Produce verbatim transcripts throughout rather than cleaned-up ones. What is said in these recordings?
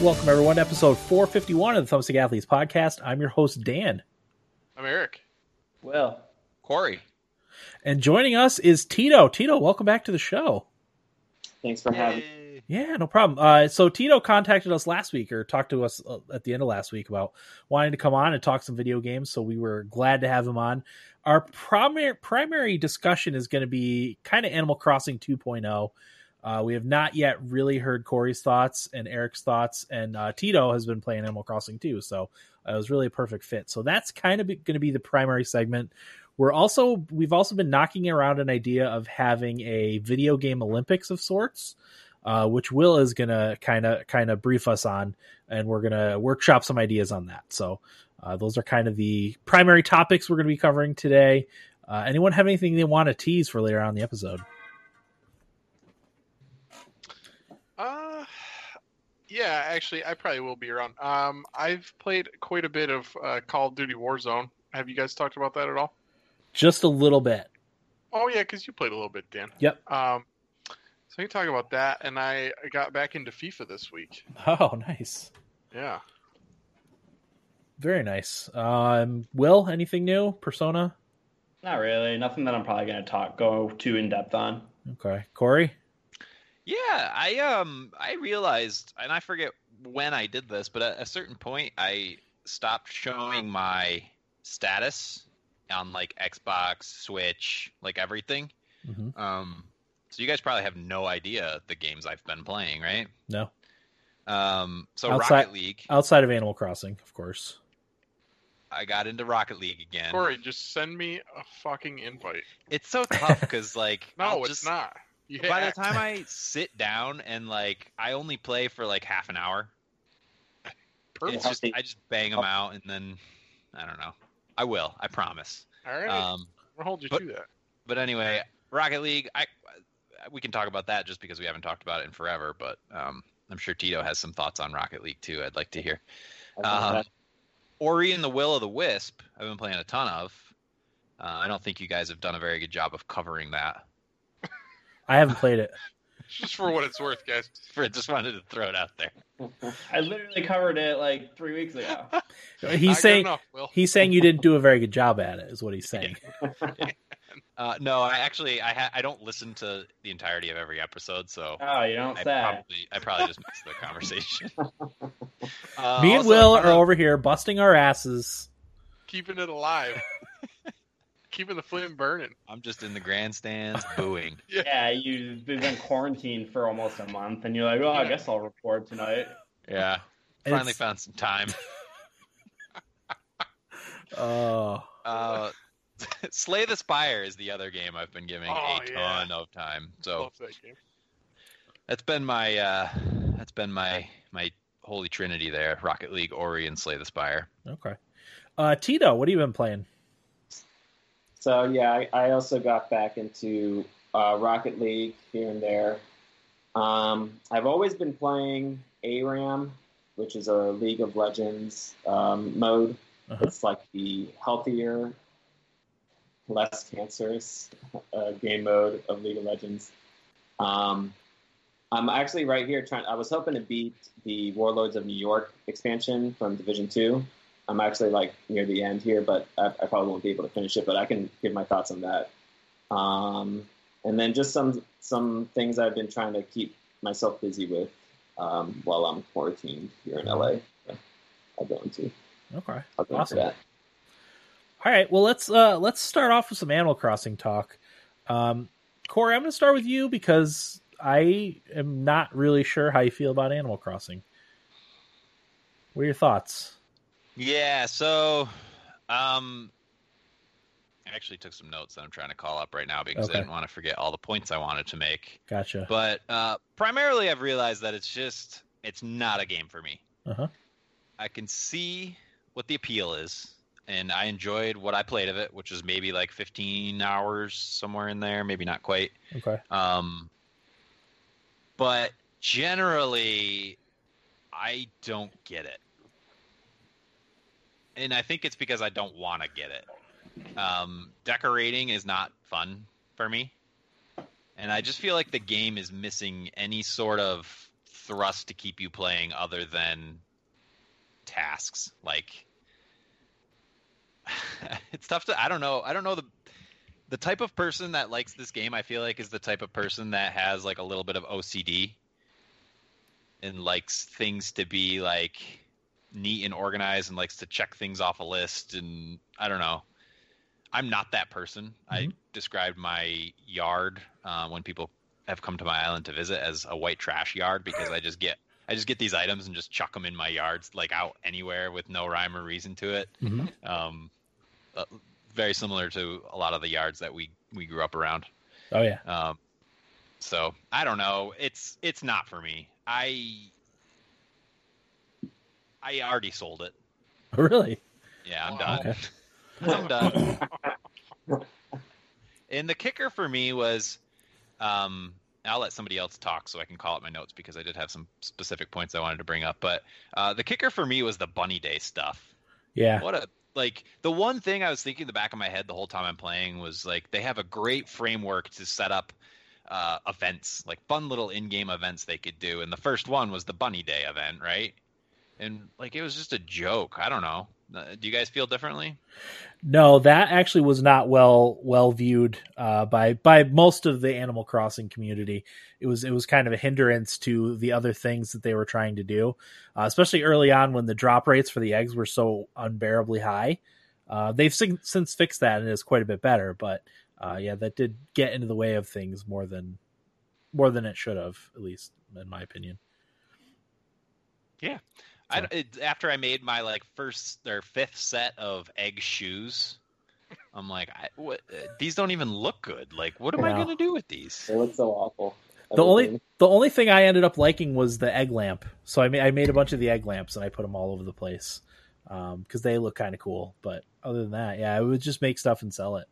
Welcome, everyone, to episode four fifty-one of the Thumbstick Athletes Podcast. I'm your host, Dan. I'm Eric. Will. Corey. And joining us is Tito. Tito, welcome back to the show. Thanks for having me. Yeah, no problem. Uh, so Tito contacted us last week, or talked to us at the end of last week, about wanting to come on and talk some video games, so we were glad to have him on. Our primary, primary discussion is going to be kind of Animal Crossing two point oh. Uh, we have not yet really heard Corey's thoughts and Eric's thoughts, and uh, Tito has been playing Animal Crossing too, so uh, it was really a perfect fit. So that's kind of going to be the primary segment. We're also we've also been knocking around an idea of having a video game Olympics of sorts, uh, which Will is going to kind of kind of brief us on, and we're going to workshop some ideas on that. So uh, those are kind of the primary topics we're going to be covering today. Uh, anyone have anything they want to tease for later on in the episode? Uh, yeah, actually, I probably will be around. Um, I've played quite a bit of uh, Call of Duty Warzone. Have you guys talked about that at all? Just a little bit. Oh, yeah, because you played a little bit, Dan. Yep. Um, so we can talk about that, and I got back into FIFA this week. Oh, nice. Yeah. Very nice. Um, Will, anything new? Persona? Not really. Nothing that I'm probably going to talk go too in-depth on. Okay. Corey? Yeah, I um I realized, and I forget when I did this, but at a certain point I stopped showing my status on like Xbox, Switch, like everything. Mm-hmm. Um, so you guys probably have no idea the games I've been playing, right? No. Um, so outside, Rocket League, outside of Animal Crossing, of course. I got into Rocket League again. Corey, just send me a fucking invite. It's so tough because like no, I'll it's just... not. Yeah. By the time I sit down and like I only play for like half an hour, it's just I just bang them out and then I don't know. I will, I promise. All right, um, we'll hold you but, to that. But anyway, Rocket League, I we can talk about that just because we haven't talked about it in forever. But um, I'm sure Tito has some thoughts on Rocket League too. I'd like to hear. Um, Ori and the Will of the Wisp, I've been playing a ton of. Uh, I don't think you guys have done a very good job of covering that. I haven't played it. Just for what it's worth, guys. For, just wanted to throw it out there. I literally covered it like three weeks ago. He's saying enough, he's saying you didn't do a very good job at it, is what he's saying. Yeah. uh, no, I actually I ha- I don't listen to the entirety of every episode, so oh, you don't I say. Probably I probably just missed the conversation. Uh, Me and also, Will are over here busting our asses, keeping it alive. Keeping the flame burning. I'm just in the grandstands booing. Yeah, yeah you've been quarantined for almost a month, and you're like, oh, I guess I'll record tonight. Yeah. And finally it's... found some time. Oh. Uh, Slay the Spire is the other game I've been giving oh, a ton yeah. of time. So love that game. That's been my uh, that's been my my holy trinity there: Rocket League, Ori, and Slay the Spire. Okay. Uh, Tito, what have you been playing? So, yeah, I, I also got back into uh, Rocket League here and there. Um, I've always been playing ARAM, which is a League of Legends um, mode. Uh-huh. It's like the healthier, less cancerous uh, game mode of League of Legends. Um, I'm actually right here trying. I was hoping to beat the Warlords of New York expansion from Division two. I'm actually like near the end here, but I, I probably won't be able to finish it, but I can give my thoughts on that. Um, and then just some, some things I've been trying to keep myself busy with um, while I'm quarantined here in L A. So I'll go into, okay. I'll go awesome. into that. All right. Well, let's, uh, let's start off with some Animal Crossing talk. Um, Corey, I'm going to start with you because I am not really sure how you feel about Animal Crossing. What are your thoughts? Yeah, so um, I actually took some notes that I'm trying to call up right now because okay. I didn't want to forget all the points I wanted to make. Gotcha. But uh, primarily I've realized that it's just, it's not a game for me. Uh-huh. I can see what the appeal is, and I enjoyed what I played of it, which was maybe like fifteen hours somewhere in there, maybe not quite. Okay. Um, but generally, I don't get it. And I think it's because I don't want to get it. Um, decorating is not fun for me. And I just feel like the game is missing any sort of thrust to keep you playing other than tasks. Like, it's tough to, I don't know. I don't know the, the type of person that likes this game, I feel like, is the type of person that has like a little bit of O C D and likes things to be like neat and organized and likes to check things off a list. And I don't know. I'm not that person. Mm-hmm. I described my yard uh, when people have come to my island to visit as a white trash yard, because I just get I just get these items and just chuck them in my yards, like out anywhere with no rhyme or reason to it. Mm-hmm. Um, uh, very similar to a lot of the yards that we, we grew up around. Oh yeah. Um, so I don't know. It's it's not for me. I I already sold it. Really? Yeah, I'm oh, done. Okay. I'm done. And the kicker for me was, um, I'll let somebody else talk so I can call up my notes, because I did have some specific points I wanted to bring up. But uh, the kicker for me was the bunny day stuff. Yeah. What a, like, the one thing I was thinking in the back of my head the whole time I'm playing was, like, they have a great framework to set up uh, events, like fun little in-game events they could do. And the first one was the bunny day event, right? And, like, it was just a joke. I don't know. Do you guys feel differently? No, that actually was not well well viewed uh, by by most of the Animal Crossing community. It was it was kind of a hindrance to the other things that they were trying to do, uh, especially early on when the drop rates for the eggs were so unbearably high. Uh, they've since fixed that and it's quite a bit better. But uh, yeah, that did get into the way of things more than more than it should have, at least in my opinion. Yeah. I, it, after I made my like first or fifth set of egg shoes, I'm like, I, what, these don't even look good. Like, what am yeah. I going to do with these? They look so awful. The Everything. only the only thing I ended up liking was the egg lamp. So I made I made a bunch of the egg lamps and I put them all over the place because um, they look kind of cool. But other than that, yeah, I would just make stuff and sell it.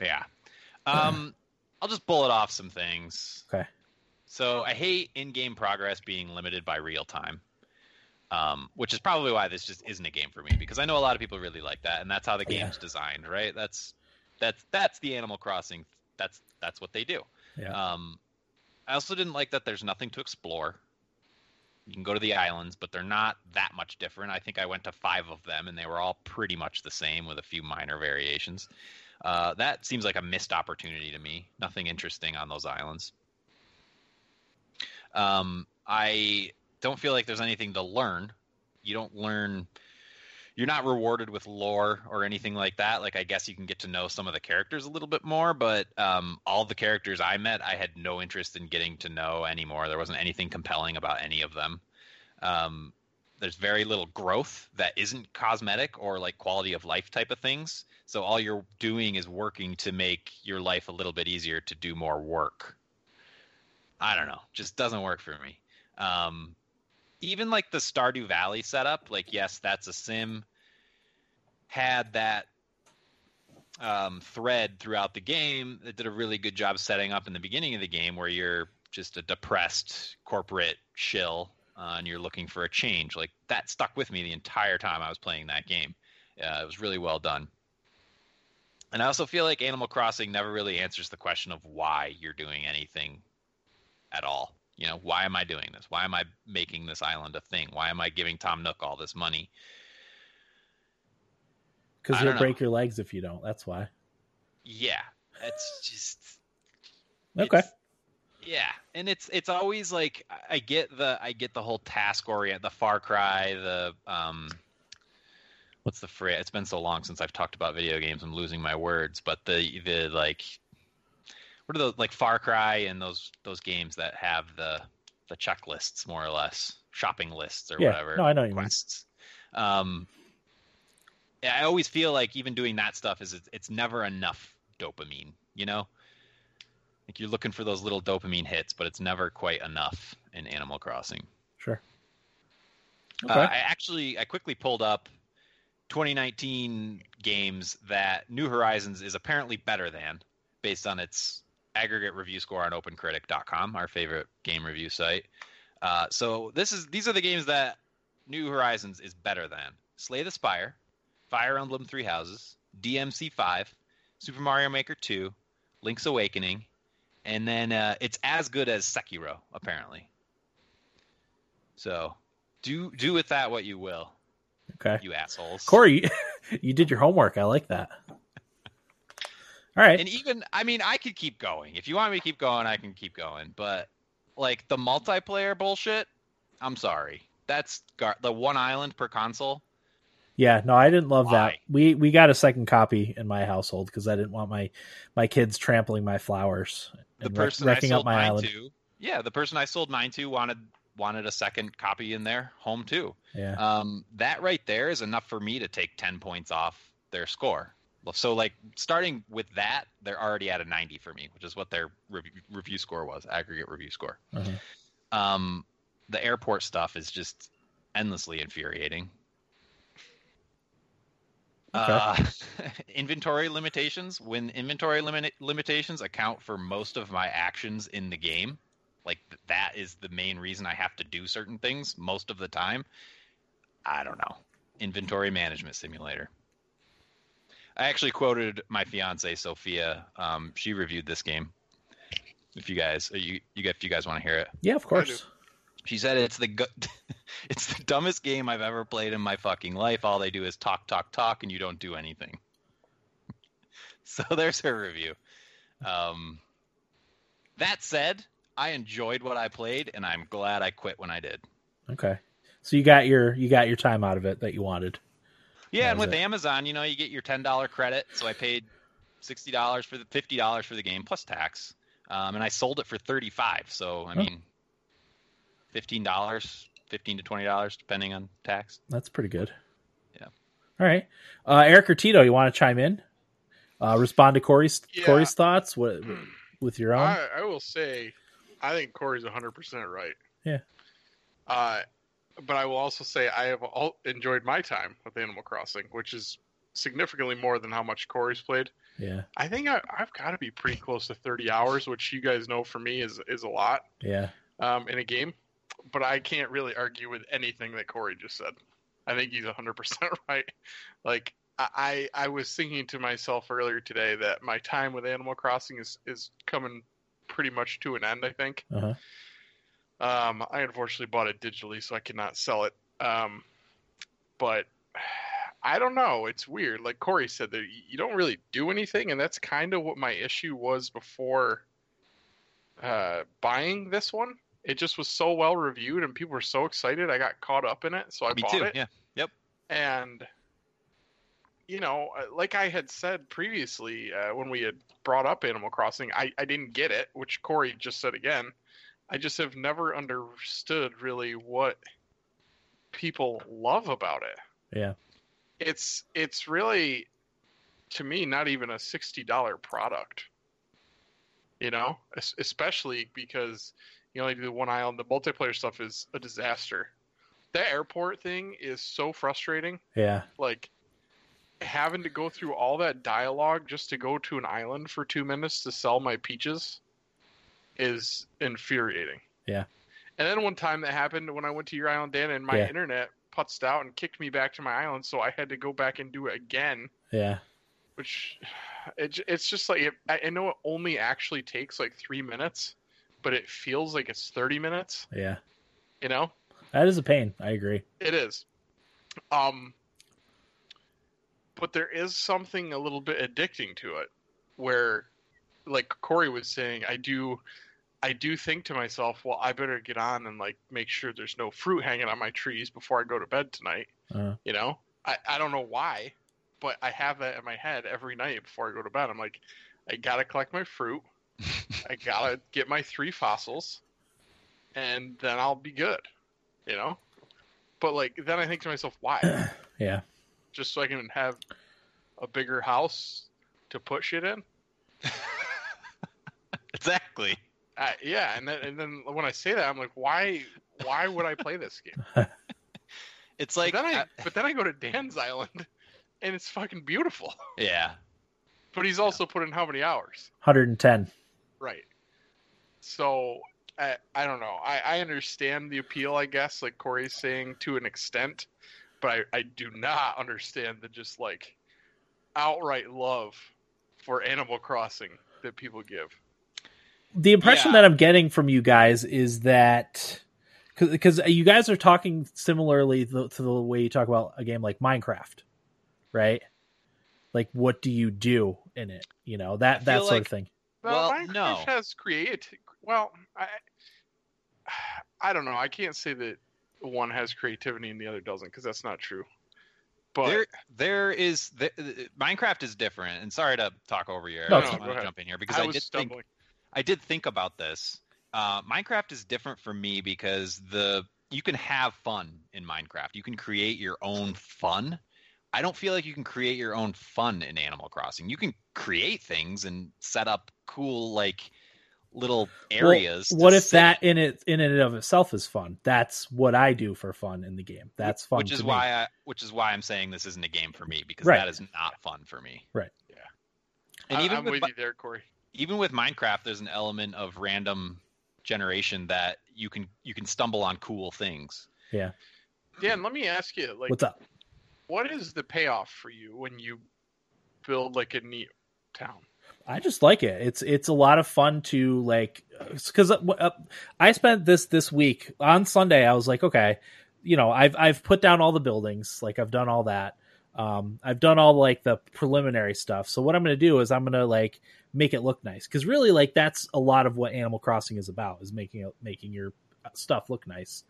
Yeah, um, I'll just bullet off some things. Okay. So I hate in-game progress being limited by real time. Um, which is probably why this just isn't a game for me, because I know a lot of people really like that, and that's how the yeah. game's designed, right? That's that's that's the Animal Crossing. That's that's what they do. Yeah. Um, I also didn't like that there's nothing to explore. You can go to the islands, but they're not that much different. I think I went to five of them, and they were all pretty much the same with a few minor variations. Uh, that seems like a missed opportunity to me. Nothing interesting on those islands. Um, I... don't feel like there's anything to learn. You don't learn. You're not rewarded with lore or anything like that. Like, I guess you can get to know some of the characters a little bit more, but um, all the characters I met, I had no interest in getting to know anymore. There wasn't anything compelling about any of them. Um, there's very little growth that isn't cosmetic or like quality of life type of things. So all you're doing is working to make your life a little bit easier to do more work. I don't know. Just doesn't work for me. Um, Even like the Stardew Valley setup, like, yes, that's a sim, had that um, thread throughout the game that did a really good job setting up in the beginning of the game where you're just a depressed corporate shill uh, and you're looking for a change. Like, that stuck with me the entire time I was playing that game. Uh, it was really well done. And I also feel like Animal Crossing never really answers the question of why you're doing anything at all. You know, why am I doing this? Why am I making this island a thing? Why am I giving Tom Nook all this money? Because you'll break your legs if you don't. That's why. Yeah, that's just okay. It's, yeah, and it's it's always like I get the I get the whole task orient, the Far Cry, the um, what's the phrase? It's been so long since I've talked about video games, I'm losing my words. But the the like. What are those, like Far Cry and those those games that have the the checklists, more or less, shopping lists or yeah, whatever? No, I know what you mean. Um, I always feel like even doing that stuff is it's, it's never enough dopamine. You know, like you're looking for those little dopamine hits, but it's never quite enough in Animal Crossing. Sure. Okay. Uh, I actually I quickly pulled up twenty nineteen games that New Horizons is apparently better than, based on its aggregate review score on open critic dot com, our favorite game review site. Uh, so this is these are the games that New Horizons is better than: Slay the Spire, Fire Emblem Three Houses, D M C five, Super Mario Maker two, Link's Awakening, and then uh, it's as good as Sekiro, apparently. So do do with that what you will. Okay. You assholes. Corey, you did your homework. I like that. All right. And even, I mean, I could keep going. If you want me to keep going, I can keep going. But, like, the multiplayer bullshit, I'm sorry. That's gar- the one island per console. Yeah, no, I didn't love Why? that. We we got a second copy in my household because I didn't want my, my kids trampling my flowers the and person wrecking I sold up my mine island. To, yeah, the person I sold mine to wanted wanted a second copy in their home, too. Yeah. Um, that right there is enough for me to take ten points off their score. So, like, starting with that, they're already at a ninety for me, which is what their review, review score was, aggregate review score. Mm-hmm. Um, the airport stuff is just endlessly infuriating. Okay. Uh, inventory limitations. When inventory lim- limitations account for most of my actions in the game, like, that is the main reason I have to do certain things most of the time. I don't know. Inventory management simulator. I actually quoted my fiance Sophia. Um, she reviewed this game. If you guys, you you if you guys want to hear it, yeah, of course. She said it's the gu- it's the dumbest game I've ever played in my fucking life. All they do is talk, talk, talk, and you don't do anything. So there's her review. Um, that said, I enjoyed what I played, and I'm glad I quit when I did. Okay, so you got your you got your time out of it that you wanted. Yeah, and with it? Amazon, you know, you get your ten dollars credit, so I paid sixty dollars for the fifty dollars for the game plus tax, um, and I sold it for thirty-five dollars. So I oh. mean, fifteen dollars, fifteen to twenty dollars, depending on tax. That's pretty good. Yeah. All right, uh, Eric or Tito, you want to chime in? Uh, respond to Corey's yeah. Corey's thoughts with, with your own. I, I will say, I think Corey's one hundred percent right. Yeah. Uh. But I will also say I have all enjoyed my time with Animal Crossing, which is significantly more than how much Corey's played. Yeah, I think I, I've got to be pretty close to thirty hours, which you guys know for me is is a lot. Yeah, um, in a game. But I can't really argue with anything that Corey just said. I think he's one hundred percent right. Like I, I was thinking to myself earlier today that my time with Animal Crossing is is coming pretty much to an end. I think. Uh-huh. Um, I unfortunately bought it digitally, so I cannot sell it. Um, but I don't know. It's weird. Like Corey said, that you don't really do anything, and that's kind of what my issue was before uh, buying this one. It just was so well reviewed, and people were so excited. I got caught up in it, so I Me bought too. it. Yeah. Yep. And you know, like I had said previously uh, when we had brought up Animal Crossing, I, I didn't get it, which Corey just said again. I just have never understood really what people love about it. Yeah. It's it's really, to me, not even a sixty dollars product. You know? Es- especially because you only do the one island. The multiplayer stuff is a disaster. That airport thing is so frustrating. Yeah. Like, having to go through all that dialogue just to go to an island for two minutes to sell my peaches is infuriating. Yeah. And then one time that happened when I went to your island, Dan, and my yeah. internet putzed out and kicked me back to my island, so I had to go back and do it again. Yeah. Which, it, it's just like, it, I know it only actually takes like three minutes, but it feels like it's thirty minutes. Yeah. You know? That is a pain. I agree. It is. Um, but there is something a little bit addicting to it, where, like Corey was saying, I do, I do think to myself, well, I better get on and like make sure there's no fruit hanging on my trees before I go to bed tonight. Uh-huh. You know, I, I don't know why, but I have that in my head every night before I go to bed. I'm like, I gotta collect my fruit. I gotta get my three fossils, and then I'll be good. You know, but like then I think to myself, why? Yeah, just so I can have a bigger house to put shit in. Exactly. Uh, yeah, and then, and then when I say that, I'm like, why? Why would I play this game? It's like, but then, I, I, but then I go to Dan's island, and it's fucking beautiful. Yeah, but he's also yeah. put in how many hours? one hundred ten. Right. So I, I don't know. I, I understand the appeal, I guess, like Corey's saying to an extent, but I, I do not understand the just like outright love for Animal Crossing that people give. The impression yeah. that I'm getting from you guys is that because you guys are talking similarly to the way you talk about a game like Minecraft, right? Like, what do you do in it? You know, that that sort like, of thing. Well, well Minecraft no. has created. Well, I I don't know. I can't say that one has creativity and the other doesn't, because that's not true. But there, there is there, Minecraft is different. And sorry to talk over you. No, I just no, want to jump in here because I, I did stumbling. think I did think about this. Uh, Minecraft is different for me because the you can have fun in Minecraft. You can create your own fun. I don't feel like you can create your own fun in Animal Crossing. You can create things and set up cool like little areas. Well, what if sit. that in it in and of itself is fun? That's what I do for fun in the game. That's fun. Which is to why me. I, which is why I'm saying this isn't a game for me, because right. that is not fun for me. Right. Yeah. And I, even I'm with, with you there, Corey. Even with Minecraft, there's an element of random generation that you can you can stumble on cool things. Yeah. Dan, let me ask you. Like, what's up? What is the payoff for you when you build like a neat town? I just like it. It's it's a lot of fun to like, because uh, I spent this this week on Sunday. I was like, okay, you know, I've I've put down all the buildings, like I've done all that. Um, I've done all like the preliminary stuff. So what I'm going to do is I'm going to like make it look nice, because really like that's a lot of what Animal Crossing is about, is making making your stuff look nice.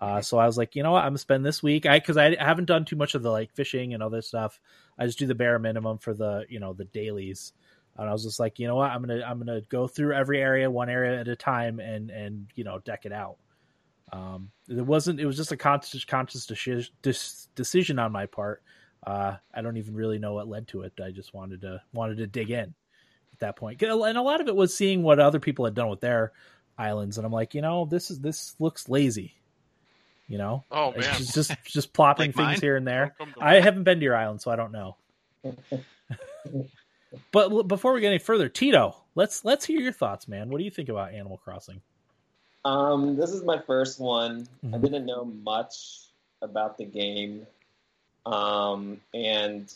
Uh, so I was like, you know what, I'm going to spend this week, I because I haven't done too much of the like fishing and other stuff. I just do the bare minimum for the, you know, the dailies. And I was just like, you know what, I'm going to I'm going to go through every area, one area at a time, and, and you know, deck it out. Um, it wasn't it was just a conscious, conscious deci- dis- decision on my part. Uh, I don't even really know what led to it. I just wanted to wanted to dig in at that point. And a lot of it was seeing what other people had done with their islands. And I'm like, you know, this is this looks lazy. You know, oh, man. It's just just plopping like things mine? here and there. I haven't been to your island, so I don't know. But l- before we get any further, Tito, let's let's hear your thoughts, man. What do you think about Animal Crossing? Um, this is my first one. Mm-hmm. I didn't know much about the game, um, and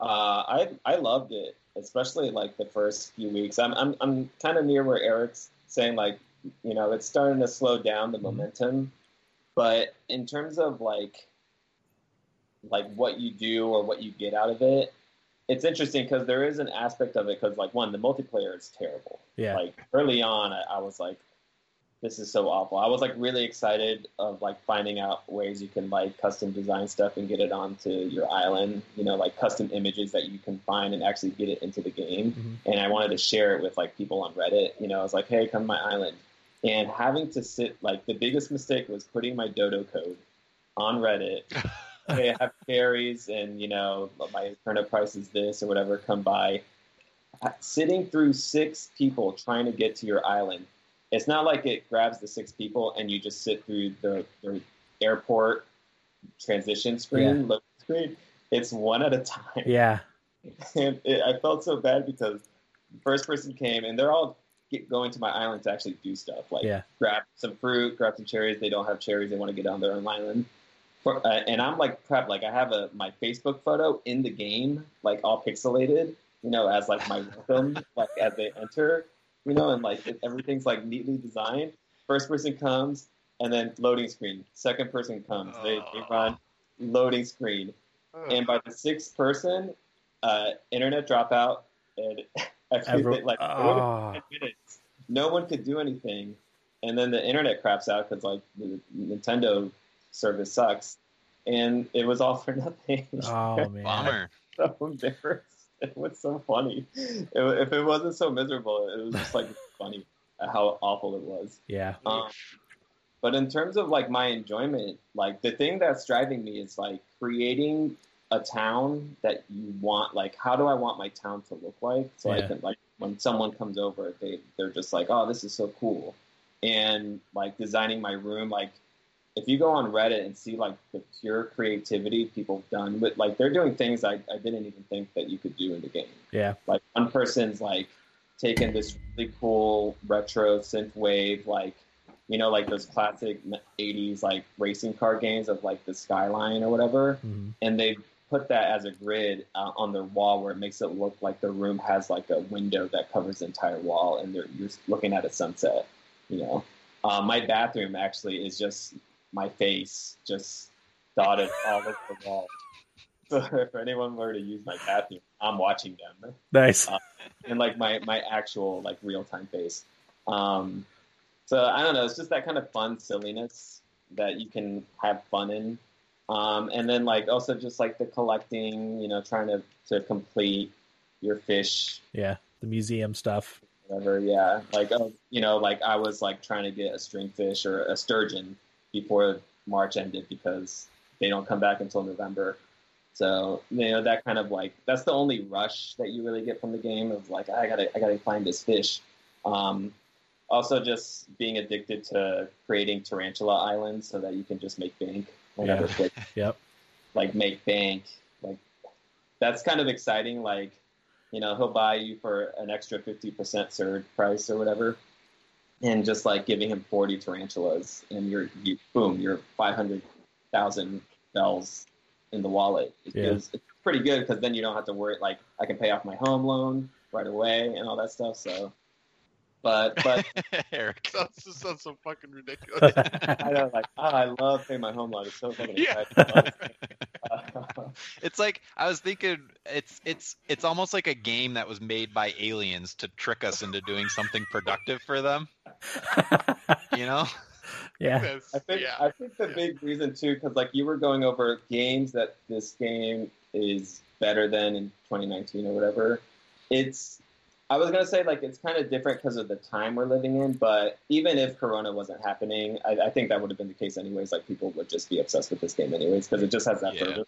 uh, I I loved it, especially like the first few weeks. I'm I'm I'm kind of near where Eric's saying, like, you know, it's starting to slow down the mm-hmm. momentum. But in terms of like, like what you do or what you get out of it, it's interesting because there is an aspect of it. Because like one, the multiplayer is terrible. Yeah. Like early on, I, I was like, "This is so awful." I was like really excited of like finding out ways you can like custom design stuff and get it onto your island. You know, like custom images that you can find and actually get it into the game. Mm-hmm. And I wanted to share it with like people on Reddit. You know, I was like, "Hey, come to my island." And having to sit, like, the biggest mistake was putting my dodo code on Reddit. Hey, I have berries and, you know, my turnip price is this or whatever, come by. Sitting through six people trying to get to your island. It's not like it grabs the six people and you just sit through the, the airport transition screen, yeah. load screen. It's one at a time. Yeah. And it, I felt so bad because the first person came and they're all Get going to my island to actually do stuff, like yeah. grab some fruit, grab some cherries. They don't have cherries. They want to get on their own island. For, uh, and I'm like prepped. Like I have a my Facebook photo in the game, like all pixelated, you know, as like my welcome, like as they enter, you know, and like it, everything's like neatly designed. First person comes, and then loading screen. Second person comes. Oh. They, they run, loading screen. Oh. And by the sixth person, uh, internet dropout, and Every, like oh. minutes, no one could do anything, and then the internet craps out because like the Nintendo service sucks, and it was all for nothing. Oh man, bummer! So embarrassed. It was so funny. It, if it wasn't so miserable, it was just like funny how awful it was. Yeah. Um, but in terms of like my enjoyment, like the thing that's driving me is like creating a town that you want, like, how do I want my town to look like? So yeah. I can, like, when someone comes over, they, they're just like, oh, this is so cool. And, like, designing my room, like, if you go on Reddit and see, like, the pure creativity people have done with, like, they're doing things I, I didn't even think that you could do in the game. Yeah. Like, one person's, like, taking this really cool retro synthwave, like, you know, like those classic eighties, like, racing car games of, like, the Skyline or whatever. Mm-hmm. And they've put that as a grid uh, on their wall where it makes it look like the room has like a window that covers the entire wall and they're, you're looking at a sunset, you know? Um, my bathroom actually is just my face, just dotted all over the wall. So if anyone were to use my bathroom, I'm watching them. Nice. Um, and like my, my actual like real time face. Um, so I don't know. It's just that kind of fun silliness that you can have fun in. Um, and then like also just like the collecting, you know, trying to, to complete your fish. Yeah. The museum stuff. Whatever. Yeah. Like, oh, you know, like I was like trying to get a stringfish or a sturgeon before March ended because they don't come back until November. So, you know, that kind of like, that's the only rush that you really get from the game of like, I gotta, I gotta find this fish. Um, also just being addicted to creating tarantula islands so that you can just make bank. Whenever yeah. Yep. Like make bank. Like that's kind of exciting. Like, you know, he'll buy you for an extra fifty percent surge price or whatever. And just like giving him forty tarantulas and you're, you, boom, you're five hundred thousand bells in the wallet. It yeah. feels, it's pretty good because then you don't have to worry. Like I can pay off my home loan right away and all that stuff. So, but, but Eric, that just sounds so fucking ridiculous. I know, like, oh, I love paying my home loan. It's so fucking yeah. exciting. It's like I was thinking it's it's it's almost like a game that was made by aliens to trick us into doing something productive for them. You know? Yeah. I think yeah. I think the yeah. big reason too, because like you were going over games that this game is better than in twenty nineteen or whatever. It's I was gonna say like it's kind of different because of the time we're living in, but even if Corona wasn't happening, I, I think that would have been the case anyways. Like people would just be obsessed with this game anyways because it just has that yeah. further.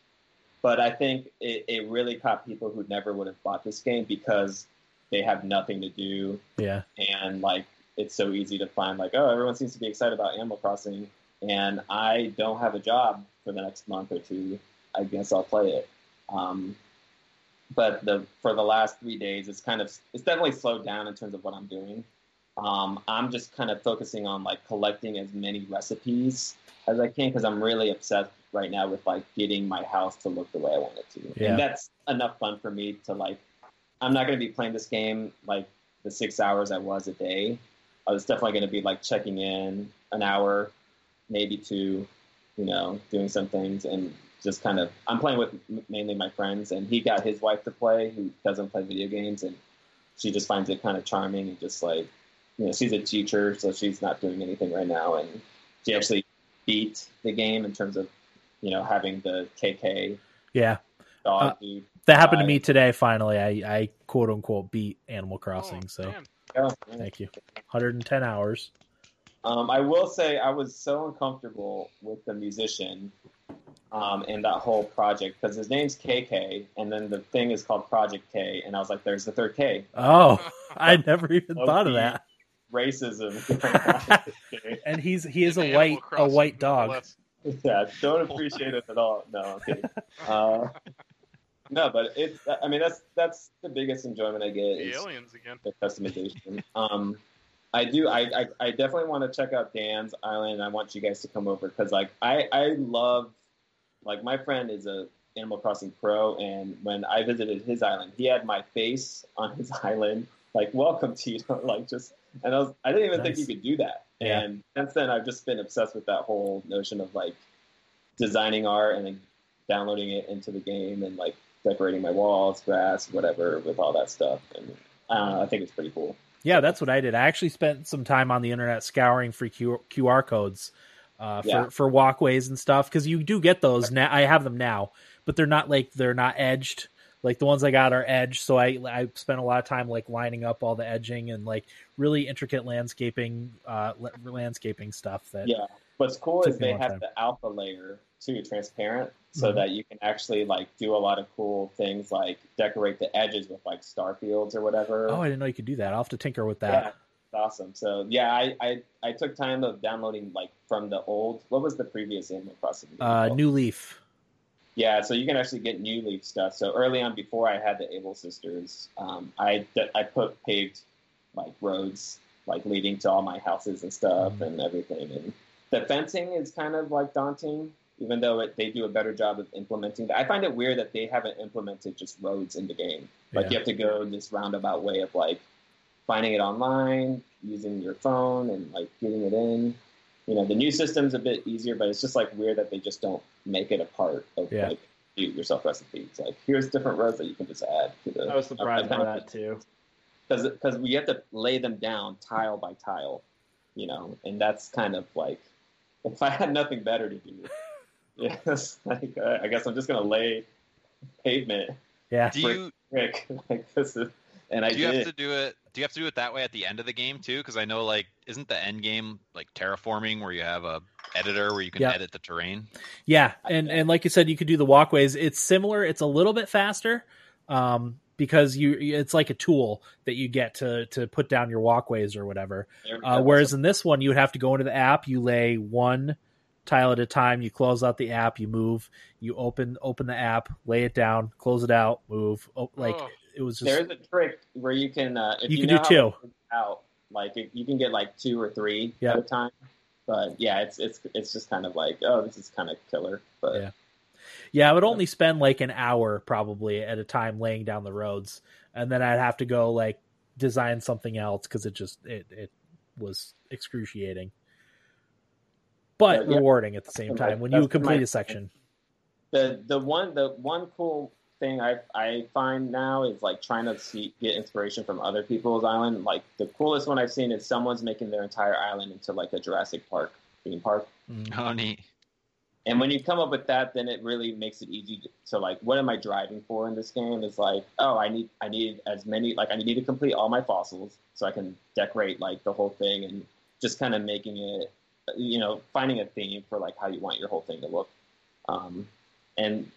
But I think it, it really caught people who never would have bought this game because they have nothing to do. Yeah, and like. It's so easy to find like, oh, everyone seems to be excited about Animal Crossing and I don't have a job for the next month or two. I guess I'll play it. Um, but the for the last three days, it's kind of it's definitely slowed down in terms of what I'm doing. Um, I'm just kind of focusing on like collecting as many recipes as I can because I'm really obsessed right now with like getting my house to look the way I want it to. Yeah. And that's enough fun for me to like, I'm not going to be playing this game like the six hours I was a day. I was definitely going to be like checking in an hour, maybe two, you know, doing some things and just kind of, I'm playing with mainly my friends and he got his wife to play who doesn't play video games and she just finds it kind of charming and just like, you know, she's a teacher, so she's not doing anything right now. And she actually beat the game in terms of, you know, having the K K. Yeah. Dog uh, eat, that happened die. To me today. Finally, I, I quote unquote beat Animal Crossing. Oh, so. Damn. Oh, thank you. one hundred ten hours. Um, I will say I was so uncomfortable with the musician um, and that whole project because his name's K K and then the thing is called Project K and I was like, there's the third K. Oh, I never even thought of that. Racism. And he's he is a white a white dog. Yeah, don't appreciate it at all. No, I'm kidding. Uh, No, but it's, I mean, that's, that's the biggest enjoyment I get. The aliens again. The customization. um, I do, I, I, I definitely want to check out Dan's Island and I want you guys to come over. Cause like, I, I love, like my friend is a Animal Crossing pro. And when I visited his island, he had my face on his island, like welcome to you. Like just, and I was, I didn't even nice. think you could do that. Yeah. And since then I've just been obsessed with that whole notion of like designing art and then downloading it into the game and like, decorating my walls, grass, whatever, with all that stuff. And I don't know, I think it's pretty cool. Yeah, that's what I did. I actually spent some time on the internet scouring free Q R codes uh, for, yeah. for walkways and stuff, because you do get those now. I have them now, but they're not like, they're not edged. Like the ones I got are edged. So I, I spent a lot of time like lining up all the edging and like really intricate landscaping, uh, landscaping stuff that. Yeah. What's cool is they have time. The alpha layer too transparent so mm-hmm. that you can actually like do a lot of cool things like decorate the edges with like star fields or whatever. Oh, I didn't know you could do that. I'll have to tinker with that. Yeah, it's awesome. So yeah, I, I, I took time of downloading like from the old, what was the previous Animal Crossing? Uh, New Leaf. Yeah. So you can actually get New Leaf stuff. So early on before I had the Able Sisters, um, I, I put paved like roads, like leading to all my houses and stuff mm-hmm. and everything. And the fencing is kind of like daunting, even though it, they do a better job of implementing that. I find it weird that they haven't implemented just roads in the game. Like yeah. you have to go this roundabout way of like finding it online, using your phone and like getting it in. You know, the new system's a bit easier, but it's just like weird that they just don't make it a part of yeah. like do yourself recipes. Like, here's different rows that you can just add to the. I was surprised uh, by that too, because because we have to lay them down tile by tile, you know, and that's kind of like if I had nothing better to do. Yes, like uh, I guess I'm just gonna lay pavement. Yeah. Do you brick, like this is, and I do you did. have to do it? Do you have to do it that way at the end of the game too? Because I know, like, isn't the end game like terraforming, where you have a editor where you can yeah. edit the terrain? Yeah, and and like you said, you could do the walkways. It's similar. It's a little bit faster um, because you it's like a tool that you get to to put down your walkways or whatever. Uh, whereas in this one, you would have to go into the app. You lay one tile at a time. You close out the app. You move. You open open the app. Lay it down. Close it out. Move. Oh, like. Oh. It was just, there's a trick where you can uh, if you, you can know do two out, like if you can get like two or three yep. at a time. But yeah, it's it's it's just kind of like, oh, this is kind of killer. But yeah, yeah, I would only spend like an hour probably at a time laying down the roads, and then I'd have to go like design something else because it just it it was excruciating, but yeah, rewarding yeah. at the same time when you complete my, a section. The the one the one cool. thing I I find now is like trying to see, get inspiration from other people's island. Like the coolest one I've seen is someone's making their entire island into like a Jurassic Park theme park. Oh, neat. And when you come up with that, then it really makes it easy to, to like, what am I driving for in this game? It's like, oh, I need I need as many, like I need to complete all my fossils so I can decorate like the whole thing, and just kind of making it, you know, finding a theme for like how you want your whole thing to look. Um, and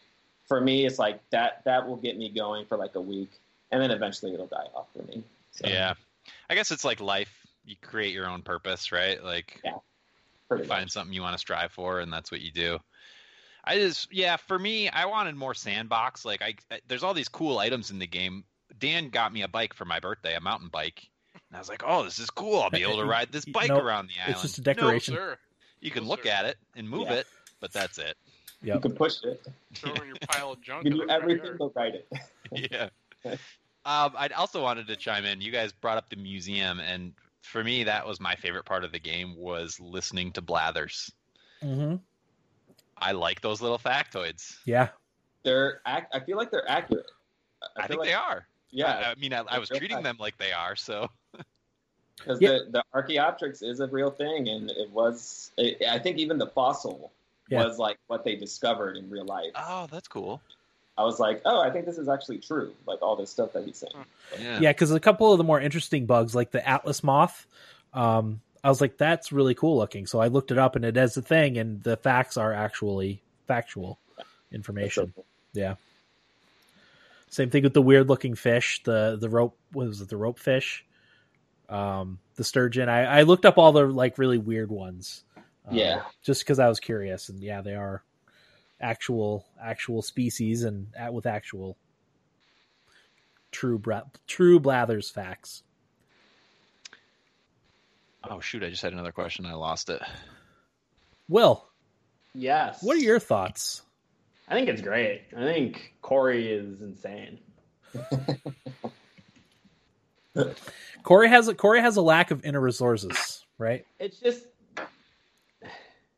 for me, it's like that that will get me going for like a week, and then eventually it'll die off for me. So. Yeah. I guess it's like life. You create your own purpose, right? Like yeah, you find something you want to strive for, and that's what you do. I just, yeah, for me, I wanted more sandbox. Like I, I there's all these cool items in the game. Dan got me a bike for my birthday, a mountain bike. And I was like, oh, this is cool. I'll be able to ride this bike nope, around the island. It's just a decoration. No, sir. You can no, look sir. at it and move yeah. it, but that's it. Yep. You can push it. Throw in your pile of junk. You can do everything but write it. Yeah. Um, I also wanted to chime in. You guys brought up the museum, and for me, that was my favorite part of the game, was listening to blathers. Mm-hmm. I like those little factoids. Yeah. They're. Ac- I feel like they're accurate. I, I think like, they are. Yeah. I, I mean, I, I was treating accurate. them like they are, so... Because yeah. the, the Archaeopteryx is a real thing, and it was... It, I think even the fossil... Yeah. was like what they discovered in real life. Oh, that's cool. I was like, oh, I think this is actually true. Like all this stuff that he's saying. Yeah, yeah, because a couple of the more interesting bugs, like the Atlas moth, um, I was like, that's really cool looking. So I looked it up, and it is a thing, and the facts are actually factual yeah. information. So cool. Yeah. Same thing with the weird looking fish, the the rope what was it, the rope fish? Um, the sturgeon. I, I looked up all the like really weird ones. Um, yeah, just because I was curious, and yeah, they are actual actual species and at, with actual true bra- true blathers facts. Oh shoot! I just had another question. I lost it. Will, yes. What are your thoughts? I think it's great. I think Corey is insane. Corey has a, Corey has a lack of inner resources, right? It's just.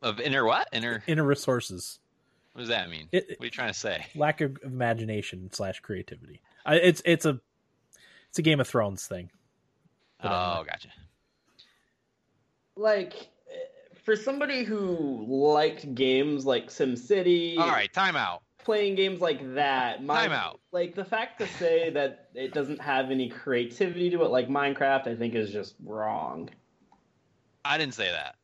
Of inner what? Inner inner resources. What does that mean? It, what are you trying to say? Lack of imagination slash creativity. I, it's it's a it's a Game of Thrones thing. But oh, gotcha. Like for somebody who liked games like SimCity. All right, timeout. Playing games like that. My, timeout. Like the fact to say that it doesn't have any creativity to it, like Minecraft, I think is just wrong. I didn't say that.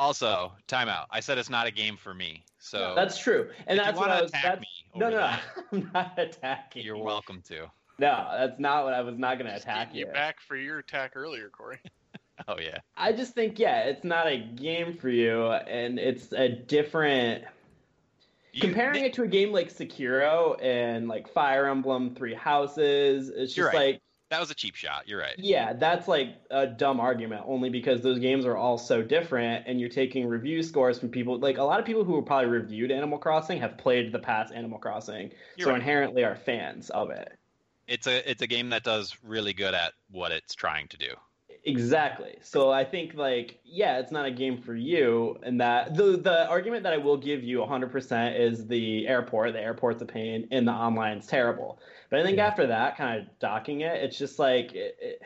Also, timeout. I said it's not a game for me. So that's true. And that's what I was. That's, me no, no, that, I'm not attacking. You're welcome to. No, that's not what I was. Not going to attack you. Back for your attack earlier, Corey. Oh yeah. I just think yeah, it's not a game for you, and it's a different. You, comparing they, it to a game like Sekiro and like Fire Emblem Three Houses, it's just right. like. That was a cheap shot. You're right. Yeah, that's like a dumb argument only because those games are all so different, and you're taking review scores from people. Like a lot of people who have probably reviewed Animal Crossing have played the past Animal Crossing, you're so right. inherently are fans of it. it's a it's a game that does really good at what it's trying to do. Exactly. So I think, like, yeah, it's not a game for you. And that the the argument that I will give you one hundred percent is the airport. The airport's a pain, and the online's terrible. But I think yeah. after that, kind of docking it, it's just like it, it,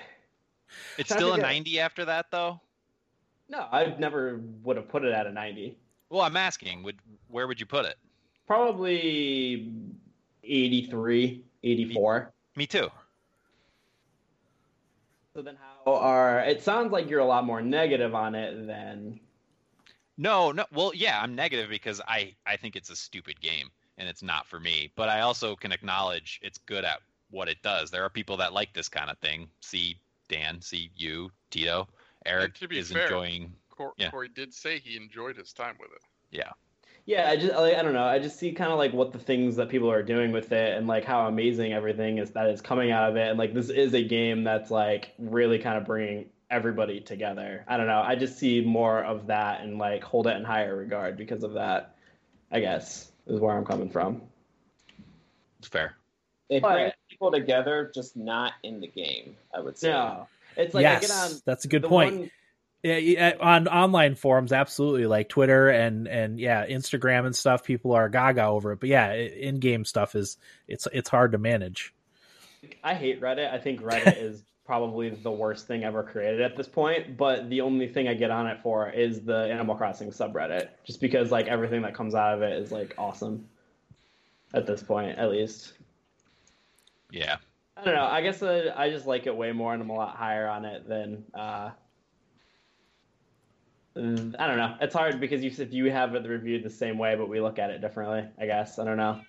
it's still a ninety after that, though. No, I never would have put it at a ninety. Well, I'm asking, would where would you put it? Probably eighty-three, eighty-four. Me, me too. So then how are... It sounds like you're a lot more negative on it than... No, no. Well, yeah, I'm negative because I, I think it's a stupid game, and it's not for me. But I also can acknowledge it's good at what it does. There are people that like this kind of thing. See Dan, see you, Tito. Eric is fair, enjoying... Cor- yeah. Corey did say he enjoyed his time with it. Yeah. Yeah, I just like, I don't know. I just see kind of like what the things that people are doing with it, and like how amazing everything is that is coming out of it. And like this is a game that's like really kind of bringing everybody together. I don't know. I just see more of that and like hold it in higher regard because of that, I guess, is where I'm coming from. It's fair. They bring people together, just not in the game, I would say. No. It's like, yes, I get on that's a good point. One, yeah, on online forums, absolutely, like Twitter and and yeah, Instagram and stuff. People are gaga over it, but yeah, in-game stuff is it's it's hard to manage. I hate Reddit. I think Reddit is probably the worst thing ever created at this point. But the only thing I get on it for is the Animal Crossing subreddit, just because like everything that comes out of it is like awesome at this point, at least. Yeah. I don't know. I guess uh, I just like it way more, and I'm a lot higher on it than. Uh, I don't know. It's hard because you if you have it reviewed the same way, but we look at it differently, I guess. I don't know.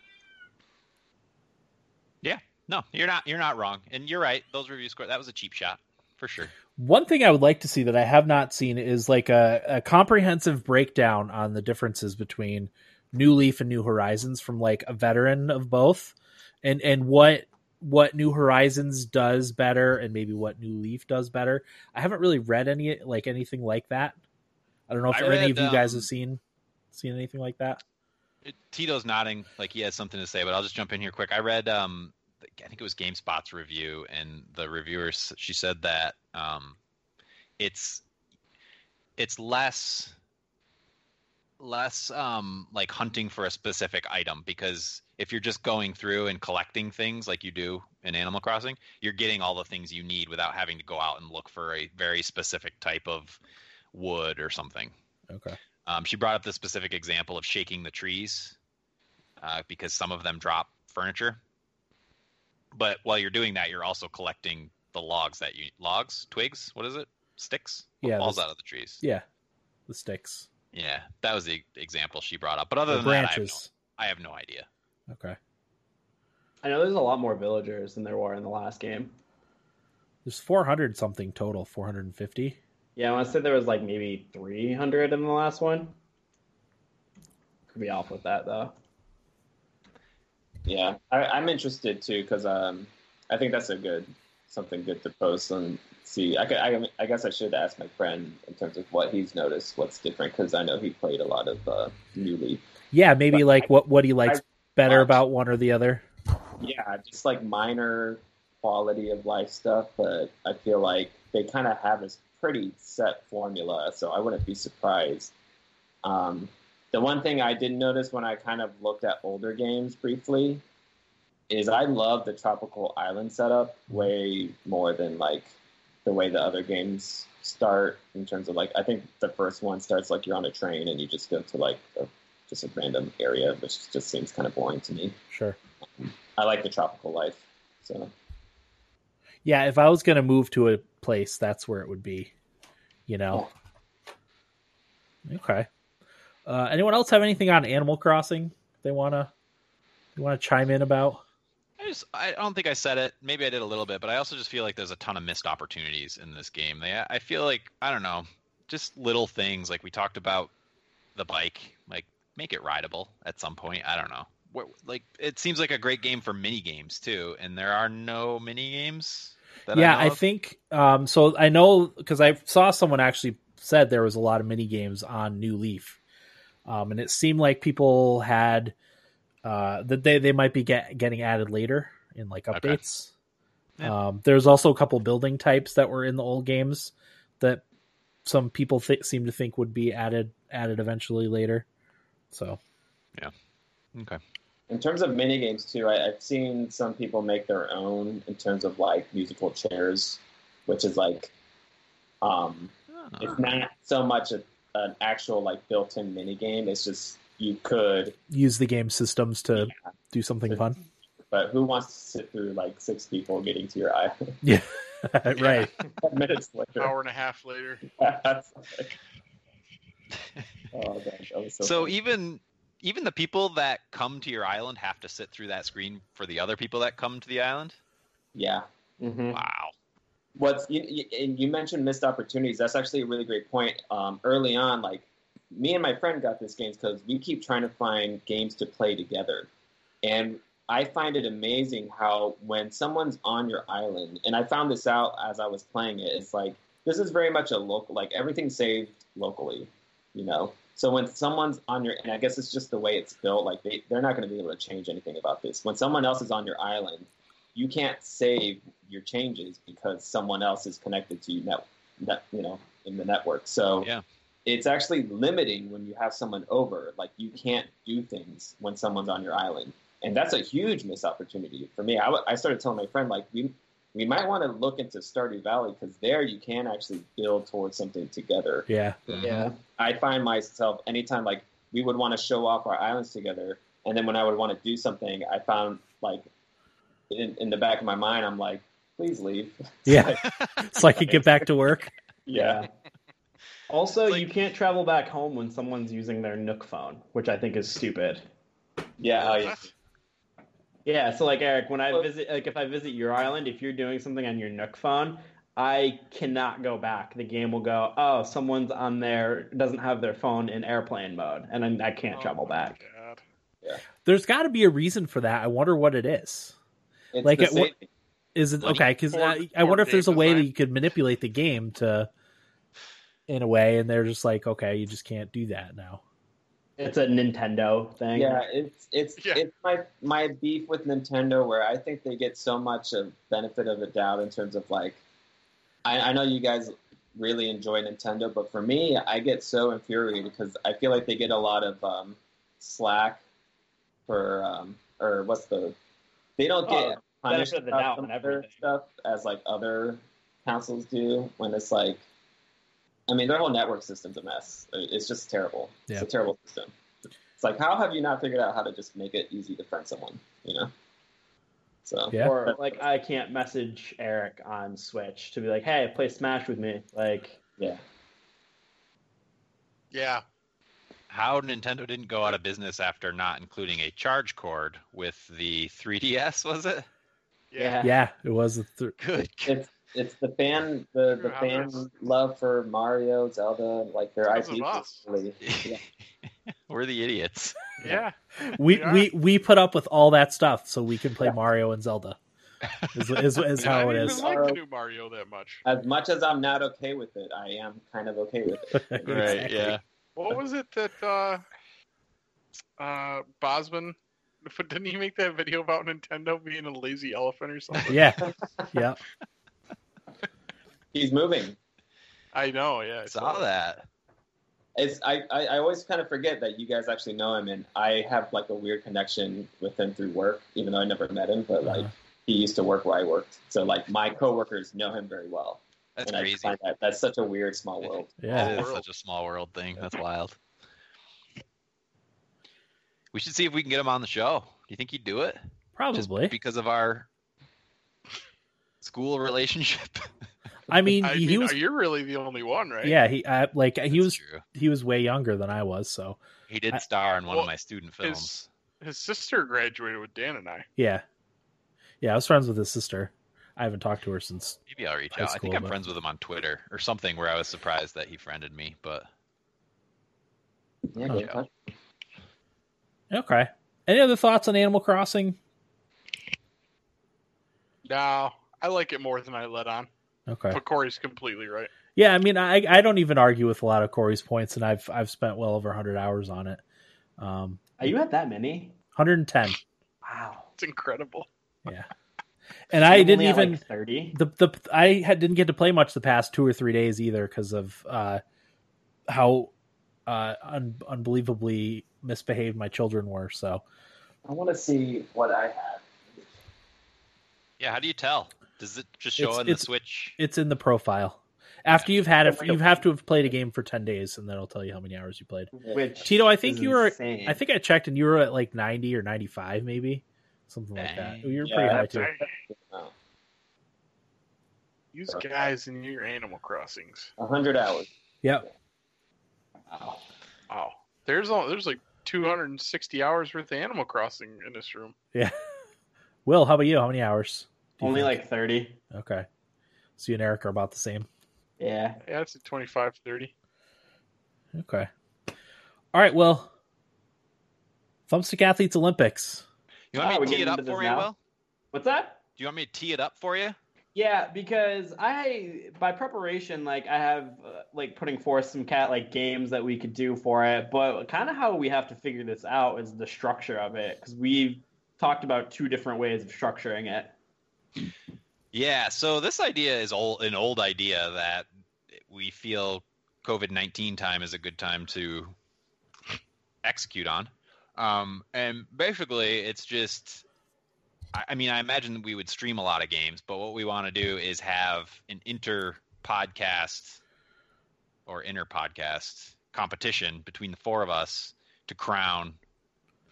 Yeah. No, you're not you're not wrong. And you're right. Those review scores, that was a cheap shot for sure. One thing I would like to see that I have not seen is like a, a comprehensive breakdown on the differences between New Leaf and New Horizons from like a veteran of both, and and what what New Horizons does better and maybe what New Leaf does better. I haven't really read any like anything like that. I don't know if read, any of you guys um, have seen seen anything like that. It, Tito's nodding like he has something to say, but I'll just jump in here quick. I read, um, I think it was GameSpot's review, and the reviewer, she said that um, it's it's less less um, like hunting for a specific item, because if you're just going through and collecting things like you do in Animal Crossing, you're getting all the things you need without having to go out and look for a very specific type of wood or something. Okay. Um, she brought up the specific example of shaking the trees uh, because some of them drop furniture. But while you're doing that, you're also collecting the logs that you logs, twigs. What is it? Sticks. What yeah, falls the, out of the trees. Yeah, the sticks. Yeah, that was the example she brought up. But other the than branches. that, I have, no, I have no idea. Okay. I know there's a lot more villagers than there were in the last game. There's four hundred something total, four hundred fifty. Yeah, I want to say there was like maybe three hundred in the last one. Could be off with that, though. Yeah, I, I'm interested, too, because um, I think that's a good, something good to post and see. I, could, I, I guess I should ask my friend in terms of what he's noticed, what's different, because I know he played a lot of uh, New Leaf. Yeah, maybe but like I, what, what he likes I, better I, about one or the other. Yeah, just like minor quality of life stuff, but I feel like they kind of have this pretty set formula, so I wouldn't be surprised. Um, the one thing I did notice when I kind of looked at older games briefly is I love the tropical island setup way more than like the way the other games start, in terms of like, I think the first one starts like you're on a train and you just go to like a, just a random area, which just seems kind of boring to me. Sure. I like the tropical life, so. Yeah, if I was going to move to a place, that's where it would be, you know. Yeah. Okay. Uh, anyone else have anything on Animal Crossing they wanna you wanna chime in about? I just I don't think I said it. Maybe I did a little bit, but I also just feel like there's a ton of missed opportunities in this game. They I feel like I don't know, just little things like we talked about the bike, like make it rideable at some point. I don't know. Like it seems like a great game for mini games too, and there are no mini games. That yeah, I, I think um, so. I know because I saw someone actually said there was a lot of mini games on New Leaf, um, and it seemed like people had uh, that they, they might be get, getting added later in like updates. Yeah. Um, there's also a couple building types that were in the old games that some people th- seem to think would be added added eventually later. So, yeah. Okay. In terms of mini games too, I, I've seen some people make their own in terms of like musical chairs, which is like, um, oh. it's not so much a, an actual like built-in mini game. It's just you could use the game systems to yeah. do something but, fun. But who wants to sit through like six people getting to your island? Yeah, right. Minutes later, an hour and a half later. That's like... oh, gosh, that was so so funny. even. Even the people that come to your island have to sit through that screen for the other people that come to the island? Yeah. Mm-hmm. Wow. What's you, you, and you mentioned missed opportunities. That's actually a really great point. Um, early on, like, me and my friend got this game because we keep trying to find games to play together. And I find it amazing how when someone's on your island, and I found this out as I was playing it, it's like, this is very much a local, like, everything's saved locally, you know? So when someone's on your, and I guess it's just the way it's built, like they, they're not going to be able to change anything about this. When someone else is on your island, you can't save your changes because someone else is connected to you, net, net, you know, in the network. So yeah. It's actually limiting when you have someone over. Like you can't do things when someone's on your island. And that's a huge missed opportunity for me. I, w- I started telling my friend, like, we we might want to look into Stardew Valley because there you can actually build towards something together. Yeah. Yeah. I find myself anytime like we would want to show off our islands together. And then when I would want to do something, I found like in, in the back of my mind, I'm like, please leave. Yeah. So I could get back to work. Yeah. Also, like, you can't travel back home when someone's using their Nook phone, which I think is stupid. Yeah. Oh, yeah. Yeah, so like Eric, when I visit, like if I visit your island, if you're doing something on your Nook phone, I cannot go back. The game will go, oh, someone's on there, doesn't have their phone in airplane mode, and I can't oh travel back. God. Yeah. There's got to be a reason for that. I wonder what it is. It's like, it, what, is it like okay? Because I, I wonder if there's a way time. that you could manipulate the game to, in a way, and they're just like, okay, you just can't do that now. It's a Nintendo thing. Yeah, it's it's yeah. it's my my beef with Nintendo, where I think they get so much of benefit of the doubt in terms of like, I, I know you guys really enjoy Nintendo, but for me, I get so infuriated because I feel like they get a lot of um, slack for um, or what's the they don't get oh, punished of the doubt and everything stuff as like other consoles do when it's like. I mean, their whole network system's a mess. It's just terrible. Yeah. It's a terrible system. It's like, how have you not figured out how to just make it easy to friend someone, you know? So yeah. Or, like, I can't message Eric on Switch to be like, hey, play Smash with me. Like, yeah. Yeah. How Nintendo didn't go out of business after not including a charge cord with the three D S, was it? Yeah. Yeah, it was. A th- Good. It's- It's the fan, the, the fan love for Mario, Zelda, like their I P. Yeah. We're the idiots. Yeah, we we, we we put up with all that stuff so we can play yeah. Mario and Zelda. Is, is, is how it is. I don't like the new Mario that much. As much as I'm not okay with it, I am kind of okay with it. Right? Exactly. Yeah. What was it that uh, uh, Bosman? Didn't he make that video about Nintendo being a lazy elephant or something? Yeah. Yeah. He's moving. I know, yeah. I saw, saw that. It's I, I, I always kind of forget that you guys actually know him, and I have, like, a weird connection with him through work, even though I never met him, but, like, uh-huh. he used to work where I worked. So, like, my coworkers know him very well. That's and crazy. I find that, that's such a weird small world. Yeah, it is such a small world thing. That's wild. We should see if we can get him on the show. Do you think he'd do it? Probably. Just because of our school relationship. I mean, I he mean, was. You're really the only one, right? Yeah, he I, like he That's was. True. He was way younger than I was, so he did star I, in one well, of my student films. His, his sister graduated with Dan and I. Yeah, yeah, I was friends with his sister. I haven't talked to her since. Maybe I'll reach high out. School, I think I'm but... friends with him on Twitter or something. Where I was surprised that he friended me, but yeah, oh. Okay. Any other thoughts on Animal Crossing? No, I like it more than I let on. Okay. But Corey's completely right. Yeah, I mean, I I don't even argue with a lot of Corey's points, and I've I've spent well over one hundred hours on it. Um, Are you at that many? one hundred ten. Wow. It's incredible. Yeah. And I didn't even like thirty. The the I had, didn't get to play much the past two or three days either because of uh, how uh, un- unbelievably misbehaved my children were. So I want to see what I have. Yeah, how do you tell? Does it just show it's, on it's, the Switch? It's in the profile. After yeah. you've had it, you have to have played a game for ten days, and then it'll tell you how many hours you played. Which Tito, I think you were. Insane. I think I checked, and you were at like ninety or ninety-five, maybe. Something Dang. Like that. You're yeah, pretty high too. Right. You guys in your Animal Crossings. A hundred hours. Yep. Wow. Oh. Oh. There's all, there's like two hundred sixty hours worth of Animal Crossing in this room. Yeah. Will, how about you? How many hours? Only think? Like thirty. Okay. So you and Eric are about the same. Yeah. Yeah, it's at twenty-five, thirty. Okay. All right, Will. Thumbstick Athletes Olympics. You want oh, me to tee it up for you, now? Will? What's that? Do you want me to tee it up for you? Yeah, because I, by preparation, like I have, uh, like putting forth some cat like games that we could do for it. But kind of how we have to figure this out is the structure of it, because we've talked about two different ways of structuring it. Yeah, so this idea is old, an old idea that we feel COVID nineteen time is a good time to execute on. Um, and basically it's just, I, I mean, I imagine we would stream a lot of games, but what we want to do is have an inter podcast or inner podcast competition between the four of us to crown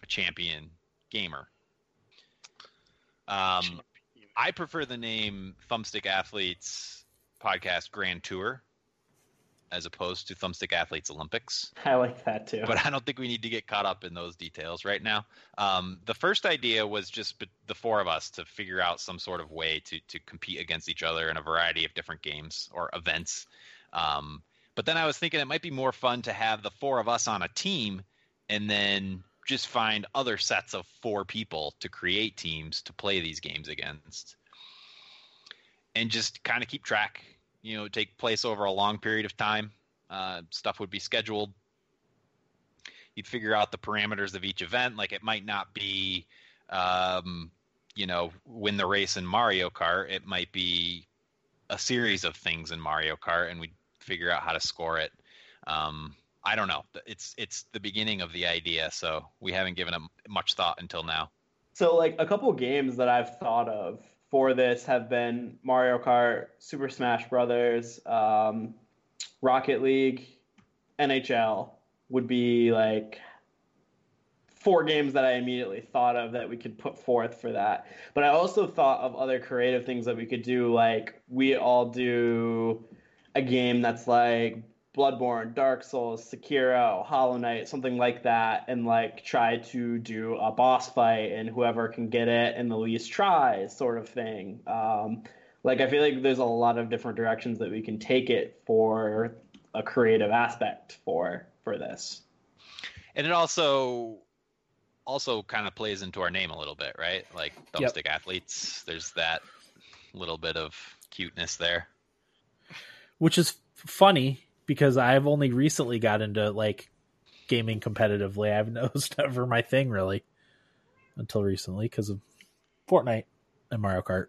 a champion gamer. Um, I prefer the name Thumbstick Athletes Podcast Grand Tour as opposed to Thumbstick Athletes Olympics. I like that too. But I don't think we need to get caught up in those details right now. Um, the first idea was just the four of us to figure out some sort of way to, to compete against each other in a variety of different games or events. Um, but then I was thinking it might be more fun to have the four of us on a team and then just find other sets of four people to create teams to play these games against. And just kind of keep track. You know, take place over a long period of time. Uh, stuff would be scheduled. You'd figure out the parameters of each event. Like it might not be, um, you know, win the race in Mario Kart. It might be a series of things in Mario Kart, and we'd figure out how to score it. Um, I don't know. It's it's the beginning of the idea, so we haven't given it much thought until now. So, like a couple games that I've thought of for this have been Mario Kart, Super Smash Bros., um, Rocket League, N H L would be like four games that I immediately thought of that we could put forth for that. But I also thought of other creative things that we could do. Like we all do a game that's like Bloodborne, Dark Souls, Sekiro, Hollow Knight, something like that, and like try to do a boss fight, and whoever can get it in the least tries, sort of thing. Um, like I feel like there's a lot of different directions that we can take it for a creative aspect for for this. And it also also kind of plays into our name a little bit, right? Like Thumbstick yep. Athletes. There's that little bit of cuteness there, which is funny. Because I've only recently got into like gaming competitively. I've noticed never my thing really until recently because of Fortnite and Mario Kart.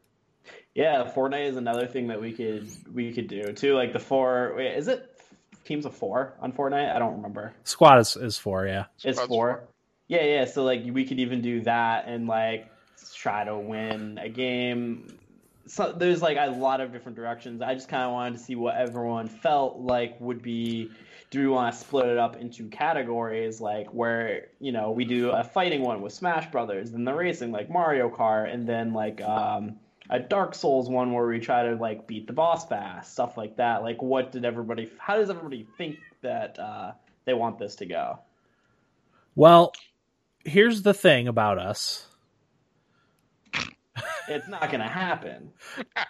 Yeah, Fortnite is another thing that we could we could do too. Like the four, wait, is it teams of four on Fortnite? I don't remember. Squad is, is four, yeah. It's four. four. Yeah, yeah. So like we could even do that and like try to win a game. So there's like a lot of different directions. I just kind of wanted to see what everyone felt like would be. Do we want to split it up into categories, like where, you know, we do a fighting one with Smash Brothers, then the racing like Mario Kart, and then like um, a Dark Souls one where we try to like beat the boss fast, stuff like that. Like, what did everybody? How does everybody think that uh, they want this to go? Well, here's the thing about us. It's not going to happen.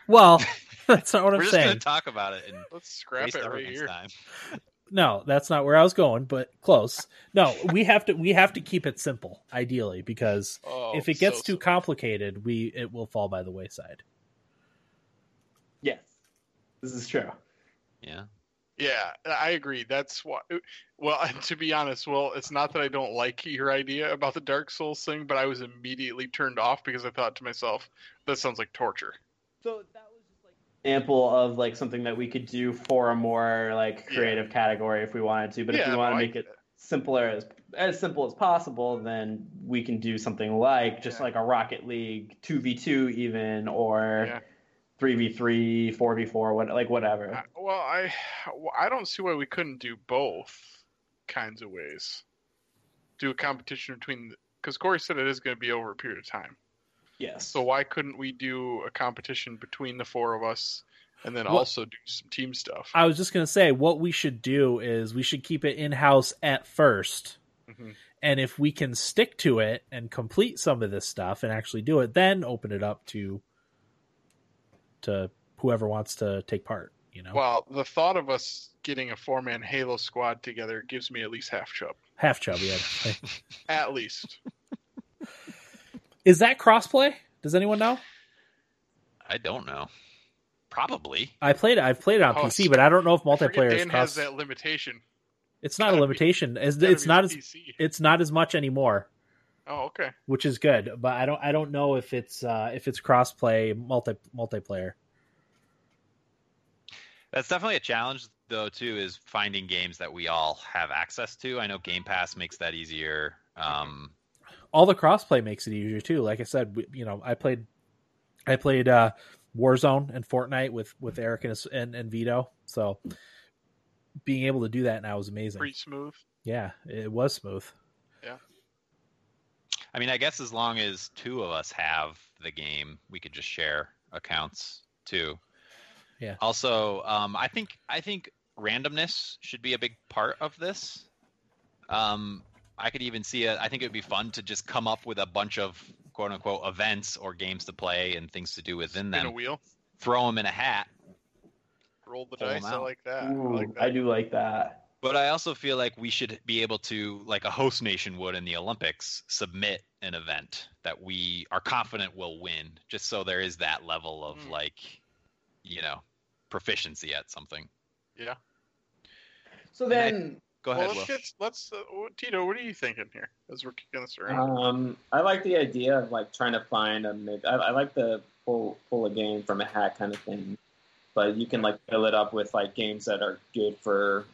Well, that's not what We're I'm saying. We're just going to talk about it. And let's scrap it right here. Time. No, that's not where I was going, but close. No, we have to we have to keep it simple, ideally, because oh, if it gets so too simple. complicated, we it will fall by the wayside. Yes, this is true. Yeah. Yeah, I agree. That's why. Well, to be honest, well, it's not that I don't like your idea about the Dark Souls thing, but I was immediately turned off because I thought to myself, that sounds like torture. So that was just like an example of like something that we could do for a more like creative yeah. category if we wanted to. But yeah, if we want to no, make I... it simpler as as simple as possible, then we can do something like just yeah. like a Rocket League two v two even, or. Yeah. three v three, four v four, what, like whatever. Uh, well, I, I don't see why we couldn't do both kinds of ways. Do a competition between... Because Corey said it is going to be over a period of time. Yes. So why couldn't we do a competition between the four of us and then well, also do some team stuff? I was just going to say, what we should do is we should keep it in-house at first. Mm-hmm. And if we can stick to it and complete some of this stuff and actually do it, then open it up to... to whoever wants to take part, you know? Well, the thought of us getting a four-man Halo squad together gives me at least half chub. Half chub, yeah. At least. Is that crossplay? Does anyone know? I don't know. Probably. I played. I've played it on oh, P C, but I don't know if multiplayer is cross. Dan has that limitation. It's not a limitation. Be, it's it's not as P C. It's not as much anymore. Oh, okay. Which is good, but I don't. I don't know if it's uh, if it's crossplay multi multiplayer. That's definitely a challenge, though. Too is finding games that we all have access to. I know Game Pass makes that easier. Um, all the crossplay makes it easier too. Like I said, we, you know, I played, I played uh, Warzone and Fortnite with, with Eric and, and and Vito. So being able to do that now was amazing. Pretty smooth. Yeah, it was smooth. Yeah. I mean, I guess as long as two of us have the game, we could just share accounts too. Yeah. Also, um, I think I think randomness should be a big part of this. Um, I could even see it. I think it would be fun to just come up with a bunch of quote unquote events or games to play and things to do within them. Spin a wheel. Throw them in a hat. Roll the dice. I like that. Ooh, I like that. I do like that. But I also feel like we should be able to, like a host nation would in the Olympics, submit an event that we are confident will win, just so there is that level of, mm. like, you know, proficiency at something. Yeah. So then... I, go ahead, well, Will. Let's, let's uh, Tito, what are you thinking here as we're kicking this around? Um, I like the idea of, like, trying to find a... Mid- I, I like the pull, pull a game from a hat kind of thing. But you can, like, fill it up with, like, games that are good for...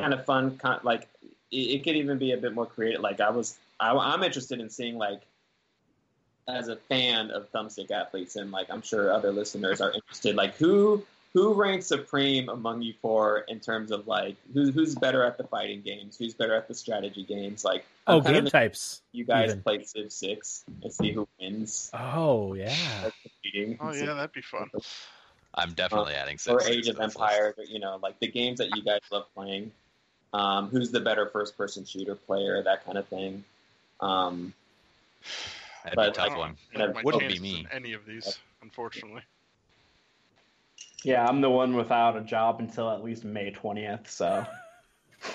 kind of fun, con- like it, it could even be a bit more creative. Like I was, I, I'm interested in seeing, like, as a fan of Thumbstick Athletes, and like I'm sure other listeners are interested. Like who who ranks supreme among you four in terms of like who who's better at the fighting games, who's better at the strategy games? Like I'm oh, game types. You guys even. Play Civ six and see who wins. Oh yeah. Oh yeah, that'd be fun. I'm definitely um, adding Civ six. Or Age of Empires, you know, like the games that you guys love playing. Um, who's the better first-person shooter player, that kind of thing. Um, That'd but, be a tough one. It wouldn't be me. Any of these, unfortunately. Yeah, I'm the one without a job until at least May twentieth, so...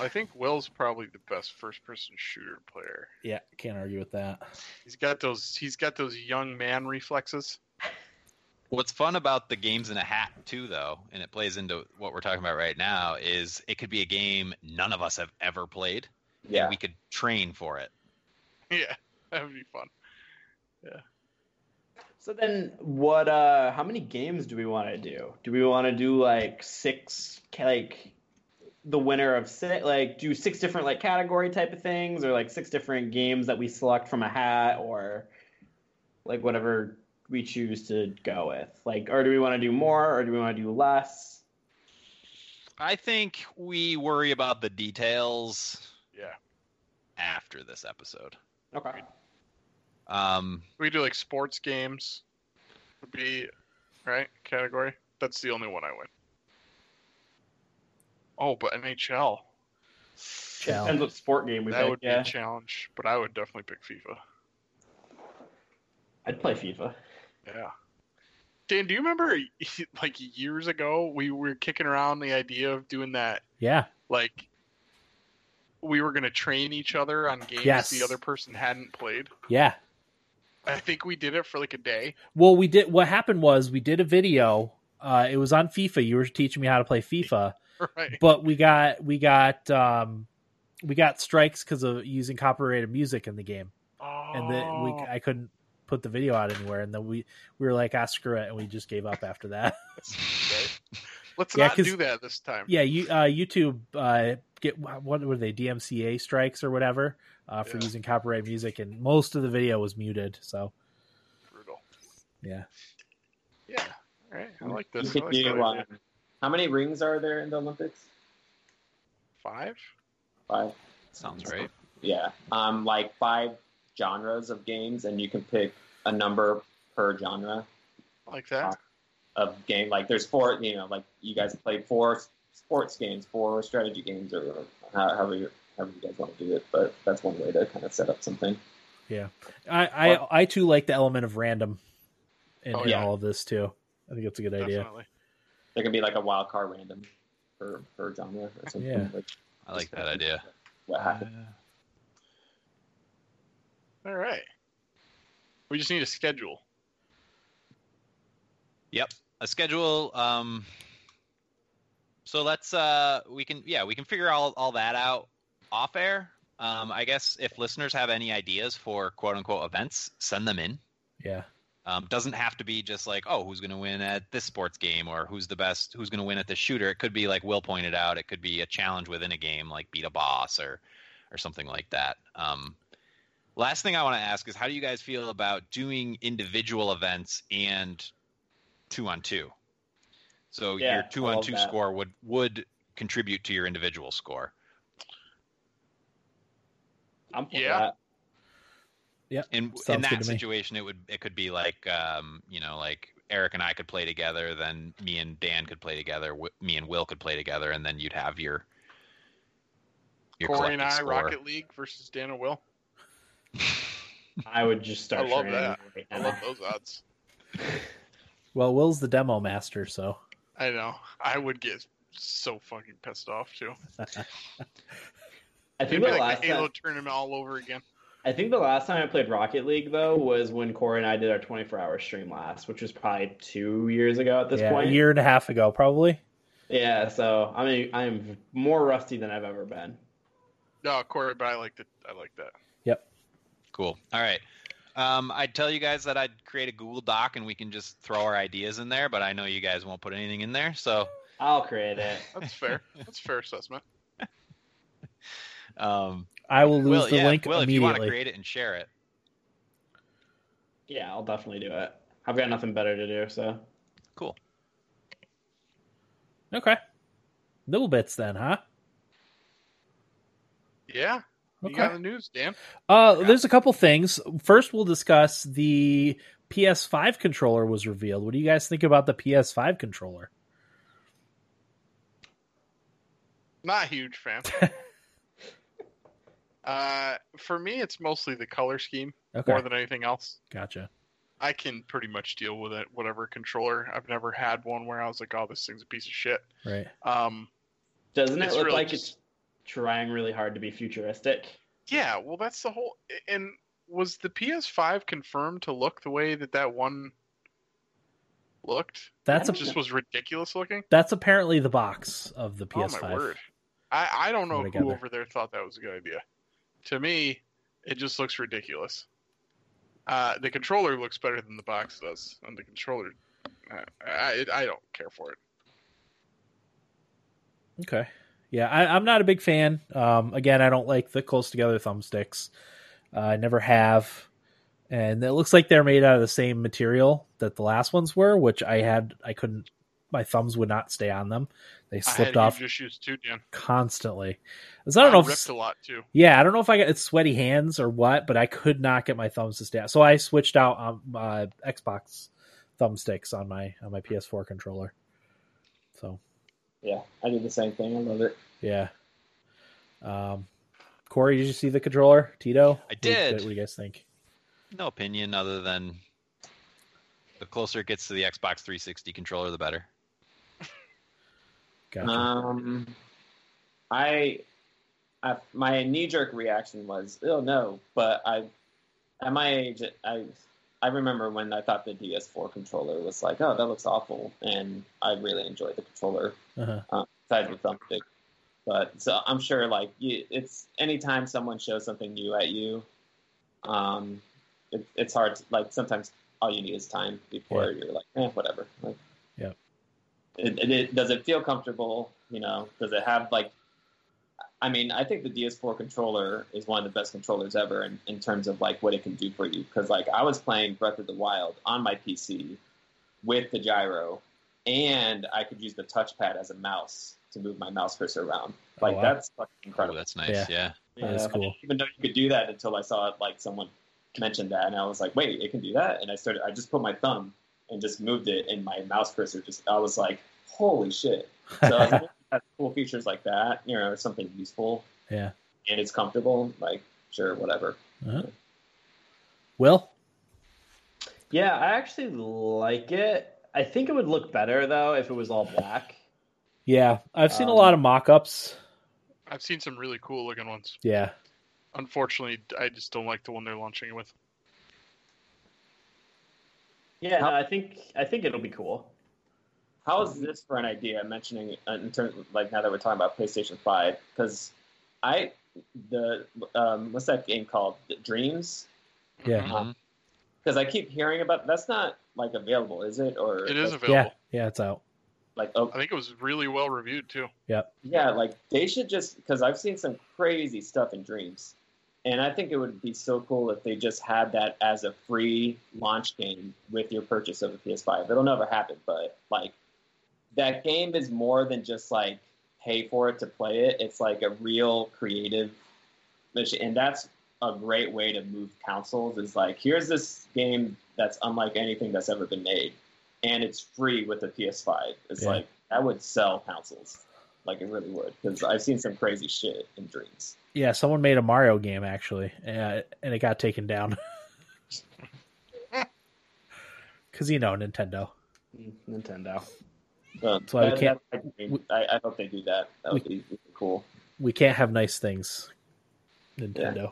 I think Will's probably the best first-person shooter player. Yeah, can't argue with that. He's got those. He's got those young man reflexes. What's fun about the games in a hat, too, though, and it plays into what we're talking about right now, is it could be a game none of us have ever played. Yeah. And we could train for it. Yeah, that would be fun. Yeah. So then what, uh, how many games do we want to do? Do we want to do, like, six, like, the winner of six, like, do six different, like, category type of things, or, like, six different games that we select from a hat, or, like, whatever... we choose to go with, like, or do we want to do more, or do we want to do less? I think we worry about the details. Yeah. After this episode. Okay. Um, we do like sports games would be right category. That's the only one I win. Oh, but N H L. Challenge. Depends what sport game we that pick, would yeah. be a challenge, but I would definitely pick FIFA. I'd play FIFA. Yeah. Dan, do you remember, like, years ago, we were kicking around the idea of doing that? Yeah. Like, we were going to train each other on games yes. the other person hadn't played. Yeah. I think we did it for, like, a day. Well, we did. What happened was we did a video. Uh, it was on FIFA. You were teaching me how to play FIFA. Right. But we got we got um, we got strikes because of using copyrighted music in the game, oh. and then we I couldn't put the video out anywhere, and then we we were like, ah, screw it, and we just gave up after that. Let's yeah, not do that this time. Yeah, you, uh, YouTube uh, get what were they D M C A strikes or whatever uh, for yeah. using copyrighted music, and most of the video was muted. So brutal. Yeah. Yeah. All right. I like this. I like you, how many rings are there in the Olympics? Five. Five. Sounds right. Yeah. Um, like five genres of games, and you can pick a number per genre. Like that. Uh, of game, like there's four, you know, like you guys play four sports games, four strategy games, or however you however you guys want to do it, but that's one way to kind of set up something. Yeah, I I, I too like the element of random in, oh, in yeah. all of this too. I think it's a good Definitely. idea. There can be like a wild card random for for genre or something. Yeah, like, I like that idea. What happened? Uh, all right, we just need a schedule. Yep. A schedule. Um, so let's, uh, we can, yeah, we can figure all, all that out off air. Um, I guess if listeners have any ideas for quote unquote events, send them in. Yeah. Um, doesn't have to be just like, oh, who's going to win at this sports game or who's the best, who's going to win at this shooter. It could be like Will pointed out. It could be a challenge within a game, like beat a boss or, or something like that. Um, last thing I want to ask is how do you guys feel about doing individual events and two on two? So yeah, your two on two that. score would, would contribute to your individual score. I'm yeah. That. Yeah. In Sounds in that situation it would it could be like um, you know, like Eric and I could play together, then me and Dan could play together, w- me and Will could play together, and then you'd have your your Corey and I score. Rocket League versus Dan and Will. I would just start I love that. Right I love those odds. Well, Will's the demo master, so. I know. I would get so fucking pissed off, too. I think the like last the Halo time... tournament all over again. I think the last time I played Rocket League, though, was when Corey and I did our twenty-four hour stream last, which was probably two years ago at this yeah, point. A year and a half ago, probably. Yeah, so I mean, I'm more rusty than I've ever been. No, Corey, but I liked it. I like that. Yep. Cool. All right. Um, I'd tell you guys that I'd create a Google Doc and we can just throw our ideas in there, but I know you guys won't put anything in there, so I'll create it. That's fair. That's a fair assessment. um, I will lose Will, the yeah, link Will, immediately. If you want to create it and share it. Yeah, I'll definitely do it. I've got nothing better to do, so. Cool. Okay. Little bits then, huh? Yeah. Okay. You got the news, Dan? Uh, there's a couple things. First, we'll discuss the P S five controller was revealed. What do you guys think about the P S five controller? Not a huge fan. uh, for me, it's mostly the color scheme okay. more than anything else. Gotcha. I can pretty much deal with it, whatever controller. I've never had one where I was like, oh, this thing's a piece of shit. Right. Um, Doesn't it look really like just... it's... trying really hard to be futuristic. Yeah, well, that's the whole... And was the P S five confirmed to look the way that that one looked? That's it a, just was ridiculous looking? That's apparently the box of the P S five. Oh, my word. I, I don't know who over there thought that was a good idea. To me, it just looks ridiculous. Uh, the controller looks better than the box does. And the controller... Uh, I, I don't care for it. Okay. Yeah, I, I'm not a big fan. Um, again, I don't like the close-together thumbsticks. Uh, I never have. And it looks like they're made out of the same material that the last ones were, which I had, I couldn't, my thumbs would not stay on them. They slipped I had off issues too, Dan. Constantly. So I don't I know ripped if, a lot, too. Yeah, I don't know if I got it's sweaty hands or what, but I could not get my thumbs to stay on. So I switched out um, uh, Xbox thumbsticks on my on my P S four controller. So... Yeah, I did the same thing. I love it. Yeah. Um, Corey, did you see the controller? Tito? I did. What, what do you guys think? No opinion other than the closer it gets to the Xbox three sixty controller, the better. Gotcha. Um, I, I, my knee-jerk reaction was, oh, no. But I, at my age, I... I remember when I thought the D S four controller was like, oh, that looks awful, and I really enjoyed the controller. Uh-huh. Um, besides the thumbstick. But so I'm sure, like, you, it's anytime someone shows something new at you, um, it, it's hard. To, like, sometimes all you need is time before yeah. you're like, eh, whatever. Like, yeah. It, it, it, does it feel comfortable? You know, does it have like? I mean, I think the D S four controller is one of the best controllers ever in, in terms of like what it can do for you. Because like I was playing Breath of the Wild on my P C with the gyro, and I could use the touchpad as a mouse to move my mouse cursor around. Like, oh, wow. That's fucking incredible. Oh, that's nice. Yeah. yeah. yeah. That's cool. I didn't even know you could do that until I saw it, like someone mentioned that, and I was like, wait, it can do that? And I started, I just put my thumb and just moved it, and my mouse cursor just, I was like, holy shit. So I was like, has cool features like that, you know, something useful. Yeah. And it's comfortable, like, sure, whatever. Uh-huh. Will? Yeah, I actually like it. I think it would look better, though, if it was all black. Yeah, I've seen um, a lot of mock-ups. I've seen some really cool-looking ones. Yeah. Unfortunately, I just don't like the one they're launching it with. Yeah, no, I think I think it'll be cool. How is this for an idea? Mentioning in terms of, like, now that we're talking about PlayStation five, because I the um, what's that game called? The Dreams. Yeah. Because um, I keep hearing about that's not like available, is it? Or it is available. Yeah, yeah, it's out. Like, oh, I think it was really well reviewed too. Yeah. Yeah, like they should just, because I've seen some crazy stuff in Dreams, and I think it would be so cool if they just had that as a free launch game with your purchase of a P S five. It'll never happen, but like. That game is more than just, like, pay for it to play it. It's, like, a real creative mission. And that's a great way to move consoles. Is like, here's this game that's unlike anything that's ever been made. And it's free with the P S five. It's, yeah. like, that would sell consoles. Like, it really would. Because I've seen some crazy shit in Dreams. Yeah, someone made a Mario game, actually. And it got taken down. Because, you know, Nintendo. Nintendo. Um, so I, can't, I, we, I, I hope they do that. That would we, be cool. We can't have nice things, Nintendo. Yeah.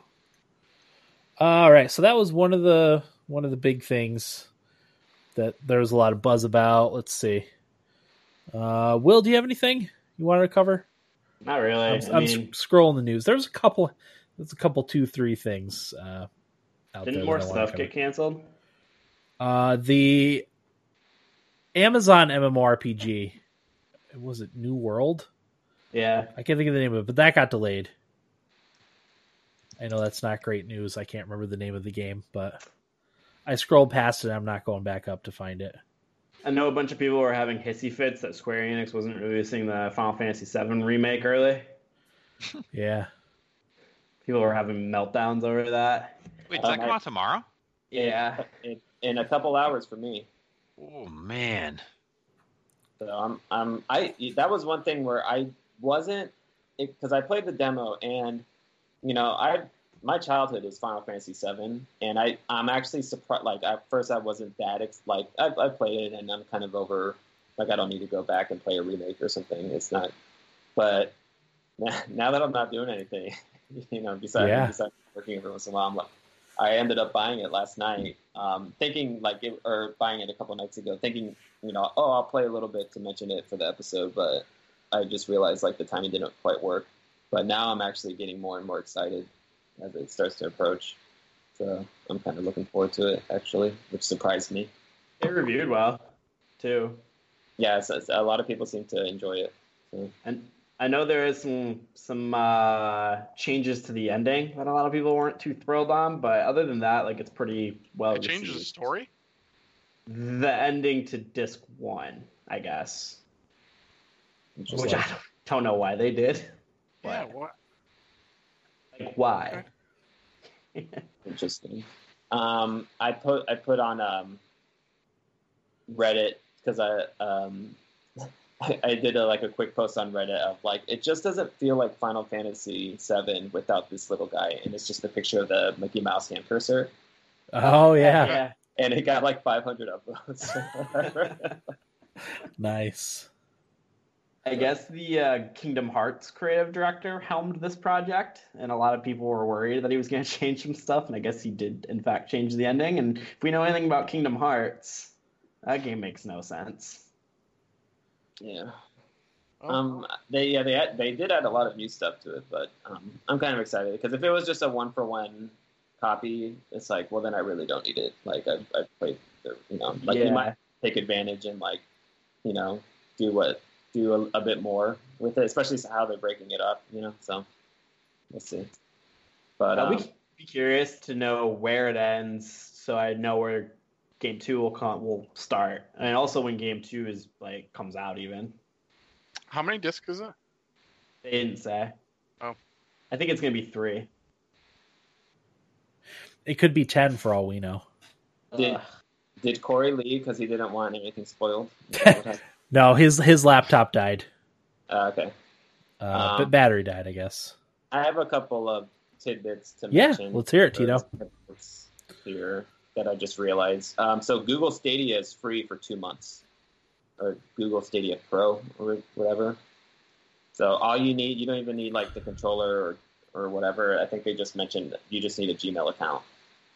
All right, so that was one of the one of the big things that there was a lot of buzz about. Let's see. Uh, Will, do you have anything you wanted to cover? Not really. I'm, I I'm mean, scrolling the news. There's a couple. There's a couple, two, three things. Uh, out didn't there more stuff get canceled? Uh, the. Amazon MMORPG, was it New World? Yeah. I can't think of the name of it, but that got delayed. I know that's not great news. I can't remember the name of the game, but I scrolled past it. I'm not going back up to find it. I know a bunch of people were having hissy fits that Square Enix wasn't releasing the Final Fantasy seven remake early. Yeah. People were having meltdowns over that. Wait, does um, that come out tomorrow? Yeah. In, in a couple hours for me. Oh man! So um, um, I that was one thing where I wasn't, because I played the demo, and you know, I my childhood is Final Fantasy seven, and I I'm actually surprised. Like at first, I wasn't that ex- like I I played it, and I'm kind of over. Like I don't need to go back and play a remake or something. It's not. But now, now that I'm not doing anything, you know, besides, yeah. besides working every once in a while, I'm like. I ended up buying it last night, um, thinking like, it, or buying it a couple nights ago, thinking, you know, oh, I'll play a little bit to mention it for the episode, but I just realized like the timing didn't quite work. But now I'm actually getting more and more excited as it starts to approach. So I'm kind of looking forward to it, actually, which surprised me. It reviewed well, too. Yeah, it's, it's, a lot of people seem to enjoy it. So. And I know there is some some uh, changes to the ending that a lot of people weren't too thrilled on, but other than that, like it's pretty well. It changes the story. The ending to disc one, I guess. Which I don't, don't know why they did. Yeah, what? Like why? Interesting. Um, I put I put on um, Reddit because I. Um, I did a, like a quick post on Reddit of like it just doesn't feel like Final Fantasy seven without this little guy, and it's just a picture of the Mickey Mouse hand cursor. Oh yeah, yeah. And it got like five hundred upvotes. Nice. I guess the uh, Kingdom Hearts creative director helmed this project, and a lot of people were worried that he was going to change some stuff, and I guess he did in fact change the ending. And if we know anything about Kingdom Hearts, that game makes no sense. Yeah. Oh. Um, they yeah they had, they did add a lot of new stuff to it, but um, I'm kind of excited because if it was just a one for one copy, it's like, well, then I really don't need it. Like I've, I've played, the, you know, like yeah. you might take advantage and like, you know, do what do a, a bit more with it, especially how they're breaking it up, you know. So we'll see. But I'll um, be, be curious to know where it ends, so I know where game two will come, will start, and also when game two is like comes out even. How many discs is it? They didn't say. Oh. I think it's going to be three. It could be ten for all we know. Did, uh, did Corey leave because he didn't want anything spoiled? No, his his laptop died. Uh, okay. Uh, um, but battery died, I guess. I have a couple of tidbits to yeah, mention. Yeah, let's hear it, Tito. Here that I just realized. Um, so Google Stadia is free for two months. Or Google Stadia Pro or whatever. So all you need, you don't even need like the controller or, or whatever. I think they just mentioned you just need a Gmail account.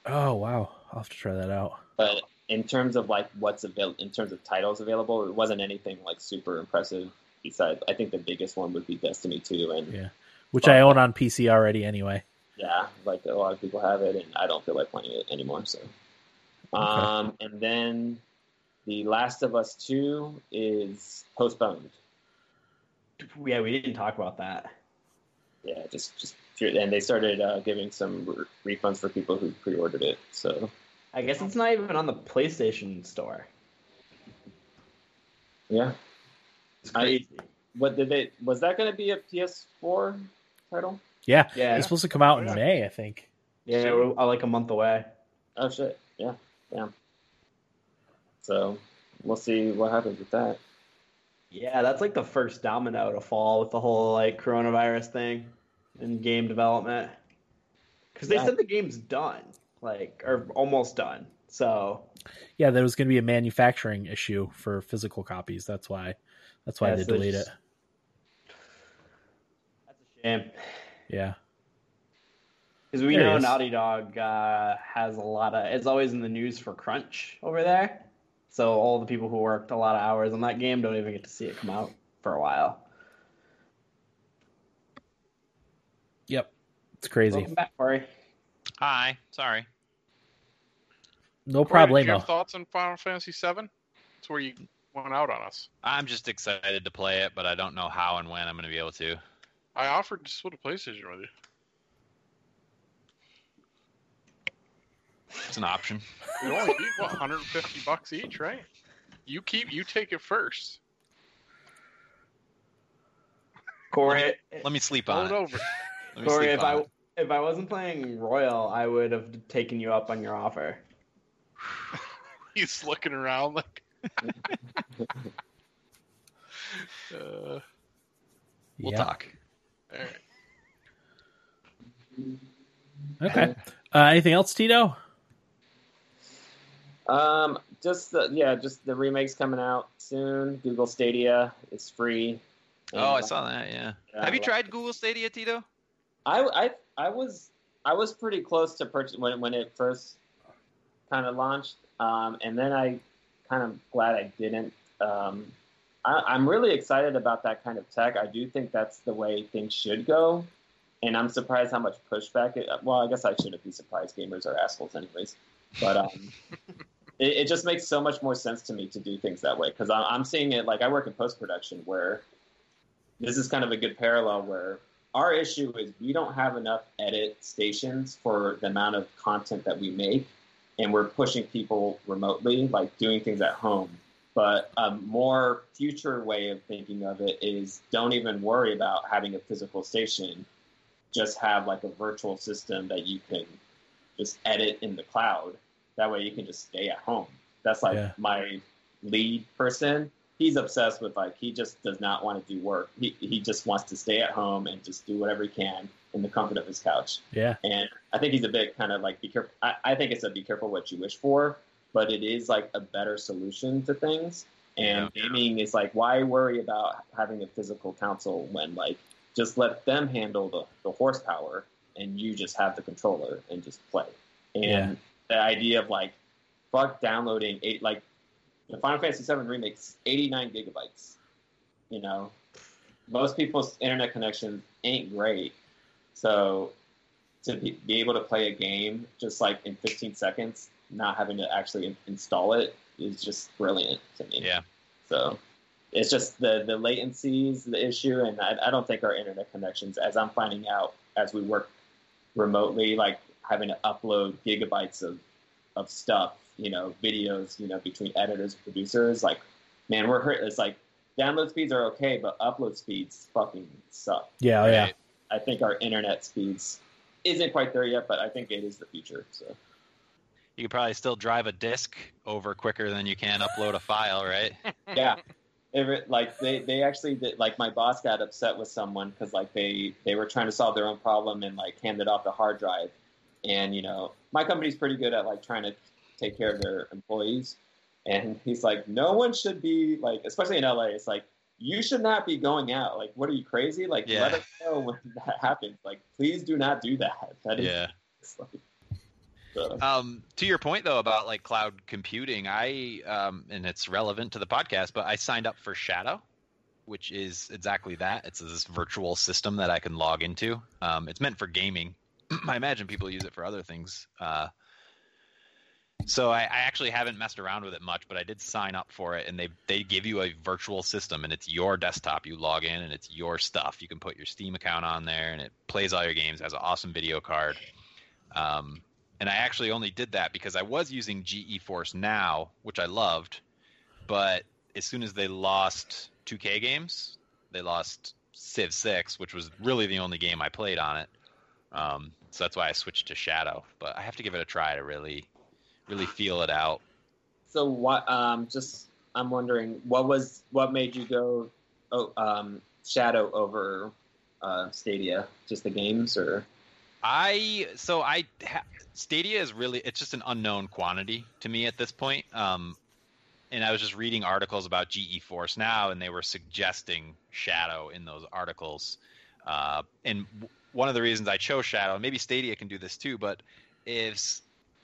Oh, wow. I'll have to try that out. But in terms of like what's available, in terms of titles available, it wasn't anything like super impressive. Besides, I think the biggest one would be Destiny two. And yeah, which well, I own on P C already anyway. Yeah, like a lot of people have it and I don't feel like playing it anymore. So, okay. um, and then... The Last of Us two is postponed. Yeah, we didn't talk about that. Yeah, just just and they started uh, giving some re- refunds for people who pre-ordered it. So I guess it's not even on the PlayStation Store. Yeah, it's crazy. I, what did they? Was that going to be a P S four title? Yeah, yeah. It's supposed to come out in May, I think. Yeah, we're like a month away. Oh shit! Yeah, damn. So we'll see what happens with that. Yeah, that's like the first domino to fall with the whole like coronavirus thing in game development. Because they yeah. said the game's done, like, or almost done. So yeah, there was going to be a manufacturing issue for physical copies. That's why. That's why yeah, they so delete just... it. That's a shame. Yeah. Because we there know Naughty Dog uh, has a lot of. It's always in the news for crunch over there. So all the people who worked a lot of hours on that game don't even get to see it come out for a while. Yep. It's crazy. Welcome back, Corey. Hi. Sorry. No problem. Your thoughts on Final Fantasy seven? That's where you went out on us. I'm just excited to play it, but I don't know how and when I'm going to be able to. I offered to split a PlayStation with you. It's an option. We only need what, one hundred fifty bucks each, right? You keep, you take it first. Corey, let me, let me sleep on it. Over. Let me Corey, sleep if on I it. if I wasn't playing Royal, I would have taken you up on your offer. He's looking around like. uh, we'll yeah. talk. All right. Okay. Uh, anything else, Tito? Um, just the, yeah, just the remakes coming out soon. Google Stadia is free. Oh, I like, saw that. Yeah. Uh, Have you tried Google Stadia, Tito? I, I, I was, I was pretty close to purchase when when it first kind of launched. Um, and then I kind of glad I didn't. Um, I, I'm really excited about that kind of tech. I do think that's the way things should go. And I'm surprised how much pushback it... Well, I guess I shouldn't be surprised. Gamers are assholes anyways. But um, it, it just makes so much more sense to me to do things that way. Because I'm, I'm seeing it... Like, I work in post-production where... This is kind of a good parallel where our issue is we don't have enough edit stations for the amount of content that we make. And we're pushing people remotely, like doing things at home. But a more future way of thinking of it is don't even worry about having a physical station. Just have like a virtual system that you can just edit in the cloud. That way you can just stay at home. That's like yeah. my lead person. He's obsessed with like, he just does not want to do work. He he just wants to stay at home and just do whatever he can in the comfort of his couch. Yeah. And I think he's a bit kind of like, be careful. I, I think it's a be careful what you wish for, but it is like a better solution to things. And yeah. gaming is like, why worry about having a physical console when like, just let them handle the, the horsepower and you just have the controller and just play. And yeah. the idea of like, fuck downloading eight, like the Final Fantasy seven remake's eighty-nine gigabytes, you know, most people's internet connections ain't great. So to be, be able to play a game just like in fifteen seconds, not having to actually in- install it is just brilliant to me. Yeah. So it's just the, the latency is the issue. And I, I don't think our internet connections, as I'm finding out as we work remotely, like having to upload gigabytes of, of stuff, you know, videos, you know, between editors and producers, like, man, we're hurt. It's like download speeds are okay, but upload speeds fucking suck. Yeah. Right? Yeah. I think our internet speeds isn't quite there yet, but I think it is the future. So you can probably still drive a disc over quicker than you can upload a file, right? Yeah. It, like they, they actually did, like my boss got upset with someone because like they, they were trying to solve their own problem and like handed off the hard drive. And, you know, my company's pretty good at like trying to take care of their employees. And he's like, no one should be like, especially in L A, it's like, you should not be going out. Like, what are you crazy? Like, yeah. Let us know when that happens. Like, please do not do that. That is yeah. like, so. Um, to your point though about like cloud computing, I um, and it's relevant to the podcast, but I signed up for Shadow, which is exactly that. It's this virtual system that I can log into. Um, it's meant for gaming. I imagine people use it for other things. Uh, So I, I actually haven't messed around with it much, but I did sign up for it, and they they give you a virtual system, and it's your desktop. You log in, and it's your stuff. You can put your Steam account on there, and it plays all your games, has an awesome video card. Um, and I actually only did that because I was using GeForce Now, which I loved, but as soon as they lost two K games, they lost Civ six, which was really the only game I played on it. Um, so that's why I switched to Shadow. But I have to give it a try to really... really feel it out. So what um just I'm wondering what was what made you go oh um Shadow over uh Stadia? Just the games or I so I ha- Stadia is really it's just an unknown quantity to me at this point. Um and I was just reading articles about GeForce Now and they were suggesting Shadow in those articles. Uh and w- one of the reasons I chose Shadow, maybe Stadia can do this too, but if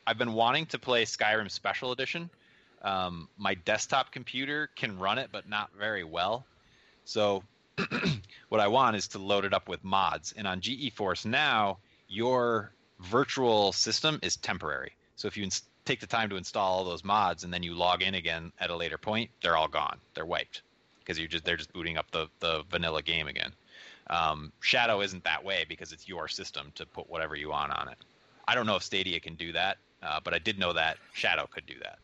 I've been wanting to play Skyrim Special Edition. Um, my desktop computer can run it, but not very well. So what I want is to load it up with mods. And on GeForce Now, your virtual system is temporary. So if you ins- take the time to install all those mods and then you log in again at a later point, they're all gone. They're wiped because you're just they're just booting up the, the vanilla game again. Um, Shadow isn't that way because it's your system to put whatever you want on it. I don't know if Stadia can do that. Uh, but I did know that Shadow could do that.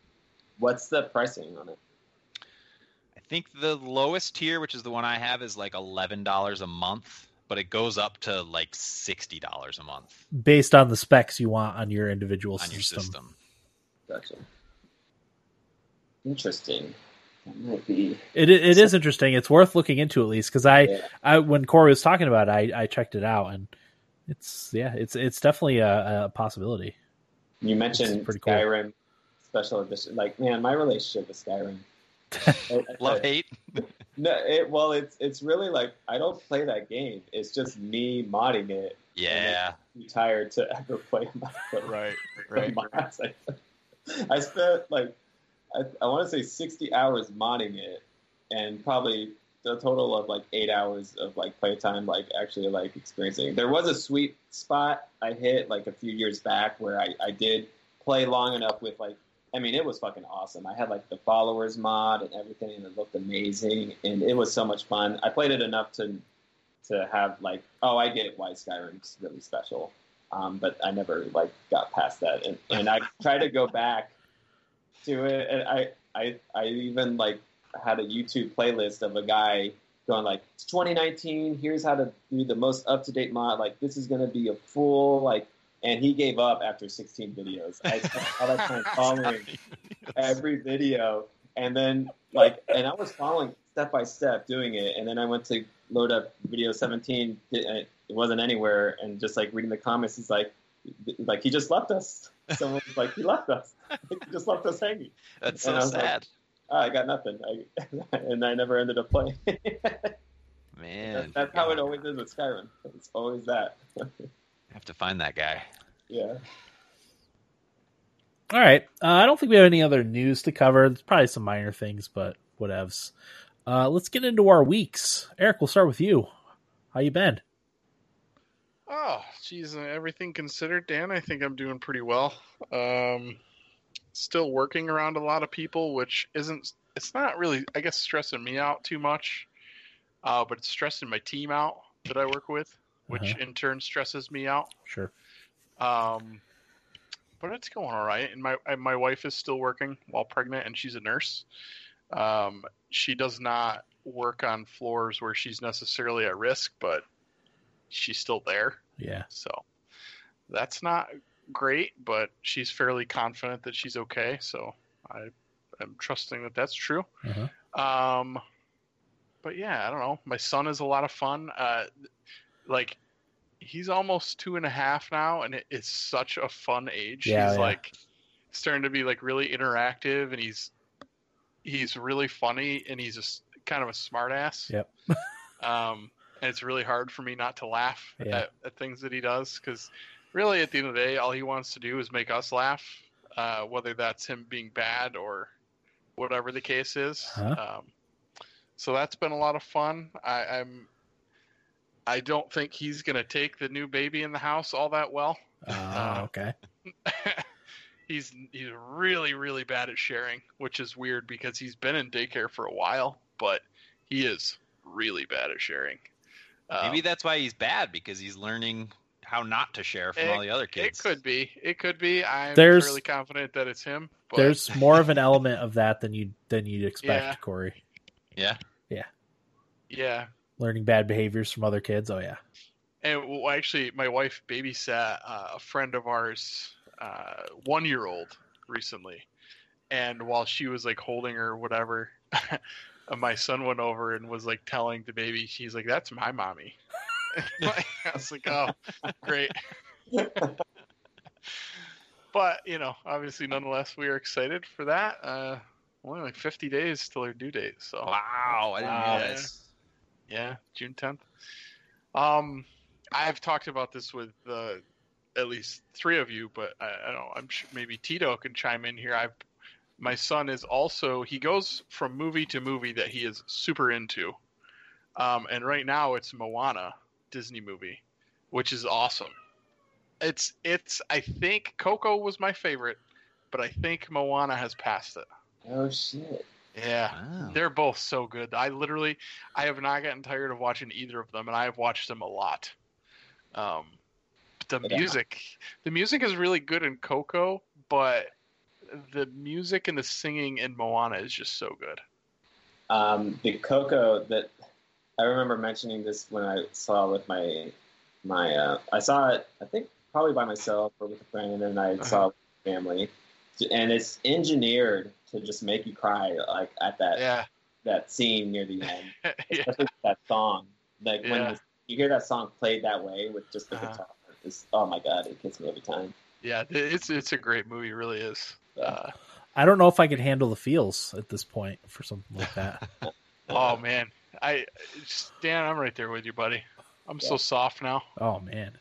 What's the pricing on it? I think the lowest tier, which is the one I have, is like eleven dollars a month, but it goes up to like sixty dollars a month. Based on the specs you want on your individual on system. Your system. Gotcha. Interesting. That might be... It, it, it is interesting. It's worth looking into at least, because I, yeah. I, when Corey was talking about it, I, I checked it out, and it's yeah, it's it's definitely a, a possibility. You mentioned Skyrim cool. Special Edition. Like, man, my relationship with Skyrim. Love hate. No, it, well, it's it's really like I don't play that game. It's just me modding it. Yeah. I'm too tired to ever play my right, right. mods. I, I spent like I, I want to say sixty hours modding it, and probably a total of like eight hours of like playtime, like actually like experiencing. There was a sweet spot I hit like a few years back where I, I did play long enough with like, I mean, it was fucking awesome. I had like the followers mod and everything, and it looked amazing, and it was so much fun. I played it enough to to have like, oh, I get why Skyrim's really special, um, but I never like got past that, and, and I tried to go back to it, and I I I even like. Had a YouTube playlist of a guy going like, it's twenty nineteen, here's how to do the most up-to-date mod, like this is going to be a fool, like, and he gave up after sixteen videos. I spent all that time following every video, and then like, and I was following step by step doing it, and then I went to load up video seventeen, it wasn't anywhere, and just like reading the comments, he's like, like he just left us. Someone was like, he left us. He just left us hanging. That's so sad. Like, Oh, I got nothing, I, and I never ended up playing. Man, that, that's how it always is with Skyrim. It's always that. I have to find that guy. Yeah. All right. Uh, I don't think we have any other news to cover. There's probably some minor things, but whatevs. Uh, let's get into our weeks. Eric, we'll start with you. How you been? Oh, geez, everything considered, Dan, I think I'm doing pretty well. Um, still working around a lot of people, which isn't, it's not really, I guess, stressing me out too much, uh, but it's stressing my team out that I work with, which uh-huh. in turn stresses me out. Sure. Um, but it's going all right. And my, my wife is still working while pregnant, and she's a nurse. Um, she does not work on floors where she's necessarily at risk, but she's still there. Yeah. So that's not great, but she's fairly confident that she's okay. So I, I'm trusting that that's true. Uh-huh. Um, but yeah, I don't know. My son is a lot of fun. Uh, like he's almost two and a half now, and it is such a fun age. Yeah, he's yeah. like starting to be like really interactive, and he's, he's really funny, and he's just kind of a smart ass. Yep. um, And it's really hard for me not to laugh yeah. at, at things that he does, because really at the end of the day, all he wants to do is make us laugh, uh, whether that's him being bad or whatever the case is. Huh? Um, so that's been a lot of fun. I, I'm, I don't think he's going to take the new baby in the house all that well. Oh, uh, okay. he's, he's really, really bad at sharing, which is weird because he's been in daycare for a while, but he is really bad at sharing. Maybe um, that's why he's bad, because he's learning how not to share from it, all the other kids. It could be. It could be. I'm there's, really confident that it's him. But... There's more of an element of that than you than you'd expect, yeah. Corey. Yeah. Yeah. Yeah. Learning bad behaviors from other kids. Oh yeah. And well, actually, my wife babysat uh, a friend of ours, uh, one year old recently, and while she was like holding her, whatever. My son went over and was like telling the baby, she's like, "That's my mommy." I was like, "Oh, great." But, you know, obviously, nonetheless, we are excited for that. Uh, only like fifty days till her due date. So wow, I didn't know this. Yeah, June tenth. Um, I've talked about this with uh, at least three of you, but I, I don't know. I'm sure maybe Tito can chime in here. I've My son is also, he goes from movie to movie that he is super into. Um, and right now it's Moana, Disney movie, which is awesome. It's, it's, I think Coco was my favorite, but I think Moana has passed it. Oh, shit. Yeah. Wow. They're both so good. I literally, I have not gotten tired of watching either of them, and I have watched them a lot. Um, the yeah. music, the music is really good in Coco, but the music and the singing in Moana is just so good. Um, the Coco that I remember mentioning this when I saw with my my uh, I saw it I think probably by myself or with a friend, and then I uh-huh. saw it with my family, and it's engineered to just make you cry like at that yeah. that scene near the end, especially yeah. that song. Like yeah. when the, you hear that song played that way with just the uh-huh. guitar, it's, oh my god, it gets me every time. Yeah, it's it's a great movie, it really is. Uh, I don't know if I could handle the feels at this point for something like that. Oh man, I Dan, I'm right there with you, buddy. I'm yeah. so soft now. Oh man,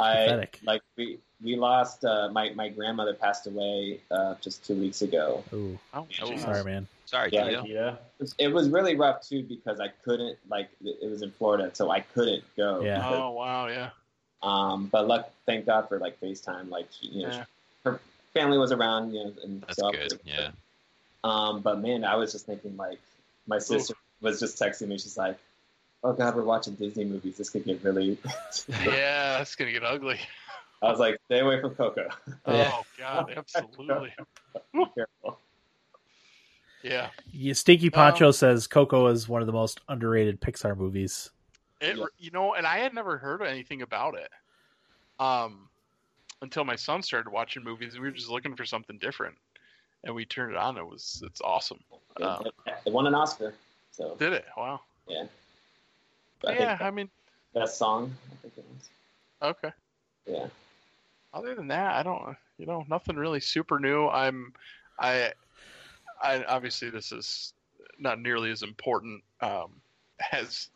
I pathetic. Like we we lost uh, my my grandmother passed away uh, just two weeks ago. Ooh. Oh, geez. Sorry, man. Sorry, yeah, yeah. It was really rough too because I couldn't like it was in Florida, so I couldn't go. Yeah. Because, oh wow, yeah. Um, but luck, thank God for like FaceTime. Like you know, yeah. her family was around. You know, and that's so good. But, yeah. Um, but man, I was just thinking like my sister Ooh. was just texting me. She's like, "Oh God, we're watching Disney movies. This could get really." Yeah, it's gonna get ugly. I was like, "Stay away from Coco." Oh God, absolutely. Be careful. Yeah. yeah. Stinky Poncho um, says Coco is one of the most underrated Pixar movies. It, yeah. You know, and I had never heard anything about it um, until my son started watching movies. We were just looking for something different, and we turned it on. It was it's awesome. Um, it won an Oscar. So did it? Wow. Yeah. But yeah, I, think that, I mean, best song. I think it was. Okay. Yeah. Other than that, I don't. You know, nothing really super new. I'm. I. I obviously this is not nearly as important um, as.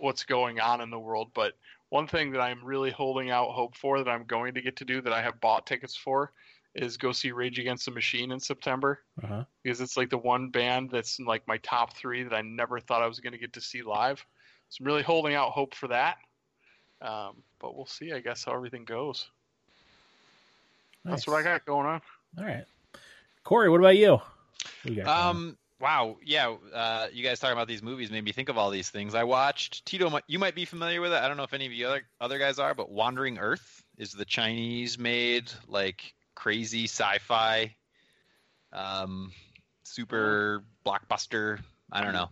what's going on in the world, but one thing that I'm really holding out hope for that I'm going to get to do that I have bought tickets for is go see Rage Against the Machine in September. Uh-huh. Because it's like the one band that's in like my top three that I never thought I was going to get to see live. So I'm really holding out hope for that. Um, but we'll see, I guess, how everything goes. Nice. That's what I got going on. All right. Corey, what about you? What you got um, wow. Yeah. Uh, you guys talking about these movies made me think of all these things. I watched Tito. You might be familiar with it. I don't know if any of you other, other guys are, but Wandering Earth is the Chinese made like crazy sci-fi, um, super blockbuster. I don't know.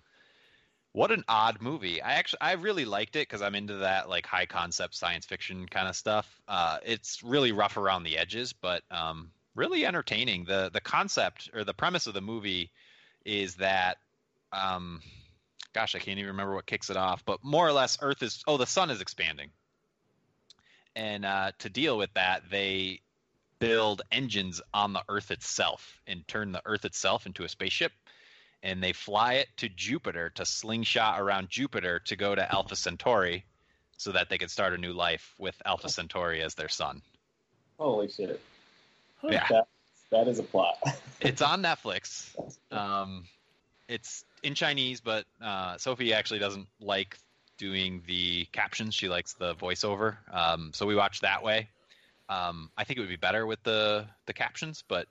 What an odd movie. I actually, I really liked it because I'm into that like high concept science fiction kind of stuff. Uh, it's really rough around the edges, but um, really entertaining. The the concept or the premise of the movie is that, um, gosh, I can't even remember what kicks it off, but more or less Earth is, oh, the sun is expanding. And uh, to deal with that, they build engines on the Earth itself and turn the Earth itself into a spaceship. And they fly it to Jupiter to slingshot around Jupiter to go to Alpha Centauri so that they could start a new life with Alpha Centauri as their sun. Holy shit. Yeah. That, that is a plot. It's on Netflix. Um, it's in Chinese, but uh, Sophie actually doesn't like doing the captions. She likes the voiceover. Um, so we watched that way. Um, I think it would be better with the, the captions, but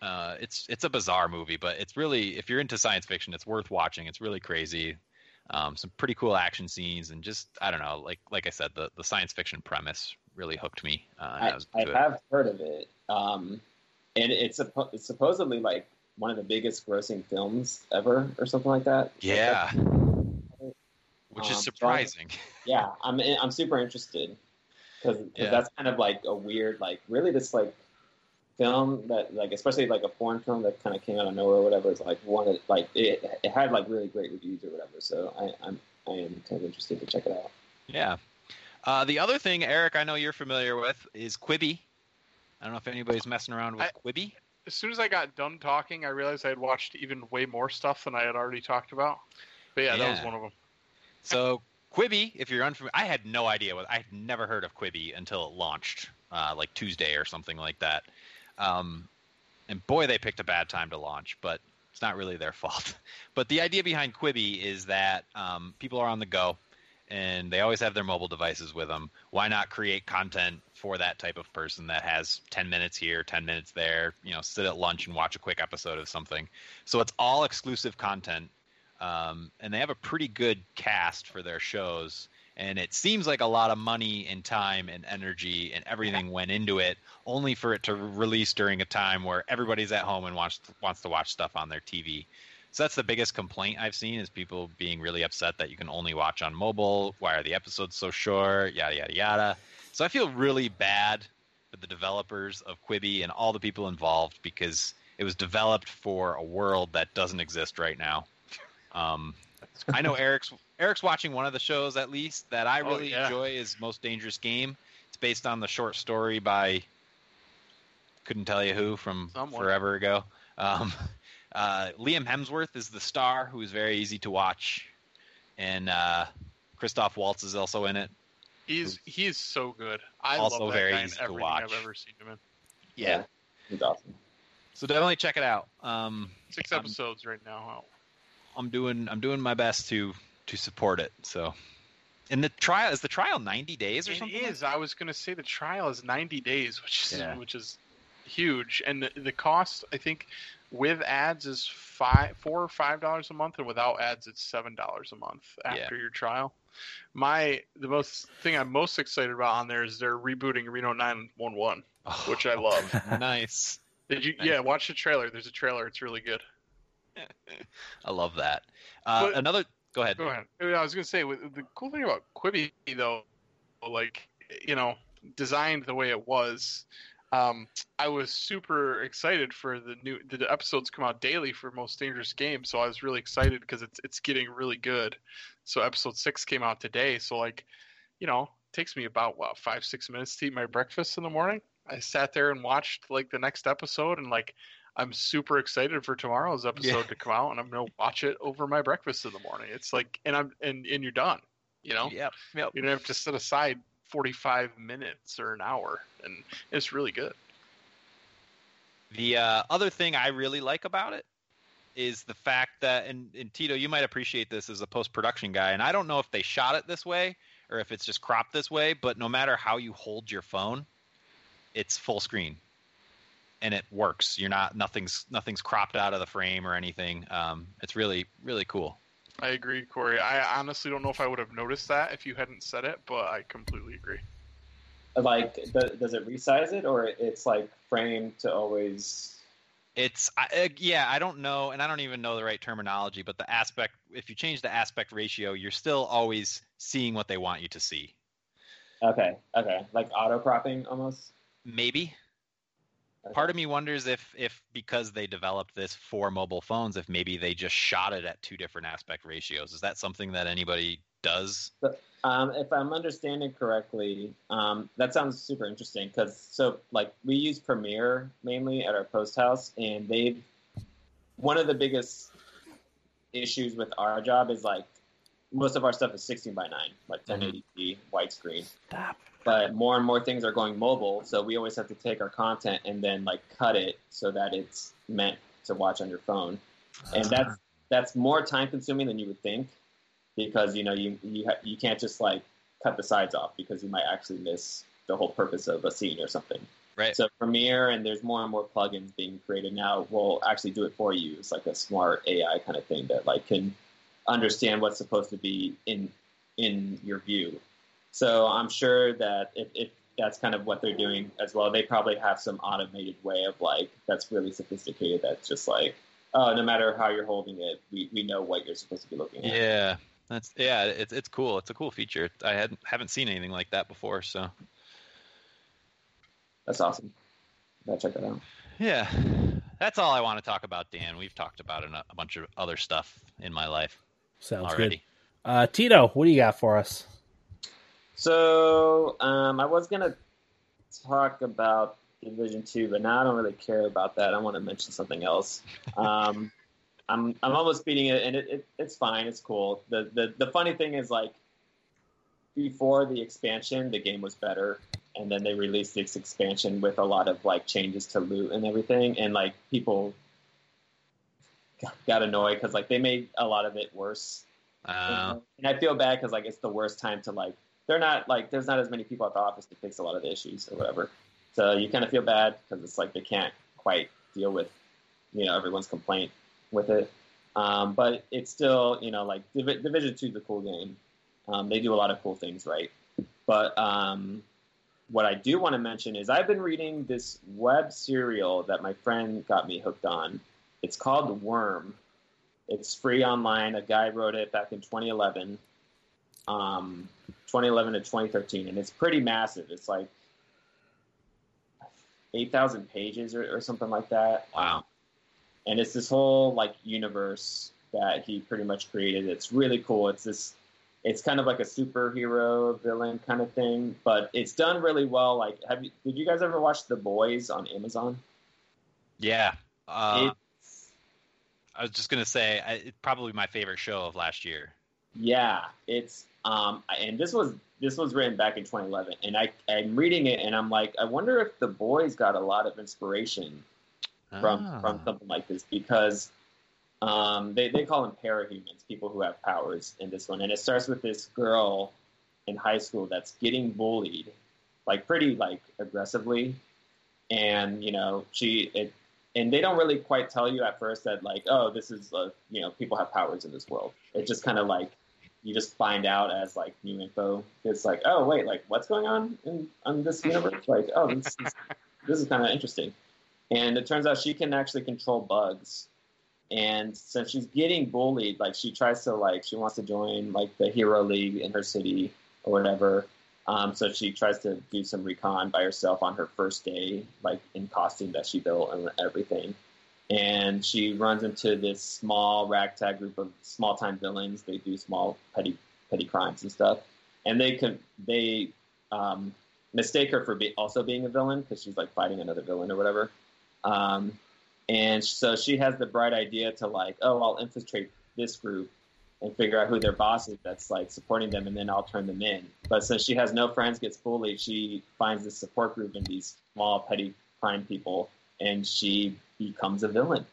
Uh, it's it's a bizarre movie, but it's really, if you're into science fiction, it's worth watching. It's really crazy. Um, some pretty cool action scenes and just, I don't know, like like I said, the, the science fiction premise really hooked me. Uh, I, I, I have heard of it. Um, and it's, suppo- it's supposedly like one of the biggest grossing films ever or something like that. Yeah. Like, which um, is surprising. So I'm, yeah, I'm I'm super interested because yeah. that's kind of like a weird, like really this like, film that like especially like a foreign film that kind of came out of nowhere or whatever is like one of like it, it had like really great reviews or whatever, so I, I'm I am kind of interested to check it out. Yeah. Uh, the other thing, Eric, I know you're familiar with is Quibi. I don't know if anybody's messing around with I, Quibi. As soon as I got done talking, I realized I had watched even way more stuff than I had already talked about. But yeah, yeah. that was one of them. So Quibi, if you're unfamiliar, I had no idea what I had never heard of Quibi until it launched, uh, like Tuesday or something like that. Um, and boy, they picked a bad time to launch, but it's not really their fault. But the idea behind Quibi is that um, people are on the go, and they always have their mobile devices with them. Why not create content for that type of person that has ten minutes here, ten minutes there, you know, sit at lunch and watch a quick episode of something. So it's all exclusive content, um, and they have a pretty good cast for their shows. And it seems like a lot of money and time and energy and everything went into it, only for it to release during a time where everybody's at home and wants to, wants to watch stuff on their T V. So that's the biggest complaint I've seen is people being really upset that you can only watch on mobile. Why are the episodes so short? Yada, yada, yada. So I feel really bad for the developers of Quibi and all the people involved because it was developed for a world that doesn't exist right now. Um, I know Eric's... Eric's watching one of the shows, at least, that I really oh, yeah. enjoy is Most Dangerous Game. It's based on the short story by, couldn't tell you who, from Someone. forever ago. Um, uh, Liam Hemsworth is the star, who is very easy to watch. And uh, Christoph Waltz is also in it. He's he is so good. I also love that very guy easy in everything to watch. I've ever seen him in. Yeah. yeah. He's awesome. So definitely check it out. Um, Six episodes I'm, right now. I'm doing I'm doing my best to... to support it. So, and the trial is the trial ninety days or it something. It is. Like I was going to say the trial is ninety days, which is yeah. which is huge. And the, the cost, I think, with ads is five, four or five dollars a month, and without ads, it's seven dollars a month after yeah. your trial. My the most thing I'm most excited about on there is they're rebooting Reno nine one one, oh, which I love. Nice. Did you? Nice. Yeah, watch the trailer. There's a trailer. It's really good. I love that. Uh, but, another. Go ahead. Go ahead. I was going to say, the cool thing about Quibi, though, like, you know, designed the way it was, um, I was super excited for the new – the episodes come out daily for Most Dangerous Game, so I was really excited because it's it's getting really good. So episode six came out today, so, like, you know, it takes me about, what, five, six minutes to eat my breakfast in the morning. I sat there and watched, like, the next episode and, like – I'm super excited for tomorrow's episode yeah. to come out, and I'm going to watch it over my breakfast in the morning. It's like, and I'm, and, and you're done, you know, yeah, yep. you don't have to set aside forty-five minutes or an hour, and it's really good. The uh, other thing I really like about it is the fact that, and, and Tito, you might appreciate this as a post-production guy, and I don't know if they shot it this way or if it's just cropped this way, but no matter how you hold your phone, it's full screen. And it works. You're not nothing's nothing's cropped out of the frame or anything. Um, it's really, really cool. I agree, Corey. I honestly don't know if I would have noticed that if you hadn't said it, but I completely agree. Like, th- does it resize it, or it's like framed to always? It's I, uh, yeah. I don't know, and I don't even know the right terminology. But the aspect, if you change the aspect ratio, you're still always seeing what they want you to see. Okay. Okay. Like auto cropping, almost. Maybe. Part of me wonders if, if because they developed this for mobile phones, if maybe they just shot it at two different aspect ratios. Is that something that anybody does? So, um, if I'm understanding correctly, um, that sounds super interesting because so like we use Premiere mainly at our post house, and they've one of the biggest issues with our job is like most of our stuff is sixteen by nine, like ten eighty p mm-hmm. widescreen. Stop. But more and more things are going mobile, so we always have to take our content and then like cut it so that it's meant to watch on your phone, and that's that's more time consuming than you would think, because you know you you ha- you can't just like cut the sides off because you might actually miss the whole purpose of a scene or something. Right. So Premiere, and there's more and more plugins being created now, will actually do it for you. It's like a smart A I kind of thing that like can understand what's supposed to be in in your view. So I'm sure that if, if that's kind of what they're doing as well, they probably have some automated way of like, that's really sophisticated. That's just like, oh, no matter how you're holding it, we, we know what you're supposed to be looking at. Yeah. That's, yeah, it's, it's cool. It's a cool feature. I hadn't, haven't seen anything like that before. So that's awesome. I gotta check that out. Yeah. That's all I want to talk about, Dan. We've talked about a bunch of other stuff in my life. Sounds already. Good. Uh, Tito, what do you got for us? So um, I was going to talk about Division two, but now I don't really care about that. I want to mention something else. Um, I'm I'm almost beating it, and it, it, it's fine. It's cool. The, the the funny thing is, like, before the expansion, the game was better, and then they released this expansion with a lot of, like, changes to loot and everything, and, like, people got annoyed because, like, they made a lot of it worse. Uh, and I feel bad because, like, it's the worst time to, like, they're not like there's not as many people at the office to fix a lot of the issues or whatever, so you kind of feel bad because it's like they can't quite deal with, you know, everyone's complaint with it. Um, but it's still, you know, like Div- Division two is a cool game. Um, they do a lot of cool things, right? But um, what I do want to mention is I've been reading this web serial that my friend got me hooked on. It's called Worm. It's free online. A guy wrote it back in twenty eleven. Um, twenty eleven to twenty thirteen, and it's pretty massive. It's like eight thousand pages or, or something like that. Wow. And it's this whole like universe that he pretty much created. It's really cool. It's this, it's kind of like a superhero villain kind of thing, but it's done really well. Like, have you, did you guys ever watch The Boys on Amazon? Yeah. Uh, I was just going to say, I, it's probably my favorite show of last year. Yeah, it's um, and this was this was written back in twenty eleven, and I I'm reading it, and I'm like, I wonder if The Boys got a lot of inspiration from ah. from something like this, because um, they they call them parahumans, people who have powers in this one, and it starts with this girl in high school that's getting bullied, like pretty like aggressively, and you know she it, and they don't really quite tell you at first that like, oh, this is a, you know, people have powers in this world. It's just kind of like, you just find out as, like, new info. It's like, oh, wait, like, what's going on in on this universe? Like, oh, this is, this is kind of interesting. And it turns out she can actually control bugs. And since she's getting bullied, like, she tries to, like, she wants to join, like, the Hero League in her city or whatever. Um, so she tries to do some recon by herself on her first day, like, in costume that she built and everything. And she runs into this small ragtag group of small-time villains. They do small petty petty crimes and stuff. And they can, they um, mistake her for be, also being a villain because she's, like, fighting another villain or whatever. Um, and so she has the bright idea to, like, oh, I'll infiltrate this group and figure out who their boss is that's, like, supporting them, and then I'll turn them in. But since she has no friends, gets bullied, she finds this support group in these small petty crime people and she becomes a villain.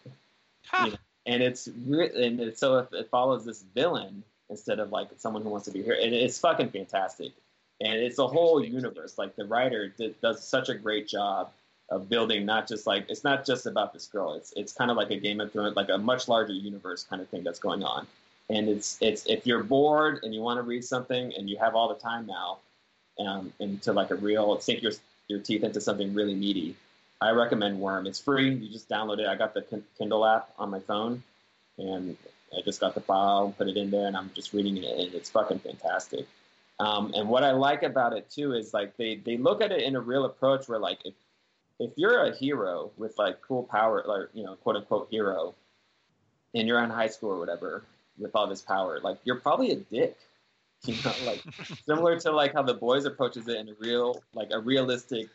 Huh. You know? And it's re- and it's, so if it follows this villain instead of like someone who wants to be here, and it's fucking fantastic. And it's a whole universe. Like the writer did, does such a great job of building, not just like, it's not just about this girl. It's it's kind of like a Game of Thrones, like a much larger universe kind of thing that's going on. And it's it's if you're bored and you want to read something and you have all the time now, um, into like a real sink your your teeth into something really meaty, I recommend Worm. It's free. You just download it. I got the Kindle app on my phone, and I just got the file, put it in there, and I'm just reading it, and it's fucking fantastic. Um, and what I like about it, too, is, like, they, they look at it in a real approach where, like, if, if you're a hero with, like, cool power, like, you know, quote-unquote hero, and you're in high school or whatever with all this power, like, you're probably a dick, you know? Like, similar to, like, how The Boys approaches it in a real, like, a realistic...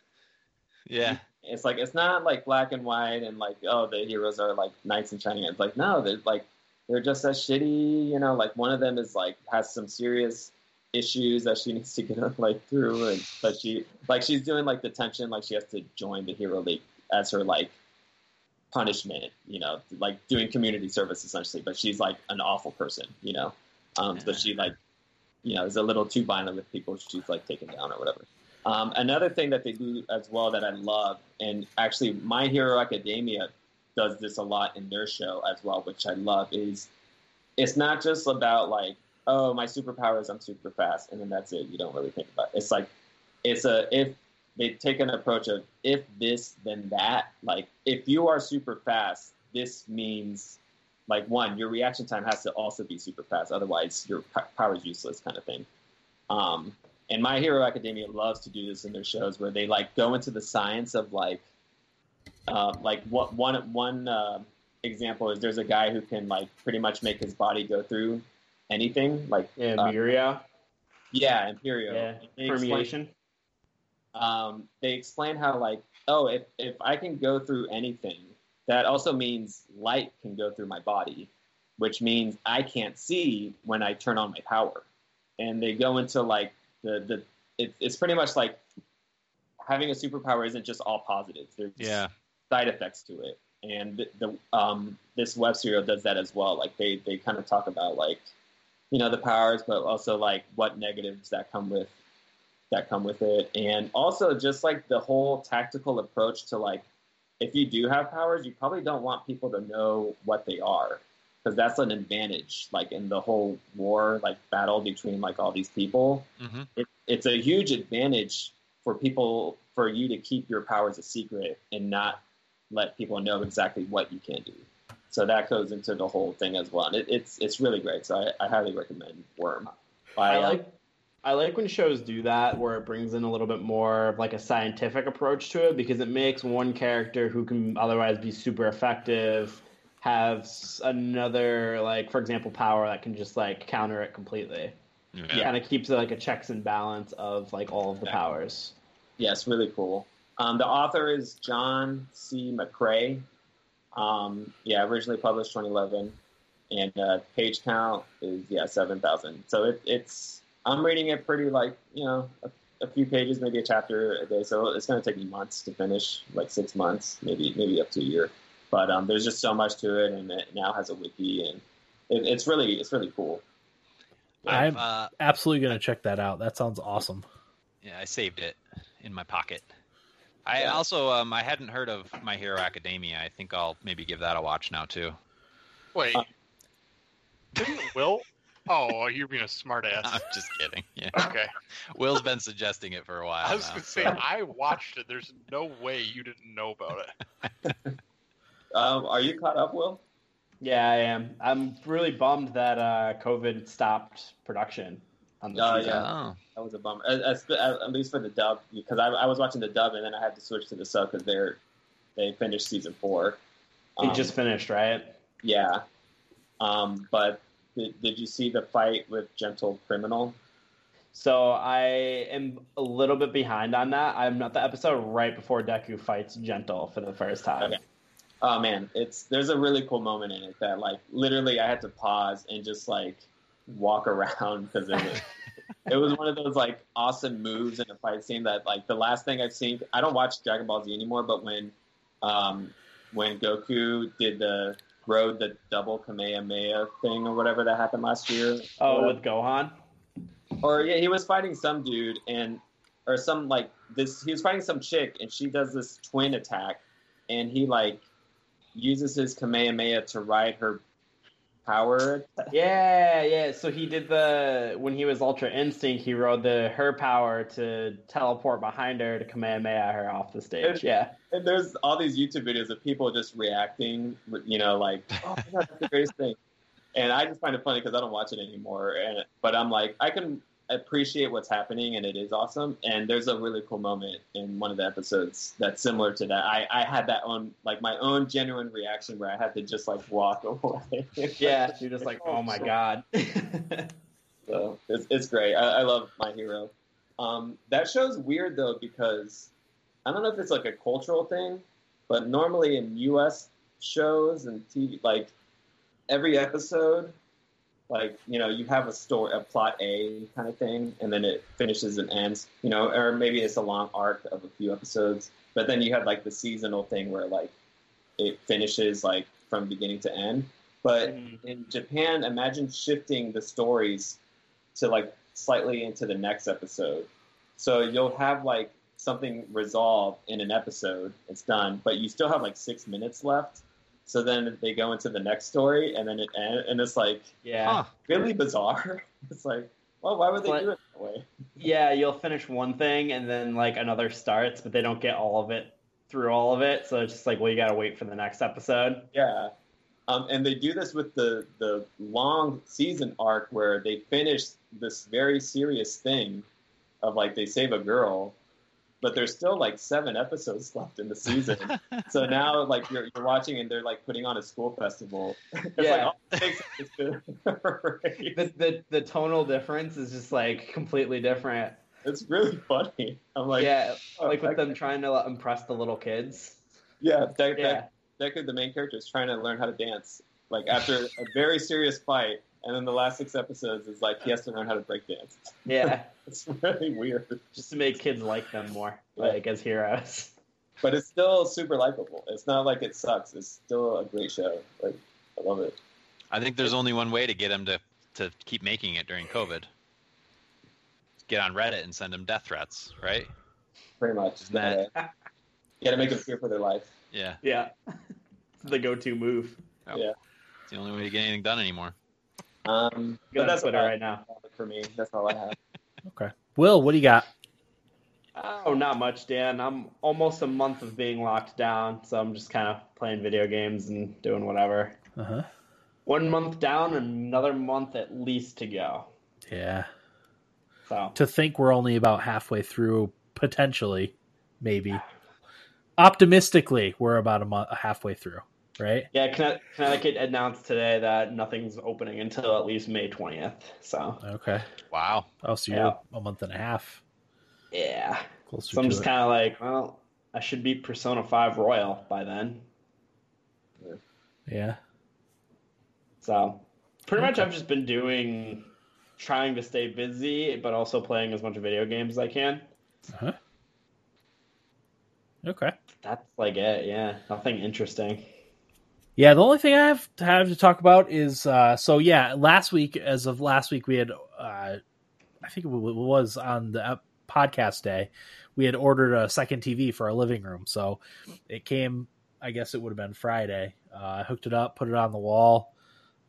Yeah. It's, like, it's not, like, black and white and, like, oh, the heroes are, like, knights in shining. It's, like, no, they're, like, they're just as shitty, you know? Like, one of them is, like, has some serious... issues that she needs to get her, like, through, and but she like she's doing like detention, like she has to join the Hero League as her like punishment, you know, like doing community service essentially. But she's like an awful person, you know. Um, so she like you know is a little too violent with people. She's like taken down or whatever. Um, another thing that they do as well that I love, and actually My Hero Academia does this a lot in their show as well, which I love, is it's not just about like, oh, my superpower is I'm super fast, and then that's it. You don't really think about it. It's like, it's a, if they take an approach of if this, then that, like, if you are super fast, this means, like, one, your reaction time has to also be super fast. Otherwise, your p- power is useless kind of thing. Um, and My Hero Academia loves to do this in their shows where they, like, go into the science of, like, uh, like what one, one uh, example is there's a guy who can, like, pretty much make his body go through anything, like yeah, uh, Imperio. Yeah, Imperio. Yeah. They Permeation. Explain, um, they explain how, like, oh, if, if I can go through anything, that also means light can go through my body, which means I can't see when I turn on my power. And they go into, like, the, the it, it's pretty much like having a superpower isn't just all positive. There's yeah. side effects to it. And the, the um this web serial does that as well. Like, they, they kind of talk about, like, you know, the powers, but also like what negatives that come with that come with it, and also just like the whole tactical approach to, like, if you do have powers, you probably don't want people to know what they are, because that's an advantage. Like in the whole war, like battle between like all these people, mm-hmm. it, it's a huge advantage for people for you to keep your powers a secret and not let people know exactly what you can do. So that goes into the whole thing as well. And it, it's it's really great. So I, I highly recommend Worm. I, I like I like when shows do that, where it brings in a little bit more of like a scientific approach to it, because it makes one character who can otherwise be super effective have another, like, for example, power that can just like counter it completely. Yeah. It kind of keeps it like a checks and balance of like all of the yeah. powers. Yeah, it's really cool. Um, the author is John C. McCrae. Um, yeah, originally published twenty eleven, and uh, page count is yeah seven thousand. So it, it's I'm reading it pretty like you know a, a few pages, maybe a chapter a day. So it's going to take me months to finish, like six months, maybe maybe up to a year. But um, there's just so much to it, and it now has a wiki, and it, it's really it's really cool. I'm uh, absolutely going to check that out. That sounds awesome. Yeah, I saved it in my pocket. I also, um, I hadn't heard of My Hero Academia. I think I'll maybe give that a watch now, too. Wait. Uh, didn't Will? Oh, you're being a smartass. I'm just kidding. Yeah. Okay. Will's been suggesting it for a while. I was going to say, so. I watched it. There's no way you didn't know about it. um, are you caught up, Will? Yeah, I am. I'm really bummed that uh, COVID stopped production. Oh, season. yeah. Oh. That was a bummer. At, at least for the dub, because I, I was watching the dub, and then I had to switch to the sub because they're they finished season four. Um, it just finished, right? Yeah. Um, but th- did you see the fight with Gentle Criminal? So I am a little bit behind on that. I'm not the episode right before Deku fights Gentle for the first time. Okay. Oh, man. it's There's a really cool moment in it that, like, literally I had to pause and just, like, walk around, because it was, it was one of those like awesome moves in a fight scene that, like, the last thing I've seen, I don't watch Dragon Ball Z anymore, but when um, when Goku did the rode the double Kamehameha thing or whatever that happened last year. Oh, with Gohan? Or yeah, he was fighting some dude and or some like this. He was fighting some chick and she does this twin attack and he like uses his Kamehameha to ride her power. Yeah, yeah. So he did the when he was Ultra Instinct, he rode the her power to teleport behind her to Kamehameha her off the stage. And, yeah. And there's all these YouTube videos of people just reacting, you know, like, oh my God, that's the greatest thing. And I just find it funny because I don't watch it anymore. And but I'm like, I can appreciate what's happening, and it is awesome. And there's a really cool moment in one of the episodes that's similar to that. I, I had that own, like my own genuine reaction where I had to just like walk away. Yeah, you're just like, oh my God. So it's, it's great. I, I love My Hero. Um, that show's weird though because I don't know if it's like a cultural thing, but normally in U S shows and T V, like. Every episode, like, you know, you have a story, a plot A kind of thing, and then it finishes and ends, you know, or maybe it's a long arc of a few episodes, but then you have, like, the seasonal thing where, like, it finishes, like, from beginning to end. But mm-hmm. in Japan, imagine shifting the stories to, like, slightly into the next episode. So you'll have, like, something resolved in an episode, it's done, but you still have, like, six minutes left. So then they go into the next story, and then it ends, and it's like, yeah, huh. really bizarre. It's like, well, why would they do it that way? Yeah, you'll finish one thing, and then like another starts, but they don't get all of it through all of it. So it's just like, well, you got to wait for the next episode. Yeah, um, and they do this with the the long season arc where they finish this very serious thing of like they save a girl. But there's still like seven episodes left in the season, so now like you're you're watching and they're like putting on a school festival. It's yeah, like, oh, right. the, the the tonal difference is just like completely different. It's really funny. I'm like, yeah, oh, like with them could... trying to impress the little kids. Yeah, that yeah. that, that could, the main character is trying to learn how to dance. Like after a very serious fight, and then the last six episodes is like he has to learn how to break dance. Yeah. It's really weird. Just to make kids like them more, yeah. like as heroes. But it's still super likable. It's not like it sucks. It's still a great show. Like, I love it. I think there's only one way to get them to, to keep making it during COVID. Get on Reddit and send them death threats, right? Pretty much. Isn't that... You gotta make them fear for their life. Yeah. Yeah. It's the go-to move. Oh. Yeah. It's the only way to get anything done anymore. Um, but that's Twitter right now. For me, that's all I have. Okay. Will, what do you got? Oh, not much, Dan. I'm almost a month of being locked down, so I'm just kind of playing video games and doing whatever. Uh-huh. One month down, another month at least to go. Yeah. So to think we're only about halfway through, potentially, maybe. Optimistically, we're about a month halfway through, right? Yeah, Connecticut announced today that nothing's opening until at least May twentieth. So okay, wow. Oh, so you're yeah. a month and a half. Yeah. Closer so I'm just kind of like, well, I should be Persona five Royal by then. Yeah. So pretty okay. much I've just been doing, trying to stay busy, but also playing as much video games as I can. Uh-huh. Okay. That's like it, yeah. Nothing interesting. Yeah, the only thing I have to, have to talk about is, uh, so yeah, last week, as of last week, we had, uh, I think it was on the podcast day, we had ordered a second T V for our living room. So it came, I guess it would have been Friday. Uh, I hooked it up, put it on the wall.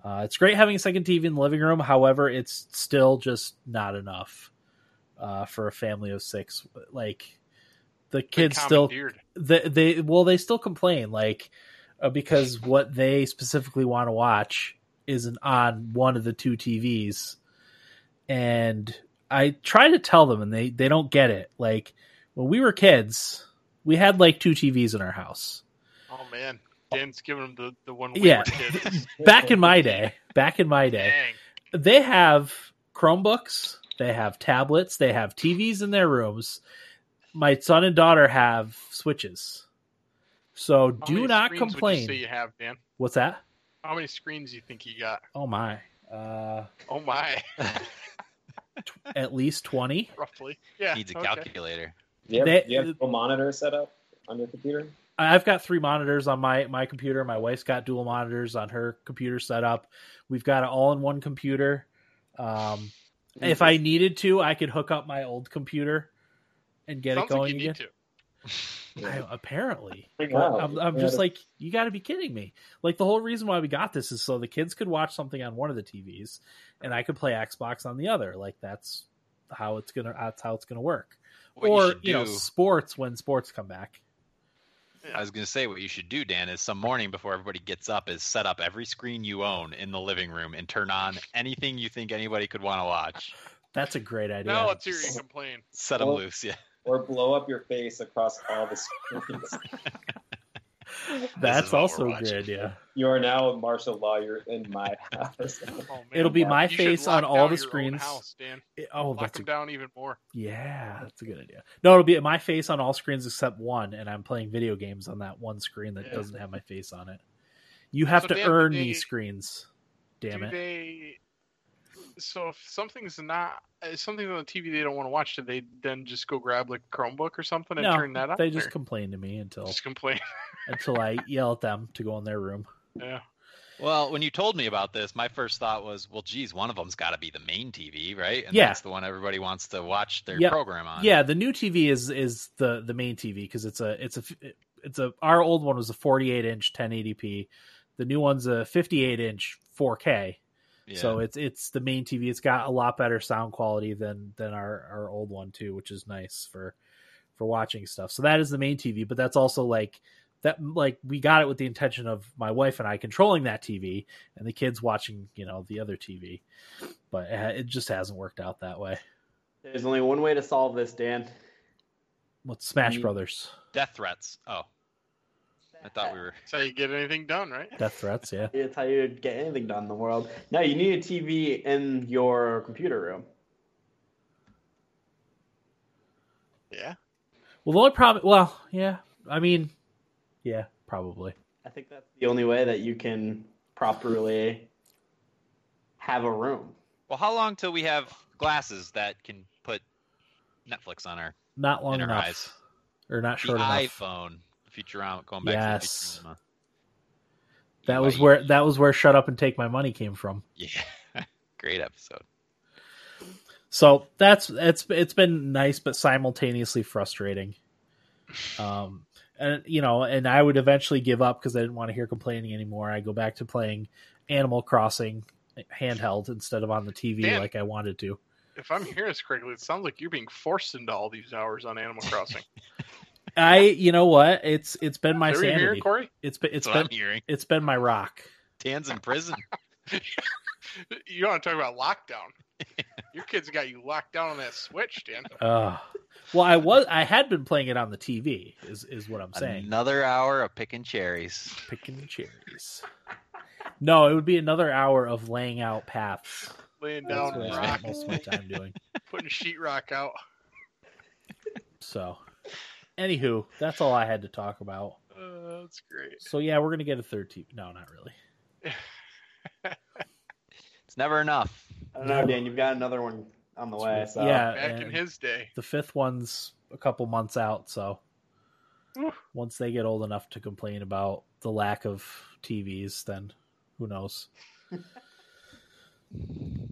Uh, it's great having a second T V in the living room. However, it's still just not enough uh, for a family of six. Like, the kids still, they, they, well, they still complain, like, because what they specifically want to watch isn't on one of the two T Vs. And I try to tell them, and they, they don't get it. Like, when we were kids, we had, like, two T Vs in our house. Oh, man. Dan's giving them the, the one we yeah. were kids. Back in my day. Back in my day. Dang. They have Chromebooks. They have tablets. They have T Vs in their rooms. My son and daughter have Switches. So How do not complain. Would you say you have, Dan? What's that? How many screens do you think you got? Oh my! Uh, oh my! t- at least twenty, roughly. Yeah, needs a okay. calculator. Do you have, they, do you have a monitor set up on your computer? I've got three monitors on my, my computer. My wife's got dual monitors on her computer setup. We've got it all in one computer. Um, if I needed to, I could hook up my old computer and get Sounds it going like you again. Need to. I, apparently, wow. I'm, I'm just like, you got to be kidding me! Like the whole reason why we got this is so the kids could watch something on one of the T Vs, and I could play Xbox on the other. Like that's how it's gonna that's how it's gonna work. What or you, you know, sports when sports come back. I was going to say what you should do, Dan, is some morning before everybody gets up is set up every screen you own in the living room and turn on anything you think anybody could want to watch. That's a great idea. Now let's hear you complain. Set them blow, loose, yeah. Or blow up your face across all the screens. That's also a good idea. You are now a martial lawyer in my house. Oh, it'll be my you face on all the screens. House, Dan. It, oh, lock that's them a, down even more. Yeah, that's a good idea. No, it'll be my face on all screens except one, and I'm playing video games on that one screen that yeah. doesn't have my face on it. You have so to Dan, earn they, these screens. Damn it. They, so if something's not if something's on the T V they don't want to watch, do they then just go grab like Chromebook or something and no, turn that on? They just or? complain to me until just complain. Until I yell at them to go in their room. Yeah. Well, when you told me about this, my first thought was, well, geez, one of them's got to be the main T V, right? And yeah. that's the one everybody wants to watch their yep. program on. Yeah, the new T V is is the, the main T V because it's a it's a it's a our old one was a forty-eight inch ten eighty p, the new one's a fifty-eight inch four K. Yeah. So it's it's the main T V. It's got a lot better sound quality than than our, our old one too, which is nice for for watching stuff. So that is the main T V, but that's also like. That like we got it with the intention of my wife and I controlling that T V and the kids watching, you know, the other T V, but it just hasn't worked out that way. There's only one way to solve this, Dan. What's Smash Brothers? Death threats. Oh, I thought we were. That's how you get anything done, right? Death threats. Yeah. That's how you get anything done in the world. No, you need a T V in your computer room. Yeah. Well, the only problem. Well, yeah. I mean. Yeah, probably. I think that's the only way that you can properly have a room. Well, how long till we have glasses that can put Netflix on our not long in our enough, eyes? Or not short the enough. iPhone, Futurama, going back yes. to the Futurama. That was where that was where "Shut Up and Take My Money" came from. Yeah, great episode. So that's it's it's been nice, but simultaneously frustrating. Um. And, you know, and I would eventually give up because I didn't want to hear complaining anymore. I go back to playing Animal Crossing handheld instead of on the T V Dan, like I wanted to. If I'm hearing this correctly, it sounds like you're being forced into all these hours on Animal Crossing. I, you know what? It's it's been my sanity. Hearing, Corey? It's been it's That's been it's been my rock. Dan's in prison. You want to talk about lockdown? Your kids got you locked down on that Switch, Dan. Uh, well, I was I had been playing it on the T V, is is what I'm saying. Another hour of picking cherries. Picking cherries. No, it would be another hour of laying out paths. Laying down rock. I spent most of my time doing. Putting sheetrock out. So, anywho, that's all I had to talk about. Uh, that's great. So, yeah, we're going to get a third T V. No, not really. It's never enough. I don't know, Dan. You've got another one on the way. So. Yeah, back in his day, the fifth one's a couple months out. So Oof. Once they get old enough to complain about the lack of T Vs, then who knows?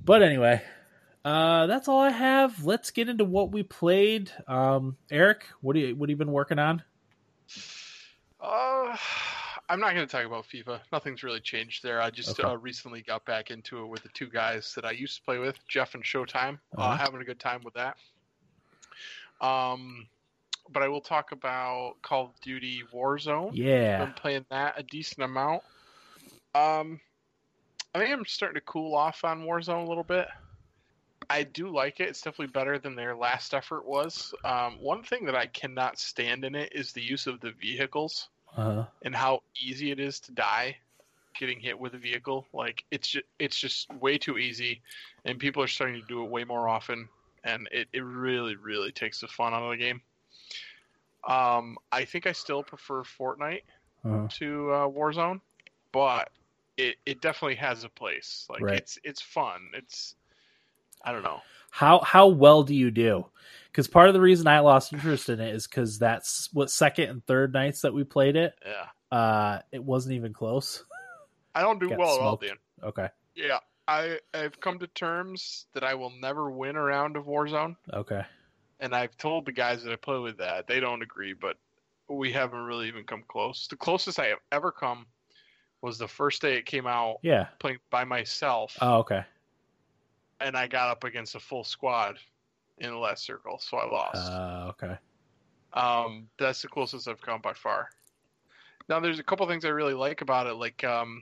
But anyway, uh, that's all I have. Let's get into what we played. Um, Eric, what do you what have you been working on? Uh I'm not going to talk about FIFA. Nothing's really changed there. I just okay. uh, recently got back into it with the two guys that I used to play with, Jeff and Showtime. Uh-huh. Uh, having a good time with that. Um, but I will talk about Call of Duty Warzone. Yeah. I've been playing that a decent amount. Um, I think I'm starting to cool off on Warzone a little bit. I do like it. It's definitely better than their last effort was. Um, one thing that I cannot stand in it is the use of the vehicles. Uh-huh. And how easy it is to die getting hit with a vehicle. Like it's just, it's just way too easy, and people are starting to do it way more often, and it, it really, really takes the fun out of the game. Um, I think I still prefer Fortnite uh-huh. to uh, Warzone, but it, it definitely has a place. Like right. it's it's fun. It's I don't know. How how well do you do? Because part of the reason I lost interest in it is because that's what second and third nights that we played it. Yeah. Uh, it wasn't even close. I don't do Got well smoked. At all, Dan. Okay. Yeah. I, I've come to terms that I will never win a round of Warzone. Okay. And I've told the guys that I play with that. They don't agree, but we haven't really even come close. The closest I have ever come was the first day it came out. Yeah. Playing by myself. Oh, okay. And I got up against a full squad in the last circle, so I lost. Uh, okay. Um, that's the closest I've come by far. Now, there's a couple things I really like about it, like um,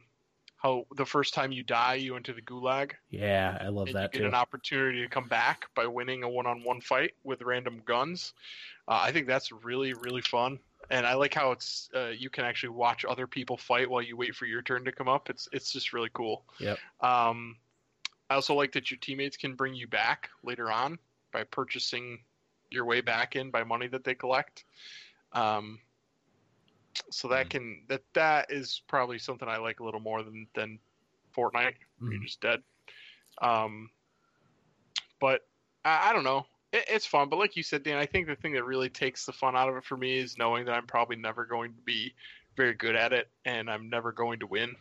how the first time you die, you enter the gulag. Yeah, I love and that, you get too. An opportunity to come back by winning a one-on-one fight with random guns. Uh, I think that's really, really fun. And I like how it's uh, you can actually watch other people fight while you wait for your turn to come up. It's it's just really cool. Yep. Um, I also like that your teammates can bring you back later on by purchasing your way back in by money that they collect. Um, so that can, that, that is probably something I like a little more than, than Fortnite. Mm-hmm. You're just dead. Um, but I, I don't know. It, it's fun. But like you said, Dan, I think the thing that really takes the fun out of it for me is knowing that I'm probably never going to be very good at it and I'm never going to win.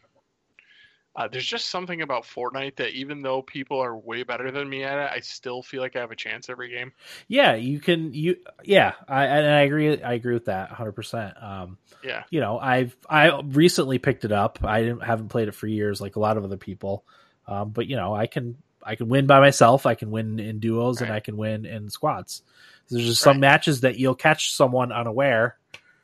Uh, there's just something about Fortnite that even though people are way better than me at it, I still feel like I have a chance every game. Yeah, you can. You yeah, I and I agree. I agree with that one hundred percent. Um, yeah, you know, I've I recently picked it up. I didn't, haven't played it for years, like a lot of other people. Um, but you know, I can I can win by myself. I can win in duos, right. And I can win in squads. There's just some right. matches that you'll catch someone unaware,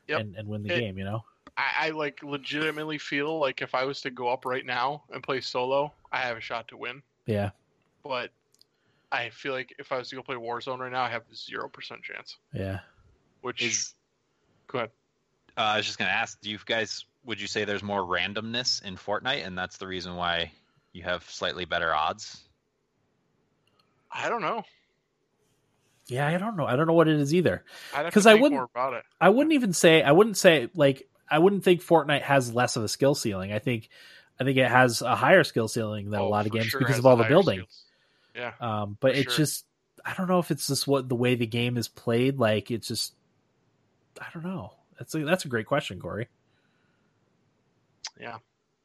yep. and, and win the it, game. You know. I, I like legitimately feel like if I was to go up right now and play solo, I have a shot to win. Yeah. But I feel like if I was to go play Warzone right now, I have a zero percent chance. Yeah. Which is... Go ahead. Uh, I was just going to ask, do you guys, would you say there's more randomness in Fortnite and that's the reason why you have slightly better odds? I don't know. Yeah, I don't know. I don't know what it is either. I'd have to think more about it. I wouldn't even say, I wouldn't say like, I wouldn't think Fortnite has less of a skill ceiling. I think, I think it has a higher skill ceiling than oh, a lot of games sure because of all the building. Skills. Yeah. Um, but it's sure. just, I don't know if it's just what the way the game is played. Like it's just, I don't know. That's a, that's a great question, Corey. Yeah.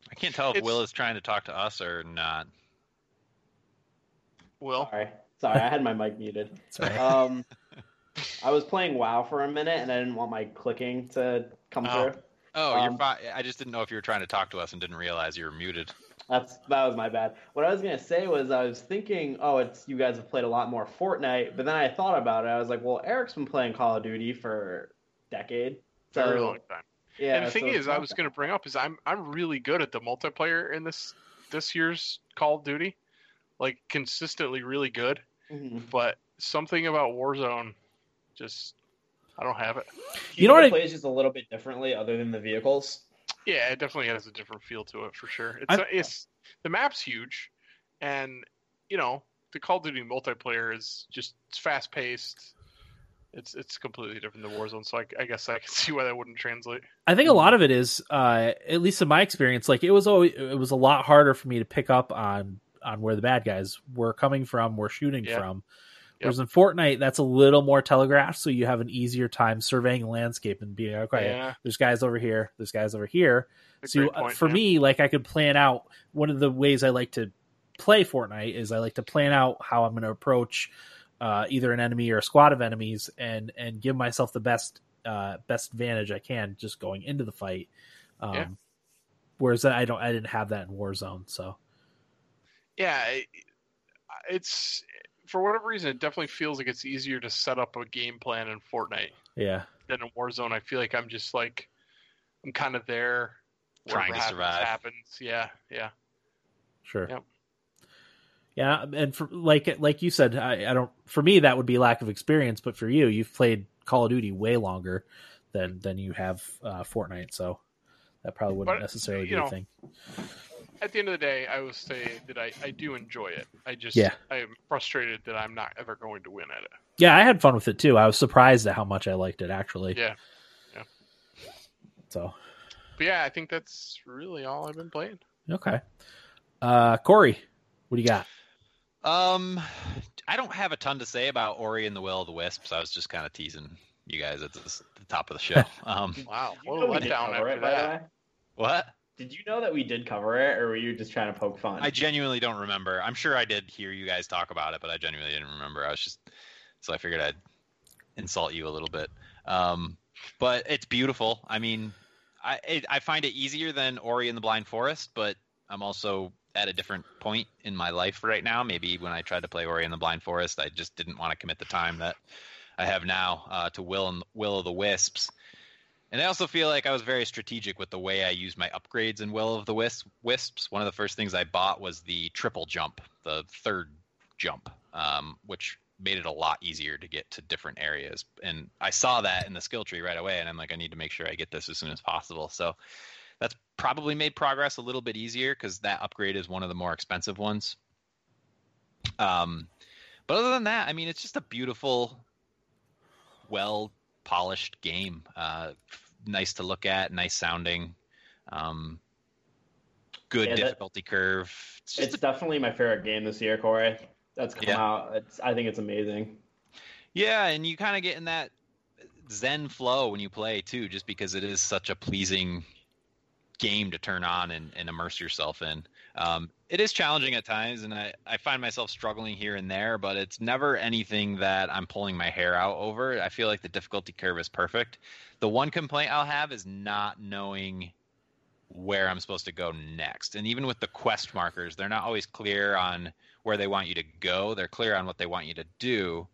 I can't tell if it's... Will is trying to talk to us or not. Will. Sorry. Sorry. I had my mic muted. Sorry. Um, I was playing WoW for a minute and I didn't want my clicking to come oh. through. Oh, um, you're fine. I just didn't know if you were trying to talk to us and didn't realize you were muted. That's that was my bad. What I was going to say was I was thinking, oh, it's you guys have played a lot more Fortnite, but then I thought about it. I was like, well, Eric's been playing Call of Duty for a decade. So, very long time. Yeah. And the thing so is, I was going to bring up is I'm I'm really good at the multiplayer in this this year's Call of Duty. Like consistently really good. Mm-hmm. But something about Warzone just I don't have it. You, you know what? It plays just a little bit differently, other than the vehicles. Yeah, it definitely has a different feel to it for sure. It's I, it's the map's huge, and you know the Call of Duty multiplayer is just it's fast paced. It's it's completely different than Warzone, so I, I guess I can see why that wouldn't translate. I think a lot of it is, uh, at least in my experience, like it was always, it was a lot harder for me to pick up on on where the bad guys were coming from, were shooting yeah. from. Yep. Whereas in Fortnite, that's a little more telegraphed, so you have an easier time surveying the landscape and being okay. Yeah. There's guys over here. There's guys over here. That's so point, for yeah. me, like I could plan out. One of the ways I like to play Fortnite is I like to plan out how I'm going to approach uh, either an enemy or a squad of enemies, and and give myself the best uh, best advantage I can just going into the fight. Um, yeah. Whereas I don't, I didn't have that in Warzone. So yeah, it's. For whatever reason, it definitely feels like it's easier to set up a game plan in Fortnite. Yeah. Than in Warzone. I feel like I'm just like, I'm kind of there. Trying to survive. Happens. Yeah. Yeah. Sure. Yep. Yeah. And for, like, like you said, I, I don't, for me, that would be lack of experience, but for you, you've played Call of Duty way longer than, than you have uh, Fortnite. So that probably wouldn't but, necessarily be know, a thing. At the end of the day, I will say that I, I do enjoy it. I just yeah. I am frustrated that I'm not ever going to win at it. Yeah, I had fun with it too. I was surprised at how much I liked it actually. Yeah, yeah. So, but yeah, I think that's really all I've been playing. Okay, uh, Corey, what do you got? Um, I don't have a ton to say about Ori and the Will of the Wisp, so I was just kind of teasing you guys at the, the top of the show. Um, wow, what a letdown after that. What? Did you know that we did cover it, or were you just trying to poke fun? I genuinely don't remember. I'm sure I did hear you guys talk about it, but I genuinely didn't remember. I was just so I figured I'd insult you a little bit. Um, but it's beautiful. I mean, I it, I find it easier than Ori and the Blind Forest, but I'm also at a different point in my life right now. Maybe when I tried to play Ori and the Blind Forest, I just didn't want to commit the time that I have now uh, to Will and Will of the Wisps. And I also feel like I was very strategic with the way I used my upgrades in Will of the Wisps. One of the first things I bought was the triple jump, the third jump, um, which made it a lot easier to get to different areas. And I saw that in the skill tree right away, and I'm like, I need to make sure I get this as soon as possible. So that's probably made progress a little bit easier because that upgrade is one of the more expensive ones. Um, but other than that, I mean, it's just a beautiful, well polished game, uh nice to look at, nice sounding, um good yeah, that, difficulty curve. It's, it's a, definitely my favorite game this year, Corey, that's come yeah. out. It's, I think it's amazing. Yeah, and you kind of get in that zen flow when you play too, just because it is such a pleasing game to turn on and, and immerse yourself in. Um it is challenging at times, and I, I find myself struggling here and there, but it's never anything that I'm pulling my hair out over. I feel like the difficulty curve is perfect. The one complaint I'll have is not knowing where I'm supposed to go next. And even with the quest markers, they're not always clear on where they want you to go. They're clear on what they want you to do,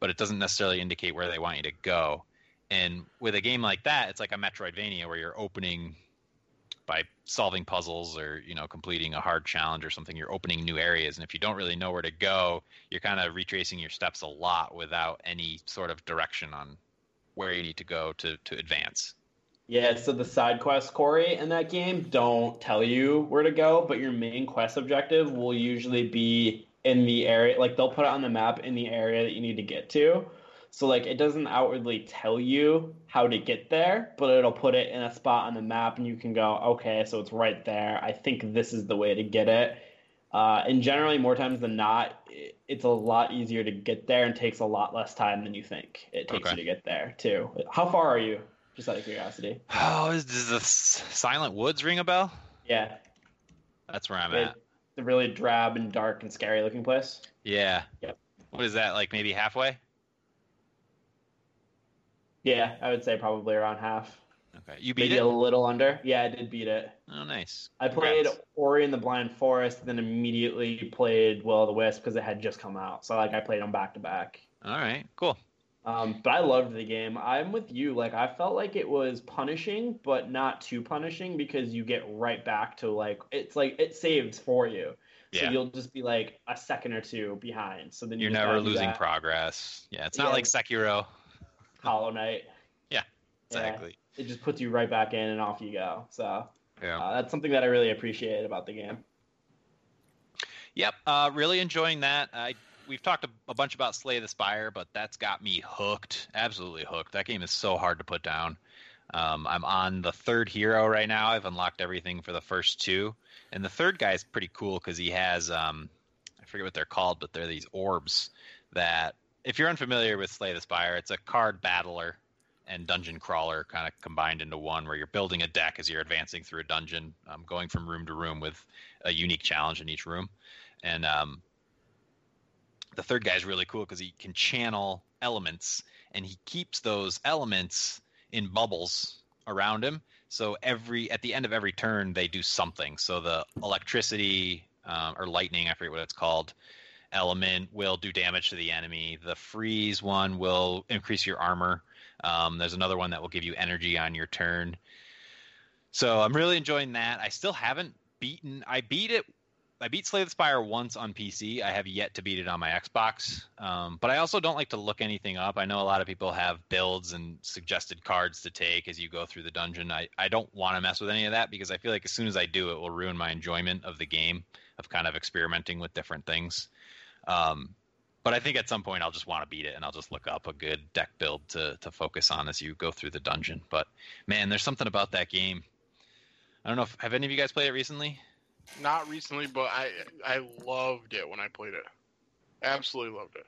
but it doesn't necessarily indicate where they want you to go. And with a game like that, it's like a Metroidvania where you're opening by solving puzzles or, you know, completing a hard challenge or something, you're opening new areas. And if you don't really know where to go, you're kind of retracing your steps a lot without any sort of direction on where you need to go to, to advance. Yeah, so the side quests, Corey, in that game don't tell you where to go, but your main quest objective will usually be in the area, like they'll put it on the map in the area that you need to get to. So, like, it doesn't outwardly tell you how to get there, but it'll put it in a spot on the map, and you can go, okay, so it's right there. I think this is the way to get it. Uh, and generally, more times than not, it's a lot easier to get there and takes a lot less time than you think it takes okay. you to get there, too. How far are you? Just out of curiosity. Oh, does the Silent Woods ring a bell? Yeah. That's where I'm it, at. The really drab and dark and scary-looking place? Yeah. Yep. What is that, like maybe halfway? Yeah, I would say probably around half. Okay, you beat Maybe it? Maybe a little under. Yeah, I did beat it. Oh, nice. Congrats. I played Ori and the Blind Forest, then immediately played Will of the Wisp because it had just come out. So, like, I played them back to back. All right, cool. Um, but I loved the game. I'm with you. Like, I felt like it was punishing, but not too punishing because you get right back to, like, it's like it saves for you. So yeah. You'll just be, like, a second or two behind. So then you You're never losing that. progress. Yeah, it's not yeah. like Sekiro. Hollow Knight. Yeah, exactly. Yeah, it just puts you right back in and off you go. So yeah. uh, that's something that I really appreciated about the game. Yep, uh, really enjoying that. I We've talked a, a bunch about Slay the Spire, but that's got me hooked. Absolutely hooked. That game is so hard to put down. Um, I'm on the third hero right now. I've unlocked everything for the first two. And the third guy is pretty cool because he has, um, I forget what they're called, but they're these orbs that... If you're unfamiliar with Slay the Spire, it's a card battler and dungeon crawler kind of combined into one where you're building a deck as you're advancing through a dungeon, um, going from room to room with a unique challenge in each room. And um, the third guy is really cool because he can channel elements, and he keeps those elements in bubbles around him. So every at the end of every turn, they do something. So the electricity uh, or lightning, I forget what it's called, element will do damage to the enemy. The freeze one will increase your armor. Um, there's another one that will give you energy on your turn. So I'm really enjoying that. I still haven't beaten... I beat it... I beat Slay the Spire once on P C. I have yet to beat it on my Xbox. Um, but I also don't like to look anything up. I know a lot of people have builds and suggested cards to take as you go through the dungeon. I, I don't want to mess with any of that because I feel like as soon as I do, it will ruin my enjoyment of the game, of kind of experimenting with different things. Um, but I think at some point I'll just want to beat it, and I'll just look up a good deck build to, to focus on as you go through the dungeon. But man, there's something about that game. I don't know if, have any of you guys played it recently? Not recently, but I, I loved it when I played it. Absolutely loved it.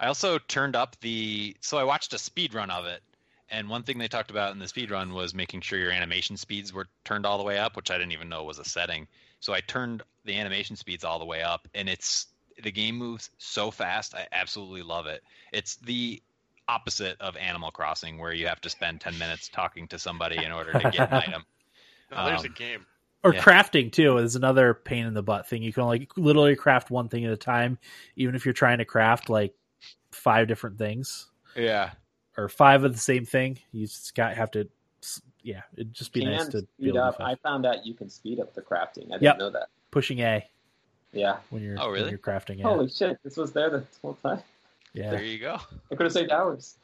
I also turned up the... So I watched a speed run of it, and one thing they talked about in the speed run was making sure your animation speeds were turned all the way up, which I didn't even know was a setting. So I turned the animation speeds all the way up, and it's the game moves so fast. I absolutely love it. It's the opposite of Animal Crossing, where you have to spend ten minutes talking to somebody in order to get an item. No, there's um, a game. Or yeah. crafting, too, is another pain in the butt thing. You can only literally craft one thing at a time, even if you're trying to craft, like, five different things. Yeah. Or five of the same thing. You just got, have to, yeah, it'd just be can nice to be able up. to... I found out you can speed up the crafting. I didn't yep. know that. Pushing A. Yeah. When you're, oh, really? When you're crafting A. Holy shit, this was there the whole time. Yeah. There you go. I could have saved hours.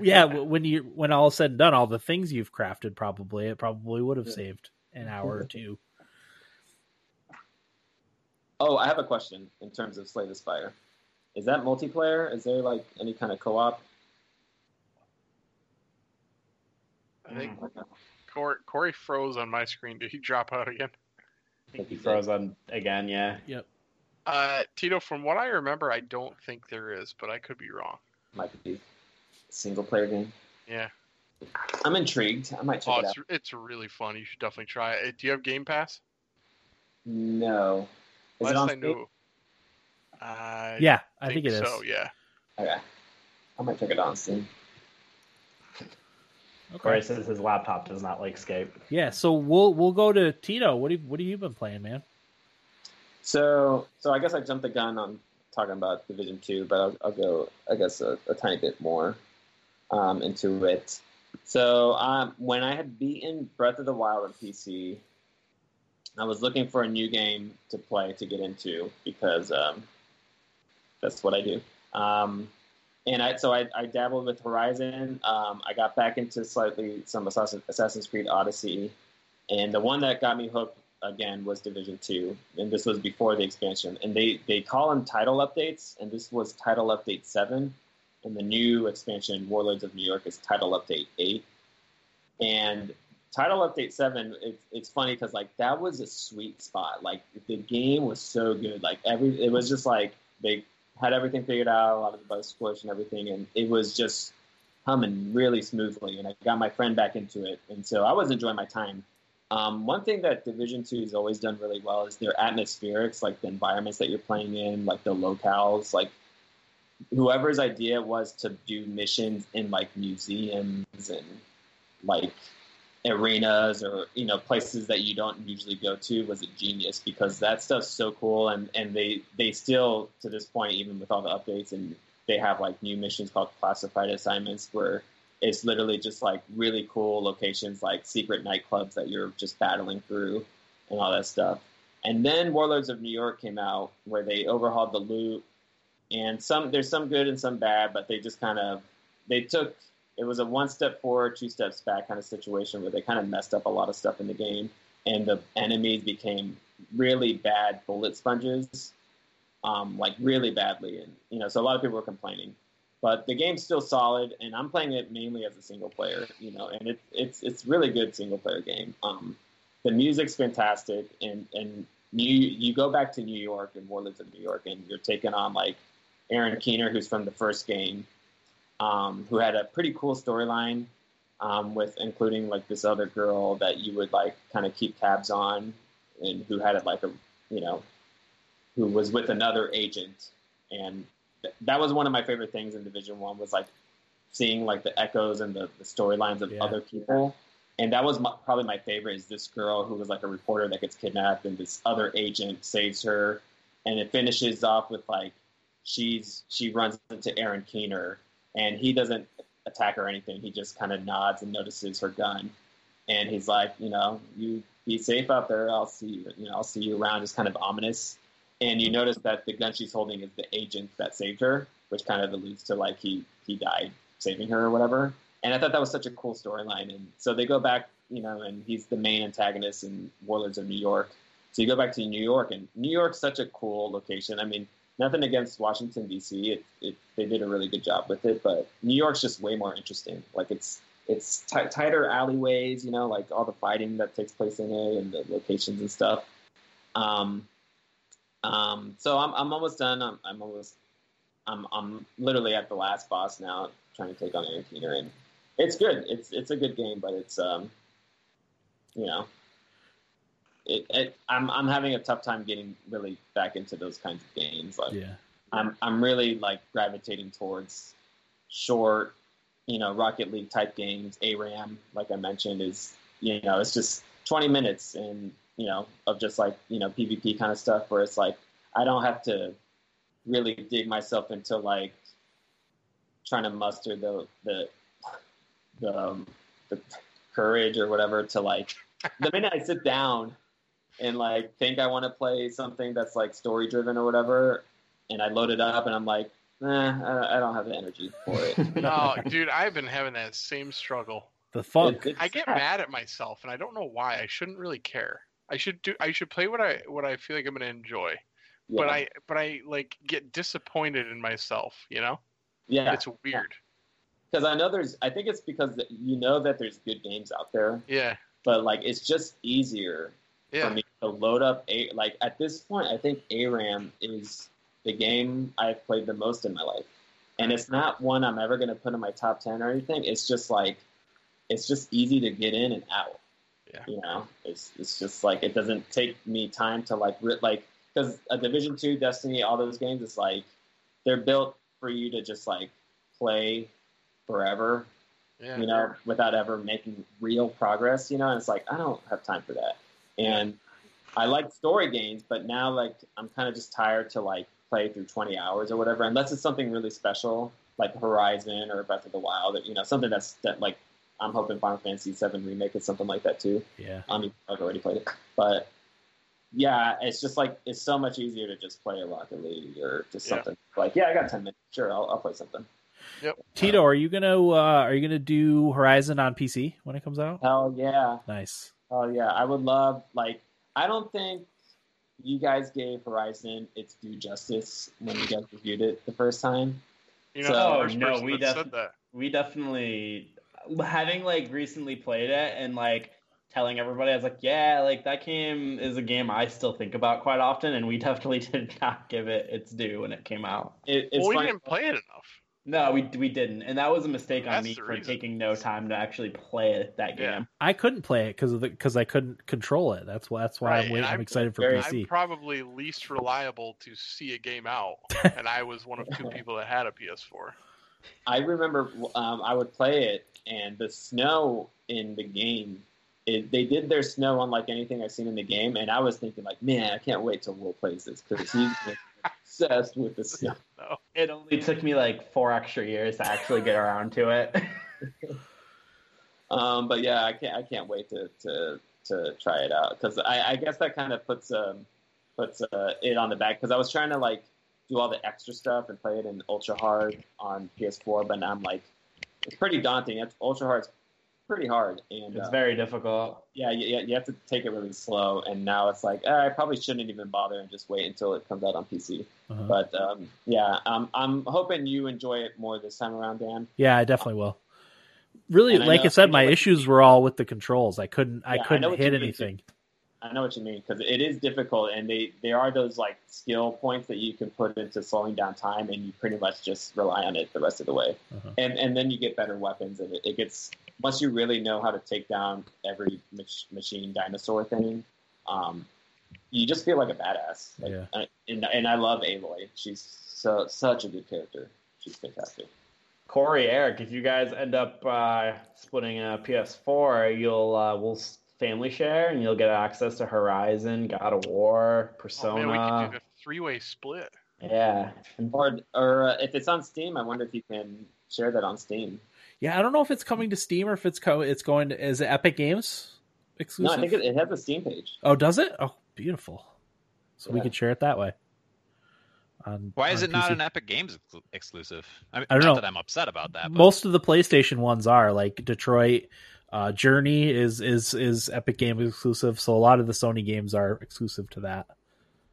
Yeah, when you when all is said and done, all the things you've crafted, probably, it probably would have yeah. saved an hour or two. Oh, I have a question in terms of Slay the Spire. Is that multiplayer? Is there like any kind of co-op? I think Corey, Corey froze on my screen. Did he drop out again? I think he froze on again, yeah. Yep. Uh, Tito, from what I remember, I don't think there is, but I could be wrong. Might be a single-player game. Yeah. I'm intrigued. I might check oh, it out. It's, it's really fun. You should definitely try it. Do you have Game Pass? No. Is Last it on I knew. I yeah, think I think it is. So yeah. Okay. I might check it on Steam. Okay. Corey says his laptop does not like Skype. Yeah, so we'll we'll go to Tito. What have, what have you been playing, man? So so I guess I jumped the gun on talking about Division Two, but I'll, I'll go I guess a, a tiny bit more um, into it. So um, when I had beaten Breath of the Wild on P C, I was looking for a new game to play to get into because um, that's what I do. Um, and I, so I, I dabbled with Horizon. Um, I got back into slightly some Assassin's Creed Odyssey, and the one that got me hooked again was Division Two, and this was before the expansion. And they they call them title updates, and this was Title Update Seven. And the new expansion, Warlords of New York, is Title Update Eight. And Title Update seven, it, it's funny because, like, that was a sweet spot. Like, the game was so good. Like, every it was just, like, they had everything figured out, a lot of the bug squish and everything, and it was just humming really smoothly. And I got my friend back into it, and so I was enjoying my time. Um, one thing that Division two has always done really well is their atmospherics, like the environments that you're playing in, like the locales, like, whoever's idea was to do missions in, like, museums and, like, arenas or, you know, places that you don't usually go to was a genius because that stuff's so cool. And, and they, they still, to this point, even with all the updates, and they have, like, new missions called classified assignments where it's literally just, like, really cool locations, like secret nightclubs that you're just battling through and all that stuff. And then Warlords of New York came out where they overhauled the loot. And some there's some good and some bad, but they just kind of, they took, it was a one step forward, two steps back kind of situation where they kind of messed up a lot of stuff in the game. And the enemies became really bad bullet sponges, um, like really badly. And, you know, so a lot of people were complaining. But the game's still solid, and I'm playing it mainly as a single player, you know, and it, it's it's really good single player game. Um, the music's fantastic, and, and you, you go back to New York and Warlords of New York, and you're taking on, like, Aaron Keener, who's from the first game, um, who had a pretty cool storyline um, with including, like, this other girl that you would, like, kind of keep tabs on and who had, like, a, you know, who was with another agent. And th- that was one of my favorite things in Division One was, like, seeing, like, the echoes and the, the storylines of yeah. other people. And that was my, probably my favorite is this girl who was, like, a reporter that gets kidnapped and this other agent saves her. And it finishes off with, like, She's she runs into Aaron Keener, and he doesn't attack her or anything. He just kind of nods and notices her gun, and he's like, you know, you be safe out there. I'll see you. You know, I'll see you around. Just kind of ominous. And you notice that the gun she's holding is the agent that saved her, which kind of alludes to like he he died saving her or whatever. And I thought that was such a cool storyline. And so they go back, you know, and he's the main antagonist in Warlords of New York. So you go back to New York, and New York's such a cool location. I mean. Nothing against Washington, D C. It, it, they did a really good job with it, but New York's just way more interesting. Like, it's it's t- tighter alleyways, you know, like all the fighting that takes place in it and the locations and stuff. Um, Um, so I'm I'm almost done. I'm I'm almost I'm I'm literally at the last boss now, trying to take on Ankeater, and it's good. It's it's a good game, but it's um you know it, it I'm I'm having a tough time getting really back into those kinds of games. Like yeah. I'm I'm really like gravitating towards short, you know, Rocket League type games. ARAM, like I mentioned, is you know it's just twenty minutes and you know, of just like, you know, PvP kind of stuff where it's like, I don't have to really dig myself into like trying to muster the, the, the, um, the courage or whatever to like, the minute I sit down and like, think I want to play something that's like story driven or whatever. And I load it up and I'm like, nah, I don't have the energy for it. No, dude, I've been having that same struggle. The funk. It, I get mad at myself and I don't know why. I shouldn't really care. I should do. I should play what I what I feel like I'm going to enjoy, yeah. but I but I like get disappointed in myself, you know. Yeah, it's weird. Because I know there's. I think it's because you know that there's good games out there. Yeah. But like, it's just easier yeah. for me to load up a like at this point. I think ARAM is the game I've played the most in my life, and it's not one I'm ever going to put in my top ten or anything. It's just like, it's just easy to get in and out. Yeah. You know, it's it's just like it doesn't take me time to like like because a Division two, Destiny, all those games, it's like they're built for you to just like play forever, yeah. you know, without ever making real progress. You know, and it's like I don't have time for that. And I like story games, but now like I'm kind of just tired to like play through twenty hours or whatever, unless it's something really special like Horizon or Breath of the Wild, or, you know, something that's that like. I'm hoping Final Fantasy seven Remake is something like that, too. Yeah. I mean, I've already played it. But, yeah, it's just, like, it's so much easier to just play a Rocket League or just yeah. something. Like, yeah, I got ten minutes. Sure, I'll, I'll play something. Yep. Tito, um, are you going to uh, are you gonna do Horizon on P C when it comes out? Oh, yeah. Nice. Oh, yeah. I would love, like, I don't think you guys gave Horizon its due justice when you guys reviewed it the first time. You know, so, the first no, we, def- said that. we definitely... having like recently played it and like telling everybody, I was like, yeah, like that game is a game I still think about quite often, and we definitely did not give it its due when it came out. It, it's well, we funny. didn't play it enough. No, we we didn't, and that was a mistake That's on me for reason. taking no time to actually play it, that game. Yeah. I couldn't play it because of because I couldn't control it. That's why that's why right. I'm, waiting, I'm, I'm excited for very, P C. I'm probably least reliable to see a game out, and I was one of two people that had a P S four. I remember um, I would play it, and the snow in the game, it, they did their snow unlike anything I've seen in the game, and I was thinking, like, man, I can't wait till Will plays this, because he's obsessed with the snow. It only took me, like, four extra years to actually get around to it. um, but, yeah, I can't I can't wait to to, to try it out, because I, I guess that kind of puts um, puts uh, it on the back, because I was trying to, like, do all the extra stuff and play it in ultra hard on P S four, but now I'm like, it's pretty daunting. It's ultra hard's pretty hard, and it's uh, very difficult. Yeah, yeah, you have to take it really slow. And now it's like, eh, I probably shouldn't even bother and just wait until it comes out on P C. Uh-huh. But um, yeah, um, I'm hoping you enjoy it more this time around, Dan. Yeah, I definitely will. Really, and like I, know, I said, I my issues were all with the controls. I couldn't, yeah, I couldn't I hit anything. I know what you mean, because it is difficult, and they, there are those like skill points that you can put into slowing down time, and you pretty much just rely on it the rest of the way. Uh-huh. And and then you get better weapons, and it, it gets once you really know how to take down every mach- machine dinosaur thing, um, you just feel like a badass. Like, yeah. I, and and I love Aloy; she's so such a good character. She's fantastic. Corey, Eric, if you guys end up uh, splitting a P S four, you'll uh, we'll. family share, and you'll get access to Horizon, God of War, Persona. Oh, man, we can do the three-way split. Yeah. Or, or uh, if it's on Steam, I wonder if you can share that on Steam. Yeah, I don't know if it's coming to Steam or if it's co- it's going to... Is it Epic Games exclusive? No, I think it, it has a Steam page. Oh, does it? Oh, beautiful. So yeah. we can share it that way. On, Why is it P C. Not an Epic Games ex- exclusive? I, mean, I don't not know. that I'm upset about that. But... most of the PlayStation ones are, like Detroit... Uh, Journey is, is is Epic Games exclusive, so a lot of the Sony games are exclusive to that.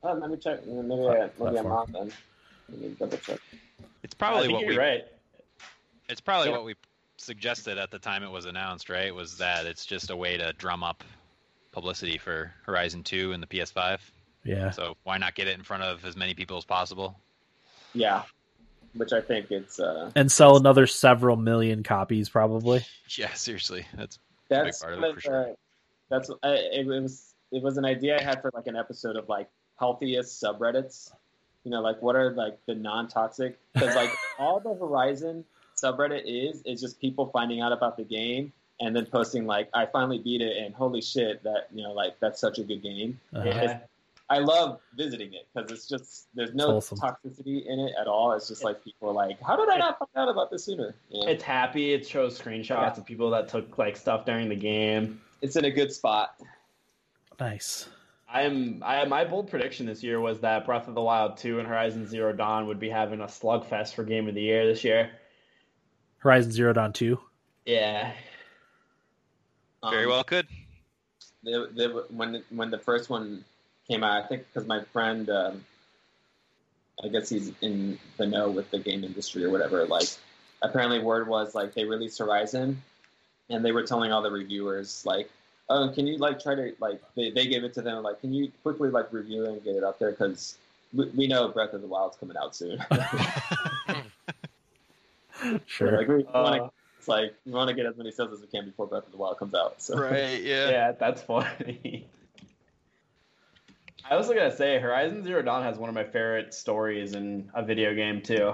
Oh, let me check. Maybe, uh, maybe I'm off then. Let me double check. It's probably what we right. It's probably yeah. what we suggested at the time it was announced. Right? Was that it's just a way to drum up publicity for Horizon two and the P S five. Yeah. So why not get it in front of as many people as possible? Yeah. Which I think it's... Uh, and sell another several million copies, probably. Yeah, seriously. That's, that's a big part of it, for sure. Uh, that's, uh, it, it, was, it was an idea I had for, like, an episode of, like, healthiest subreddits. You know, like, what are, like, the non-toxic... Because, like, all the Horizon subreddit is, is just people finding out about the game and then posting, like, I finally beat it, and holy shit, that, you know, like, that's such a good game. Uh-huh. It, I love visiting it because it's just, there's no awesome. toxicity in it at all. It's just like people are like, how did I not find out about this sooner? Yeah. It's happy. It shows screenshots yeah. of people that took like stuff during the game. It's in a good spot. Nice. I'm, I, my bold prediction this year was that Breath of the Wild two and Horizon Zero Dawn would be having a slugfest for Game of the Year this year. Horizon Zero Dawn two? Yeah. Very um, well could. They, they, when, when the first one... came out, I think, because my friend, um, I guess he's in the know with the game industry or whatever. Like, apparently, word was like they released Horizon, and they were telling all the reviewers like, "Oh, can you like try to like?" They they gave it to them like, "Can you quickly like review it and get it up there?" Because we, we know Breath of the Wild's coming out soon. Sure. Like, we uh, wanna, it's like we want to get as many sales as we can before Breath of the Wild comes out. So. Right. Yeah. Yeah, that's funny. I was gonna say Horizon Zero Dawn has one of my favorite stories in a video game too.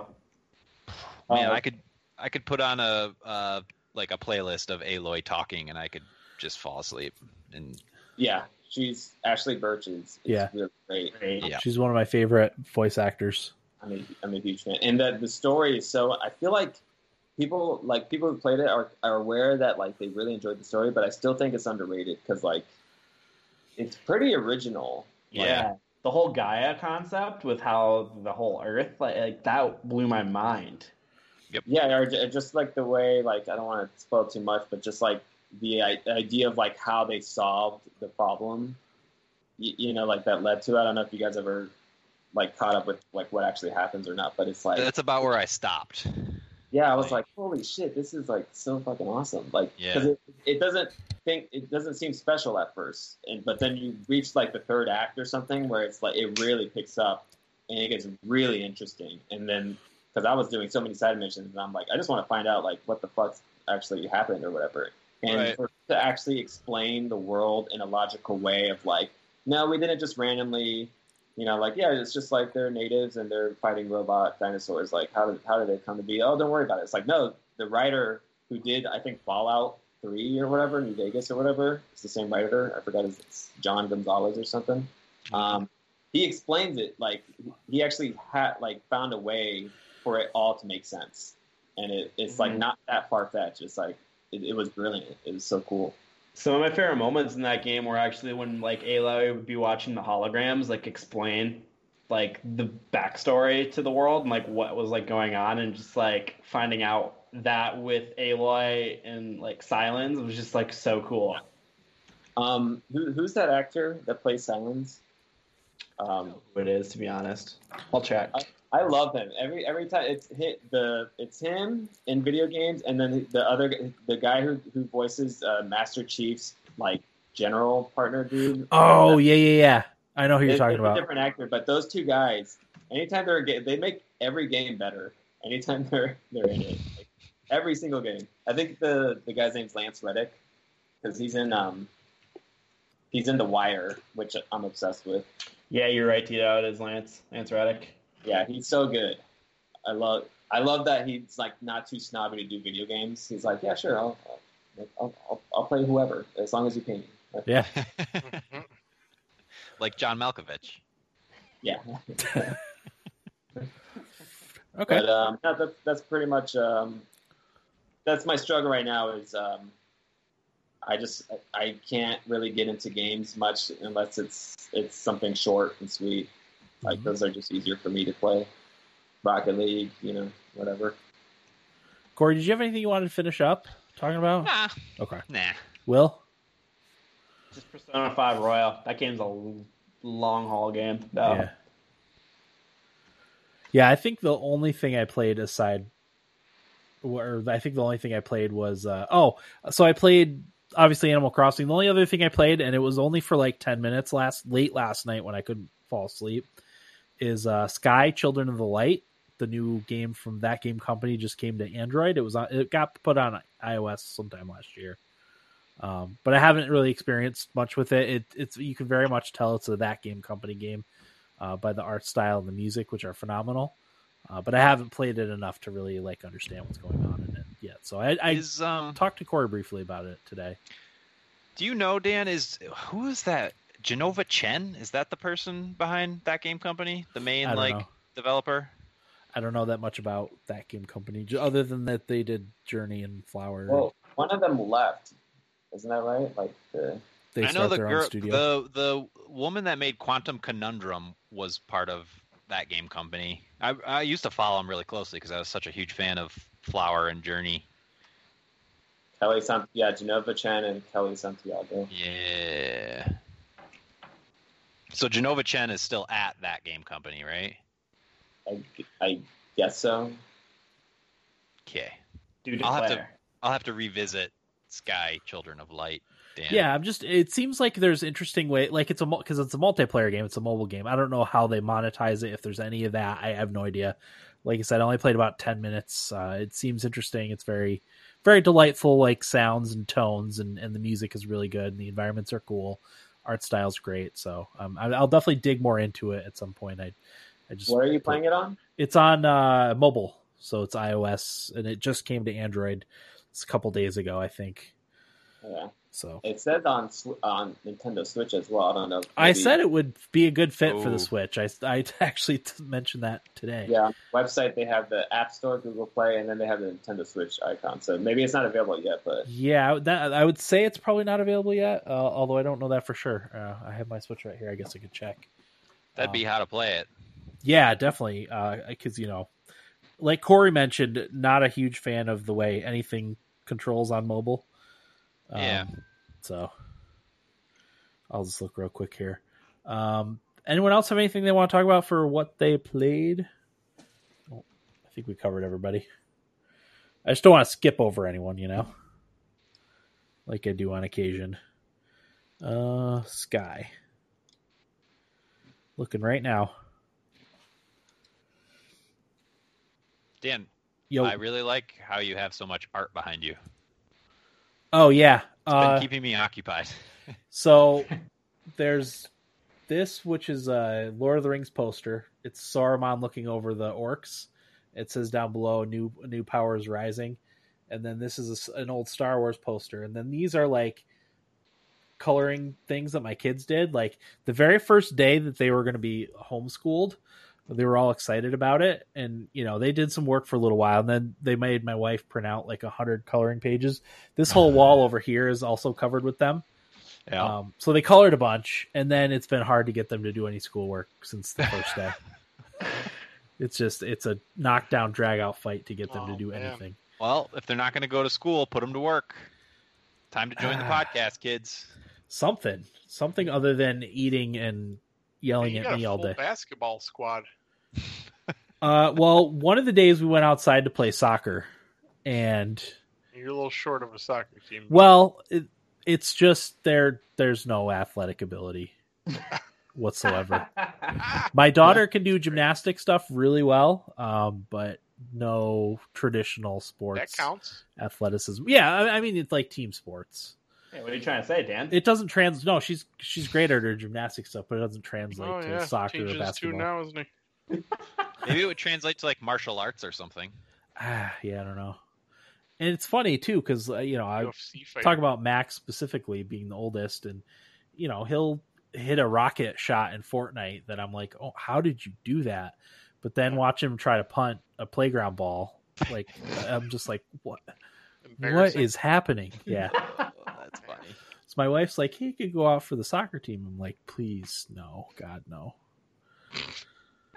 Man, um, I could I could put on a uh, like a playlist of Aloy talking, and I could just fall asleep. And yeah, she's Ashley Birch is, is yeah. really great. great. Yeah. She's one of my favorite voice actors. I'm a, I'm a huge fan, and that the story is so. I feel like people like people who played it are, are aware that like they really enjoyed the story, but I still think it's underrated because like it's pretty original. Like, yeah, the whole Gaia concept with how the whole Earth, like, like that blew my mind. Yep. Yeah, or just like the way, like, I don't want to spoil too much, but just like the idea of like how they solved the problem, you, you know, like that led to, I don't know if you guys ever like caught up with like what actually happens or not, but it's like... That's about where I stopped. Yeah, I was like, like holy shit, this is like so fucking awesome. Like, yeah. 'Cause it, it doesn't... think it doesn't seem special at first, and but then you reach like the third act or something where it's like it really picks up and it gets really interesting. And then because I was doing so many side missions, and I'm like, I just want to find out like what the fuck's actually happened or whatever. And right. for, to actually explain the world in a logical way of like, no, we didn't just randomly, you know, like yeah, it's just like they're natives and they're fighting robot dinosaurs. Like how did how did they come to be? Oh, don't worry about it. It's like no, the writer who did I think Fallout three or whatever, New Vegas or whatever. It's the same writer. I forgot his John Gonzalez or something. Um, he explains it like he actually had like found a way for it all to make sense, and it, it's like not that far fetched. It's like it, it was brilliant. It was so cool. Some of my favorite moments in that game were actually when like Aloy would be watching the holograms like explain like the backstory to the world and like what was like going on, and just like finding out that with Aloy and like Silence was just like so cool. Um, who, who's that actor that plays Silence? Um, I don't know who it is, to be honest. I'll check. I, I love him every every time. It's hit the it's him in video games, and then the other the guy who who voices uh, Master Chief's like general partner dude. Oh yeah yeah yeah, I know who you're it, talking it's about. A different actor, but those two guys. Anytime they're a game, they make every game better. Anytime they're they're in it. Like, every single game. I think the, the guy's name's Lance Reddick because he's in um he's in The Wire, which I'm obsessed with. Yeah, you're right, Tito. It is Lance Lance Reddick. Yeah, he's so good. I love I love that he's like not too snobby to do video games. He's like, yeah, sure, I'll I'll I'll, I'll play whoever as long as you pay me. Yeah, like John Malkovich. Yeah. Okay. But um, no, that's that's pretty much um. That's my struggle right now is um, I just I can't really get into games much unless it's it's something short and sweet. Like mm-hmm. those are just easier for me to play. Rocket League, you know, whatever. Corey, did you have anything you wanted to finish up talking about? Nah. Okay. Nah. Will? Just Persona five Royal. That game's a long haul game. No. Yeah. Yeah, I think the only thing I played aside. Or I think the only thing I played was uh, oh, so I played obviously Animal Crossing. The only other thing I played, and it was only for like ten minutes last late last night when I couldn't fall asleep, is uh, Sky Children of the Light. The new game from that game company just came to Android. It was on, it got put on iOS sometime last year, um, but I haven't really experienced much with it. it. It's you can very much tell it's a that game company game uh, by the art style and the music, which are phenomenal. Uh, but I haven't played it enough to really like understand what's going on in it yet. So I, I is, um, talked to Corey briefly about it today. Do you know, Dan, is who is that? Jenova Chen? Is that the person behind that game company? The main like know. developer? I don't know that much about that game company, other than that they did Journey and Flower. Well, one of them left, isn't that right? Like the they I know the girl, the the woman that made Quantum Conundrum was part of that game company. I I used to follow them really closely because I was such a huge fan of Flower and Journey. Kelly, San- yeah, Jenova Chen and Kelly Santiago. Yeah. So Jenova Chen is still at that game company, right? I, I guess so. Okay. Dude, I'll have to I'll have to revisit Sky Children of Light. Damn. Yeah, I'm just. It seems like there's interesting way. Like it's a because it's a multiplayer game. It's a mobile game. I don't know how they monetize it. If there's any of that, I have no idea. Like I said, I only played about ten minutes. Uh, it seems interesting. It's very, very delightful. Like sounds and tones, and, and the music is really good. And the environments are cool. Art style's great. So um, I, I'll definitely dig more into it at some point. I. Where are you put, playing it on? It's on uh, mobile, so it's iOS, and it just came to Android a couple days ago, I think. Yeah. So it said on on Nintendo Switch as well. I don't know. Maybe... I said it would be a good fit Ooh. for the Switch. I, I actually mentioned that today. Yeah. Website, they have the App Store, Google Play, and then they have the Nintendo Switch icon. So maybe it's not available yet, but yeah, that I would say it's probably not available yet. Uh, although I don't know that for sure. Uh, I have my Switch right here. I guess I could check. That'd um, be how to play it. Yeah, definitely. Because, uh, you know, like Corey mentioned, not a huge fan of the way anything controls on mobile. Um, yeah. So I'll just look real quick here. Um, anyone else have anything they want to talk about for what they played? Oh, I think we covered everybody. I just don't want to skip over anyone, you know, like I do on occasion. Uh, Sky. Looking right now. Dan, Yo. I really like how you have so much art behind you. Oh, yeah. It's uh, been keeping me occupied. So there's this, which is a Lord of the Rings poster. It's Saruman looking over the orcs. It says down below, new new power is rising. And then this is a, an old Star Wars poster. And then these are like coloring things that my kids did. Like the very first day that they were going to be homeschooled, they were all excited about it, and you know they did some work for a little while, and then they made my wife print out like a hundred coloring pages. This whole wall over here is also covered with them. Yeah. Um, so they colored a bunch, and then it's been hard to get them to do any schoolwork since the first day. It's just it's a knockdown drag out fight to get them oh, to do man. anything. Well, if they're not going to go to school, put them to work. Time to join the podcast, kids. Something, something other than eating and yelling at me all day. Basketball squad. Uh, well, one of the days we went outside to play soccer, and you're a little short of a soccer team. Well, it, it's just there. There's no athletic ability whatsoever. My daughter can do gymnastic stuff really well, um, but no traditional sports. That counts. Athleticism. Yeah, I, I mean it's like team sports. Hey, what are you trying to say, Dan? It doesn't trans. No, she's she's great at her gymnastics stuff, but it doesn't translate oh, to yeah. soccer Teaches or basketball. Now, isn't he? Maybe it would translate to like martial arts or something. Ah, yeah, I don't know. And it's funny too because uh, you know I talk about Max specifically being the oldest, and you know he'll hit a rocket shot in Fortnite that I'm like, oh, how did you do that? But then watch him try to punt a playground ball, like I'm just like, what? What is happening? Yeah, well, that's funny. So my wife's like, he could go out for the soccer team. I'm like, please, no, God, no.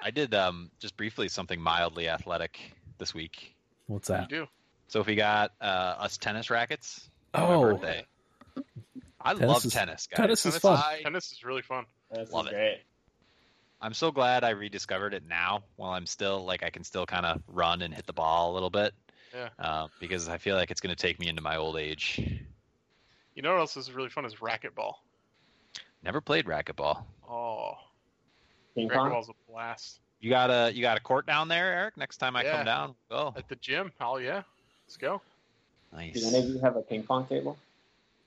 I did um, just briefly something mildly athletic this week. What's that? You do? Sophie got uh, us tennis rackets. Oh, for my birthday. I tennis love is, tennis, guys. Tennis, tennis is fun. I, tennis is really fun. Tennis love is it. Great. I'm so glad I rediscovered it now. While I'm still like, I can still kind of run and hit the ball a little bit. Yeah. Uh, because I feel like it's going to take me into my old age. You know what else is really fun is racquetball. Never played racquetball. Oh. Ping-pong? A blast. You got a you got a court down there, Eric? Next time I yeah. come down, we'll go. At the gym. Oh, yeah. Let's go. Nice. Do any of you have a ping-pong table?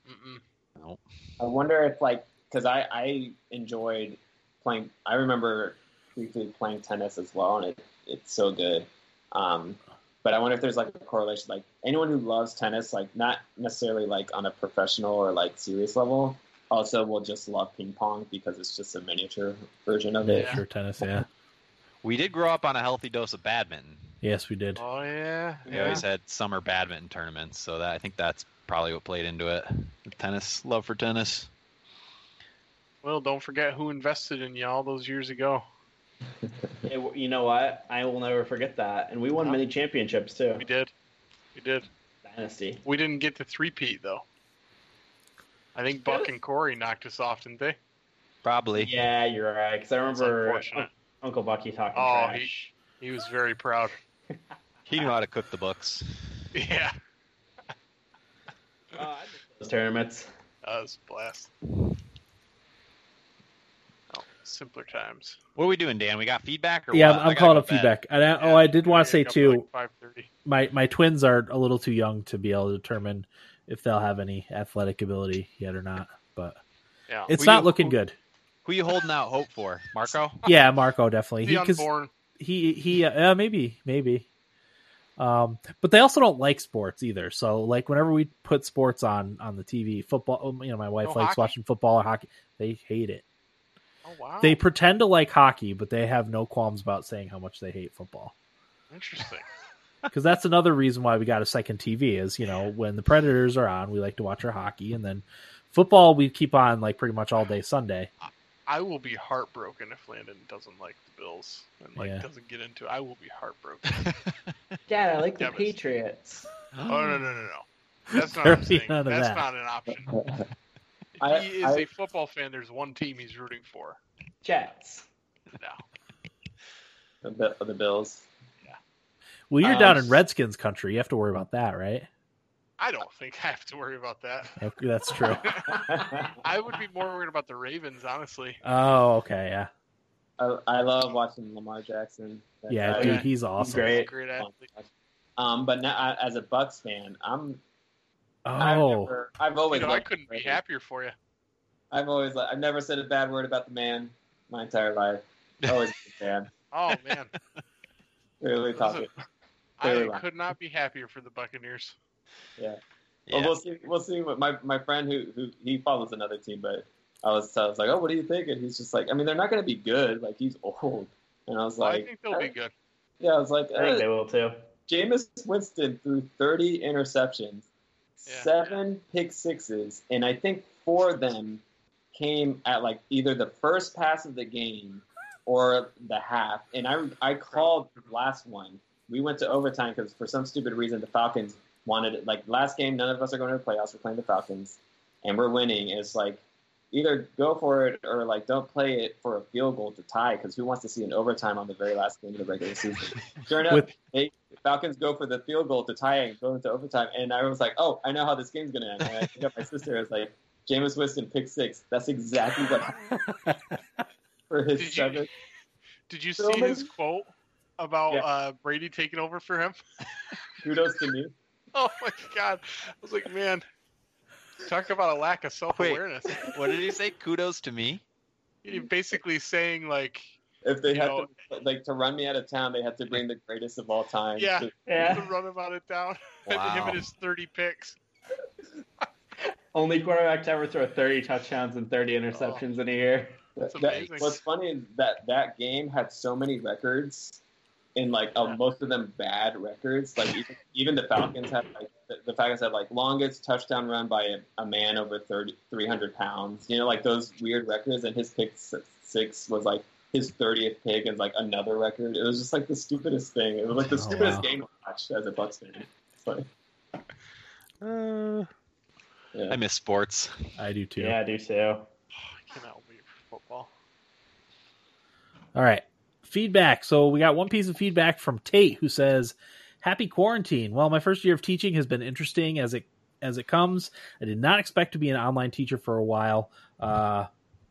Mm-mm. No. I wonder if, like, because I, I enjoyed playing. I remember briefly playing tennis as well, and it, it's so good. Um, but I wonder if there's, like, a correlation. Like, anyone who loves tennis, like, not necessarily, like, on a professional or, like, serious level, also will just love ping-pong because it's just a miniature version of miniature it. Miniature tennis, yeah. We did grow up on a healthy dose of badminton. Yes, we did. Oh, yeah. We yeah. always had summer badminton tournaments, so that I think that's probably what played into it. Tennis, love for tennis. Well, don't forget who invested in you all those years ago. It, you know what? I will never forget that. And we won yeah. many championships, too. We did. We did. Dynasty. We didn't get to three-peat, though. I think Buck was... and Corey knocked us off, didn't they? Probably. Yeah, you're right, because I remember Uncle Bucky talking oh, trash. He, he was very proud. He knew how to cook the books. Yeah. Oh, I those tournaments. That was a blast. Oh, simpler times. What are we doing, Dan? We got feedback? Or yeah, what? I'm calling up feedback. And I, yeah, oh, I did want to say, too, like my, my twins are a little too young to be able to determine if they'll have any athletic ability yet or not. But yeah. it's we not do, looking good. Who you holding out hope for, Marco? Yeah, Marco, definitely. The he, unborn. He, he uh, maybe, maybe. Um, but they also don't like sports either. So, like, whenever we put sports on on the T V, football, you know, my wife no likes hockey. watching football or hockey. They hate it. Oh, wow. They pretend to like hockey, but they have no qualms about saying how much they hate football. Interesting. Because that's another reason why we got a second T V is, you know, yeah. when the Predators are on, we like to watch our hockey. And then football, we keep on, like, pretty much all day Sunday. I will be heartbroken if Landon doesn't like the Bills and like yeah. doesn't get into it. I will be heartbroken. Dad, I like the Patriots. Oh, no, no, no, no. That's not what I'm saying. That's that. not an option. I, he is I, a football fan. There's one team he's rooting for. Jets. No. The, the Bills. Yeah. Well, you're um, down in Redskins country. You have to worry about that, right? I don't think I have to worry about that. That's true. I would be more worried about the Ravens, honestly. Oh, okay, yeah. I, I love watching Lamar Jackson. That yeah, guy. dude, he's awesome. He's great. He's great athlete. Um, but now, I, as a Bucks fan, I'm. Oh. I've, never, I've always. You know, I couldn't be happier for you. I've always. I've never said a bad word about the man my entire life. Always a fan. Oh man. Really talking. I could not be happier for the Buccaneers. Yeah. yeah. Well, we'll see. We'll see. What my my friend who who he follows another team, but I was I was like, oh, what do you think? And he's just like, I mean, they're not going to be good. Like he's old, and I was well, like, I think they'll hey. be good. Yeah, I was like, I hey, think they will too. Jameis Winston threw thirty interceptions, yeah. seven pick sixes, and I think four of them came at like either the first pass of the game or the half. And I I called the last one. We went to overtime because for some stupid reason the Falcons. Wanted it like last game, none of us are going to the playoffs. We're playing the Falcons, and we're winning. It's like either go for it or like don't play it for a field goal to tie because who wants to see an overtime on the very last game of the regular season? Sure enough, With... they, the Falcons go for the field goal to tie and go into overtime. And I was like, oh, I know how this game's going to end. And I picked up my sister. I was like, Jameis Winston pick six. That's exactly what happened for his did seventh. You, did you so see amazing. his quote about yeah. uh, Brady taking over for him? Kudos to me. Oh my God! I was like, man, talk about a lack of self-awareness. Wait, what did he say? Kudos to me. He basically saying like, if they had know, to like to run me out of town, they had to bring the greatest of all time. Yeah, to yeah. run him out of town. Wow. Him and his thirty picks. Only quarterback to ever throw thirty touchdowns and thirty interceptions oh, in a year. That's that, amazing. That, what's funny is that that game had so many records. And like yeah. uh, most of them bad records. Like even, even the Falcons had like the, the Falcons had like longest touchdown run by a, a man over thirty, three hundred pounds. You know, like those weird records. And his pick six was like his thirtieth pick and like another record. It was just like the stupidest thing. It was like the stupidest oh, wow. game to watch as a Bucs fan. It's like, uh, yeah. I miss sports. I do too. Yeah, I do too. Oh, I cannot wait for football. All right. Feedback. So we got one piece of feedback from Tate who says, happy quarantine. Well, my first year of teaching has been interesting as it as it comes. I did not expect to be an online teacher for a while. Uh,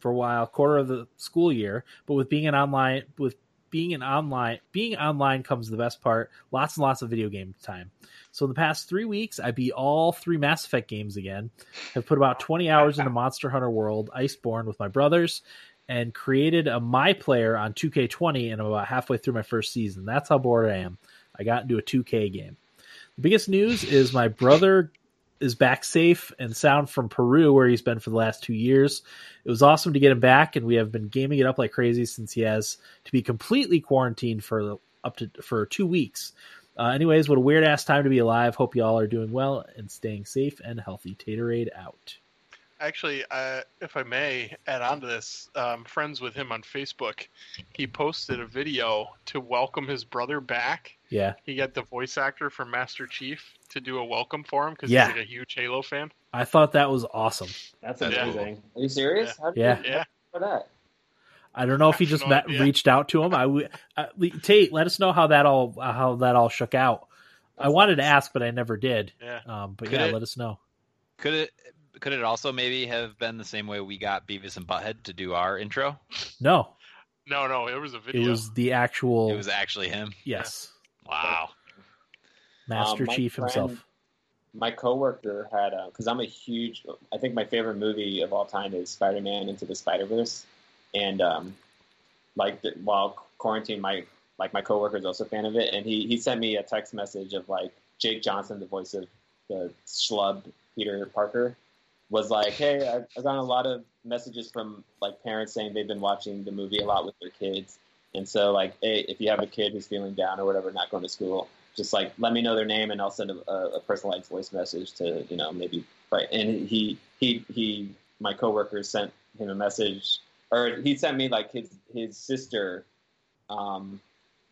for a while, quarter of the school year. But with being an online, with being an online, being online comes the best part. Lots and lots of video game time. So in the past three weeks, I beat all three Mass Effect games again. Have put about twenty hours into Monster Hunter World, Iceborne with my brothers, and created a my player on two K twenty, and I'm about halfway through my first season. That's how bored I am. I got into a two K game. The biggest news is my brother is back safe and sound from Peru, where he's been for the last two years. It was awesome to get him back, and we have been gaming it up like crazy since he has to be completely quarantined for up to for two weeks. Uh, anyways, what a weird-ass time to be alive. Hope y'all are doing well and staying safe and healthy. Taterade out. Actually, uh, if I may add on to this, I'm friends with him on Facebook. He posted a video to welcome his brother back. Yeah. He got the voice actor from Master Chief to do a welcome for him because yeah. he's like a huge Halo fan. I thought that was awesome. That's amazing. Yeah. Are you serious? Yeah. How did yeah. you yeah. for that? I don't know if he just no met, reached out to him. I, w- I Tate, let us know how that all how that all shook out. That's I wanted nice. to ask, but I never did. Yeah. Um, but could yeah, it, let us know. Could it could it also maybe have been the same way we got Beavis and Butthead to do our intro? No, no, no. It was a video. It was the actual. It was actually him. Yes. Yeah. Wow. Master um, Chief friend, himself. My coworker had because uh, I'm a huge. I think my favorite movie of all time is Spider-Man Into the Spider-Verse. And, um, like, the, while quarantine, my like my coworker is also a fan of it. And he, he sent me a text message of, like, Jake Johnson, the voice of the schlub Peter Parker, was like, hey, I, I got a lot of messages from, like, parents saying they've been watching the movie a lot with their kids. And so, like, hey, if you have a kid who's feeling down or whatever, not going to school, just, like, let me know their name and I'll send a, a personalized voice message to, you know, maybe, right. And he, he, he, my coworker sent him a message. Or he sent me, like, his his sister um,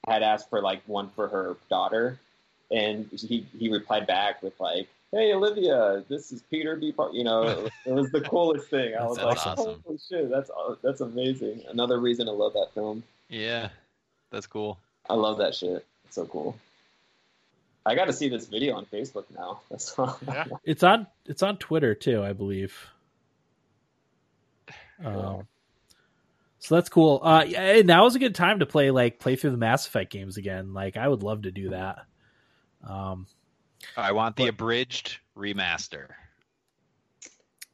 had asked for, like, one for her daughter. And he, he replied back with, like, hey, Olivia, this is Peter B. Parker. You know, it was the coolest thing. I was like, awesome. Holy shit, that's, that's amazing. Another reason to love that film. Yeah, that's cool. I love that shit. It's so cool. I got to see this video on Facebook now. That's yeah. It's on It's on Twitter, too, I believe. Um yeah. So that's cool. Uh, yeah, now is a good time to play like play through the Mass Effect games again. Like I would love to do that. Um, I want the but, abridged remaster.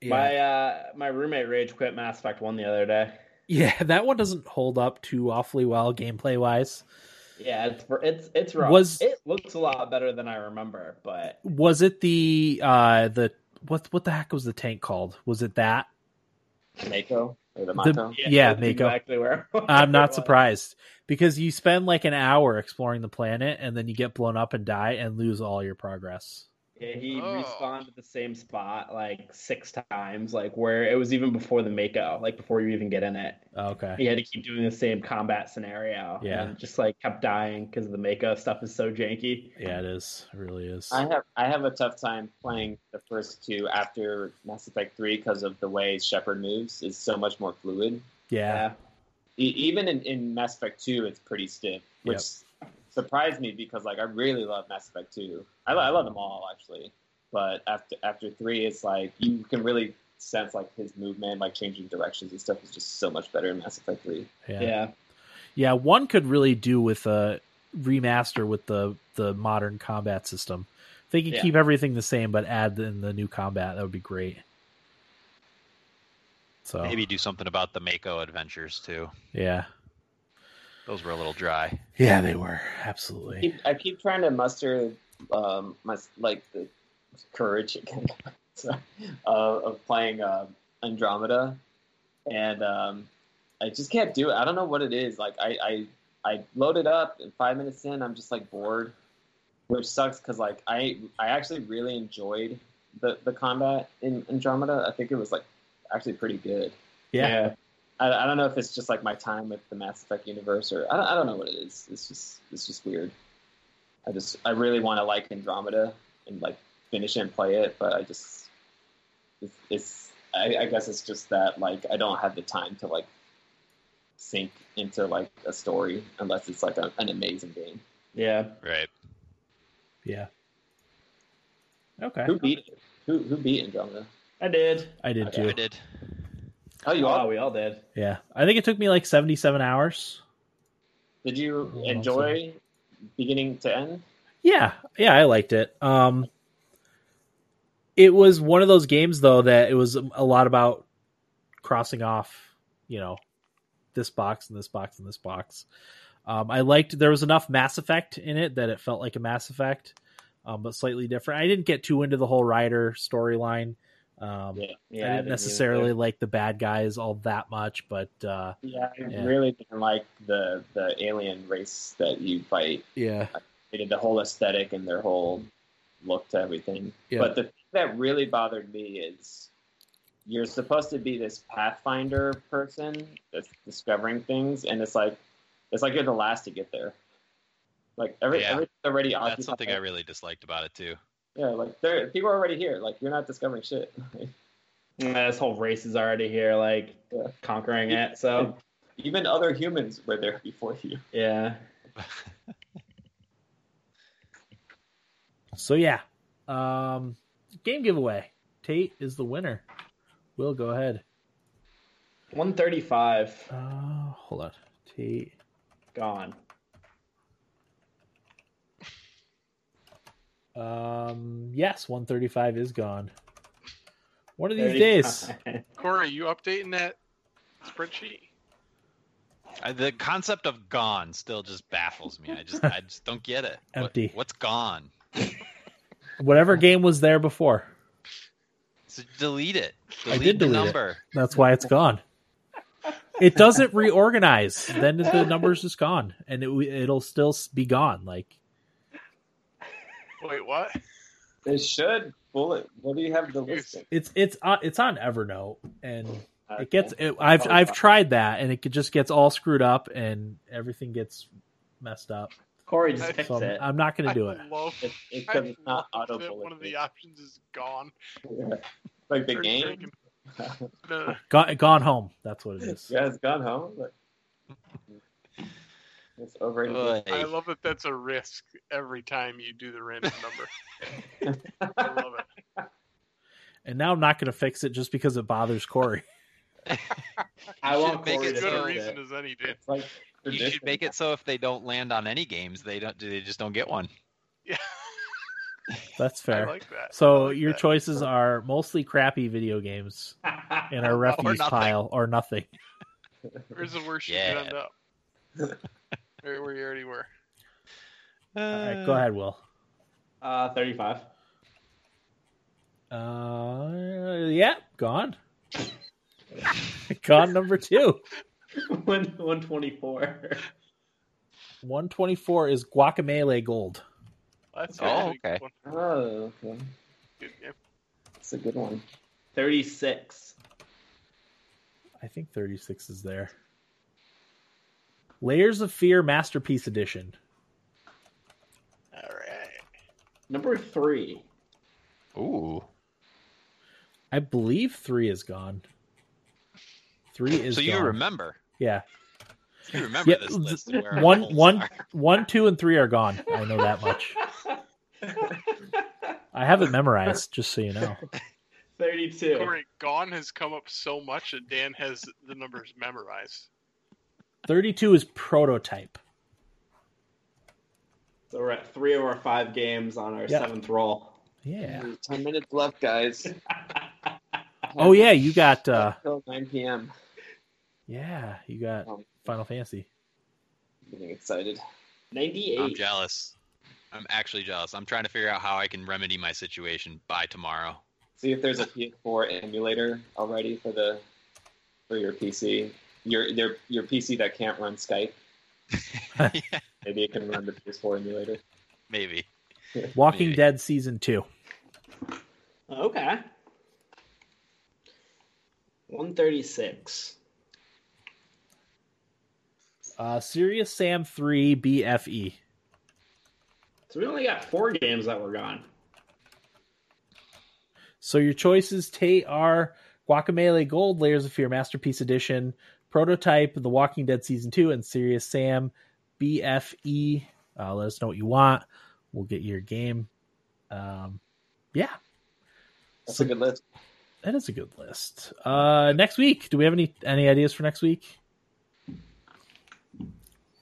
Yeah. My uh, my roommate rage quit Mass Effect one the other day. Yeah, that one doesn't hold up too awfully well gameplay wise. Yeah, it's it's it's rough. Was, it looks a lot better than I remember, but was it the uh, the what what the heck was the tank called? Was it that? Mako. The the, yeah, yeah Mako. Exactly where I'm not surprised because you spend like an hour exploring the planet and then you get blown up and die and lose all your progress. Yeah, he oh. respawned at the same spot like six times, like where it was even before the Mako, like before you even get in it. Okay. He had to keep doing the same combat scenario. Yeah. And just like kept dying because the Mako stuff is so janky. Yeah, it is. It really is. I have I have a tough time playing the first two after Mass Effect three because of the way Shepard moves is so much more fluid. Yeah. yeah. Even in, in Mass Effect two, it's pretty stiff, which. Yep. Surprised me because like I really love Mass Effect two. I, I love them all actually, but after after three, it's like you can really sense like his movement, like changing directions and stuff is just so much better in Mass Effect three. Yeah, yeah, yeah one could really do with a remaster with the the modern combat system. If they could yeah. keep everything the same but add in the new combat, that would be great. So maybe do something about the Mako adventures too. Yeah. Those were a little dry. Yeah, they were. Absolutely. I keep, I keep trying to muster um, my like the courage again, sorry, uh, of playing uh, Andromeda, and um, I just can't do it. I don't know what it is. Like I, I, I load it up, and five minutes in, I'm just like bored, which sucks because like I, I actually really enjoyed the, the combat in Andromeda. I think it was like actually pretty good. Yeah. yeah. I don't know if it's just like my time with the Mass Effect universe, or I don't, I don't know what it is. It's just it's just weird. I just I really want to like Andromeda and like finish it and play it, but I just it's, it's I, I guess it's just that like I don't have the time to like sink into like a story unless it's like a, an amazing game. Yeah. Right. Yeah. Okay. Who beat it? Who who beat Andromeda? I did. I did okay. too. I did. Oh, you all? Oh, we all did. Yeah. I think it took me like seventy-seven hours. Did you oh, enjoy so. beginning to end? Yeah. Yeah, I liked it. Um, it was one of those games, though, that it was a lot about crossing off, you know, this box and this box and this box. Um, I liked there was enough Mass Effect in it that it felt like a Mass Effect, um, but slightly different. I didn't get too into the whole Ryder storyline. Um, yeah, yeah, I didn't, I didn't necessarily either. like the bad guys all that much, but uh, yeah, I yeah. really didn't like the, the alien race that you fight. Yeah, I hated the whole aesthetic and their whole look to everything. Yeah. But the thing that really bothered me is you're supposed to be this Pathfinder person that's discovering things, and it's like it's like you're the last to get there. Like every yeah. everything's already occupied. That's something I really disliked about it too. Yeah, like there, people are already here. Like you're not discovering shit. Yeah, this whole race is already here, like yeah. conquering it. So even other humans were there before you. Yeah. So yeah, um, game giveaway. Tate is the winner. Will, go ahead. One thirty-five. Uh, hold on, Tate. Gone. Um. Yes, one thirty-five is gone. One of these days, Corey, you updating that spreadsheet? I, the concept of "gone" still just baffles me. I just, I just don't get it. Empty. What, what's gone? Whatever game was there before. So delete it. Delete I did the delete number. It. That's why it's gone. It doesn't reorganize. Then the number's just gone, and it, it'll still be gone. Like. Wait, what? It should bullet. What do you have the list? It's it's on, it's on Evernote, and it gets. It, I've I've tried that, and it just gets all screwed up, and everything gets messed up. Corey just fixed so it. I'm not going to do I it. Love, it, it I it's not auto bullet. One of the options is gone. Yeah. Like the game. No. Gone, gone home. That's what it is. Yeah, it's gone home. But... It's over. Boy. I love that. That's a risk every time you do the random number. I love it. And now I'm not going to fix it just because it bothers Corey. I won't make Corey it as good a reason it. as any. Dude. It's like you should make it so if they don't land on any games, they don't. They just don't get one. Yeah, that's fair. I like that. So I like your that. choices are mostly crappy video games in our refuse or pile, or nothing. Where's the worst yeah. you can end up? Where you already were. Uh, All right, go ahead, Will. Uh, thirty-five. Uh, yeah, gone. Gone number two. One, one twenty-four. one twenty-four is Guacamole Gold. That's oh, okay. Oh, okay. Good game. That's a good one. thirty-six. I think thirty-six is there. Layers of Fear Masterpiece Edition. All right. Number three. Ooh. I believe three is gone. Three is so gone. So you remember. Yeah. You remember yeah. this list. Where one, one, one, two, and three are gone. I know that much. I have it memorized, just so you know. thirty-two. Corey, gone has come up so much that Dan has the numbers memorized. thirty-two is Prototype. So we're at three of our five games on our yep. seventh roll. Yeah. ten minutes left, guys. Oh, yeah, you got... Uh, until nine p.m. Yeah, you got um, Final Fantasy. I'm getting excited. ninety-eight. I'm jealous. I'm actually jealous. I'm trying to figure out how I can remedy my situation by tomorrow. See if there's a P S four emulator already for the for your P C. Your your your P C that can't run Skype. Yeah. Maybe it can run the P S four emulator. Maybe. Walking Maybe. Dead Season two. Okay. one thirty-six. Uh, Serious Sam three B F E. So we only got four games that were gone. So your choices, Tate, are Guacamole Gold, Layers of Fear Masterpiece Edition, Prototype, The Walking Dead Season two, and Serious Sam B F E. Uh, let us know what you want. We'll get your game. Um, yeah. That's so, a good list. That is a good list. Uh, next week, do we have any any ideas for next week?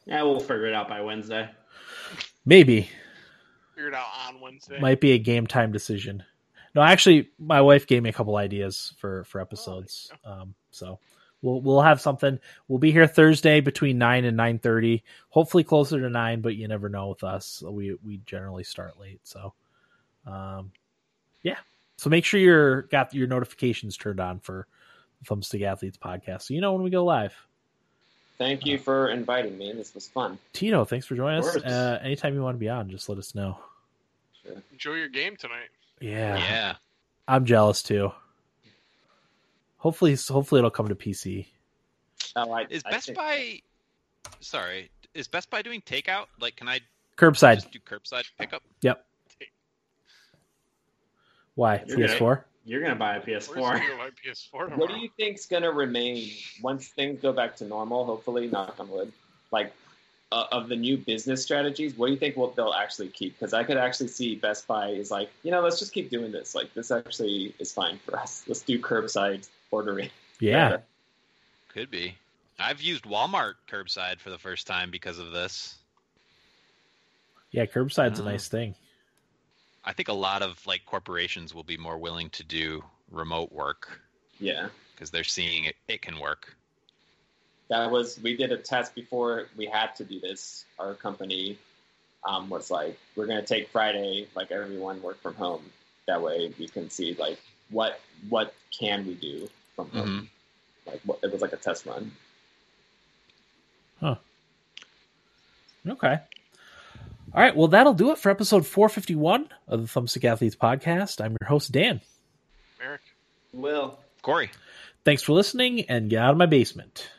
Yeah, we'll figure it out by Wednesday. Maybe. Figure it out on Wednesday. Might be a game time decision. No, actually, my wife gave me a couple ideas for, for episodes. Oh, um, so we'll we'll have something. We'll be here Thursday between nine and nine thirty. Hopefully closer to nine, but you never know with us. We we generally start late. So, um, yeah. So make sure you're got your notifications turned on for Thumbstick Athletes Podcast, so you know when we go live. Thank you uh, for inviting me. This was fun. Tino, thanks for joining us. Uh, anytime you want to be on, just let us know. Sure. Enjoy your game tonight. Yeah. Yeah. I'm jealous too. Hopefully, hopefully it'll come to P C. Oh, I, is I Best Buy? That. Sorry, is Best Buy doing takeout? Like, can I curbside? Just do curbside pickup? Yep. Why? You're P S four? Gonna, you're going to buy a P S four. P S four what do you think's going to remain once things go back to normal, hopefully, knock on wood, like uh, of the new business strategies? What do you think will, they'll actually keep? Because I could actually see Best Buy is like, you know, let's just keep doing this. Like, this actually is fine for us. Let's do curbside ordering. Yeah. Better. Could be. I've used Walmart curbside for the first time because of this. Yeah, curbside's oh. a nice thing. I think a lot of like corporations will be more willing to do remote work. Yeah. Because they're seeing it, it can work. That was, we did a test before we had to do this. Our company um, was like, we're going to take Friday, like everyone work from home. That way we can see like, what, what can we do from home? Mm-hmm. Like what, it was like a test run. Huh. Okay. All right, well, that'll do it for episode four fifty-one of the Thumbstick Athletes Podcast. I'm your host, Dan. Eric. Will. Corey. Thanks for listening, and get out of my basement.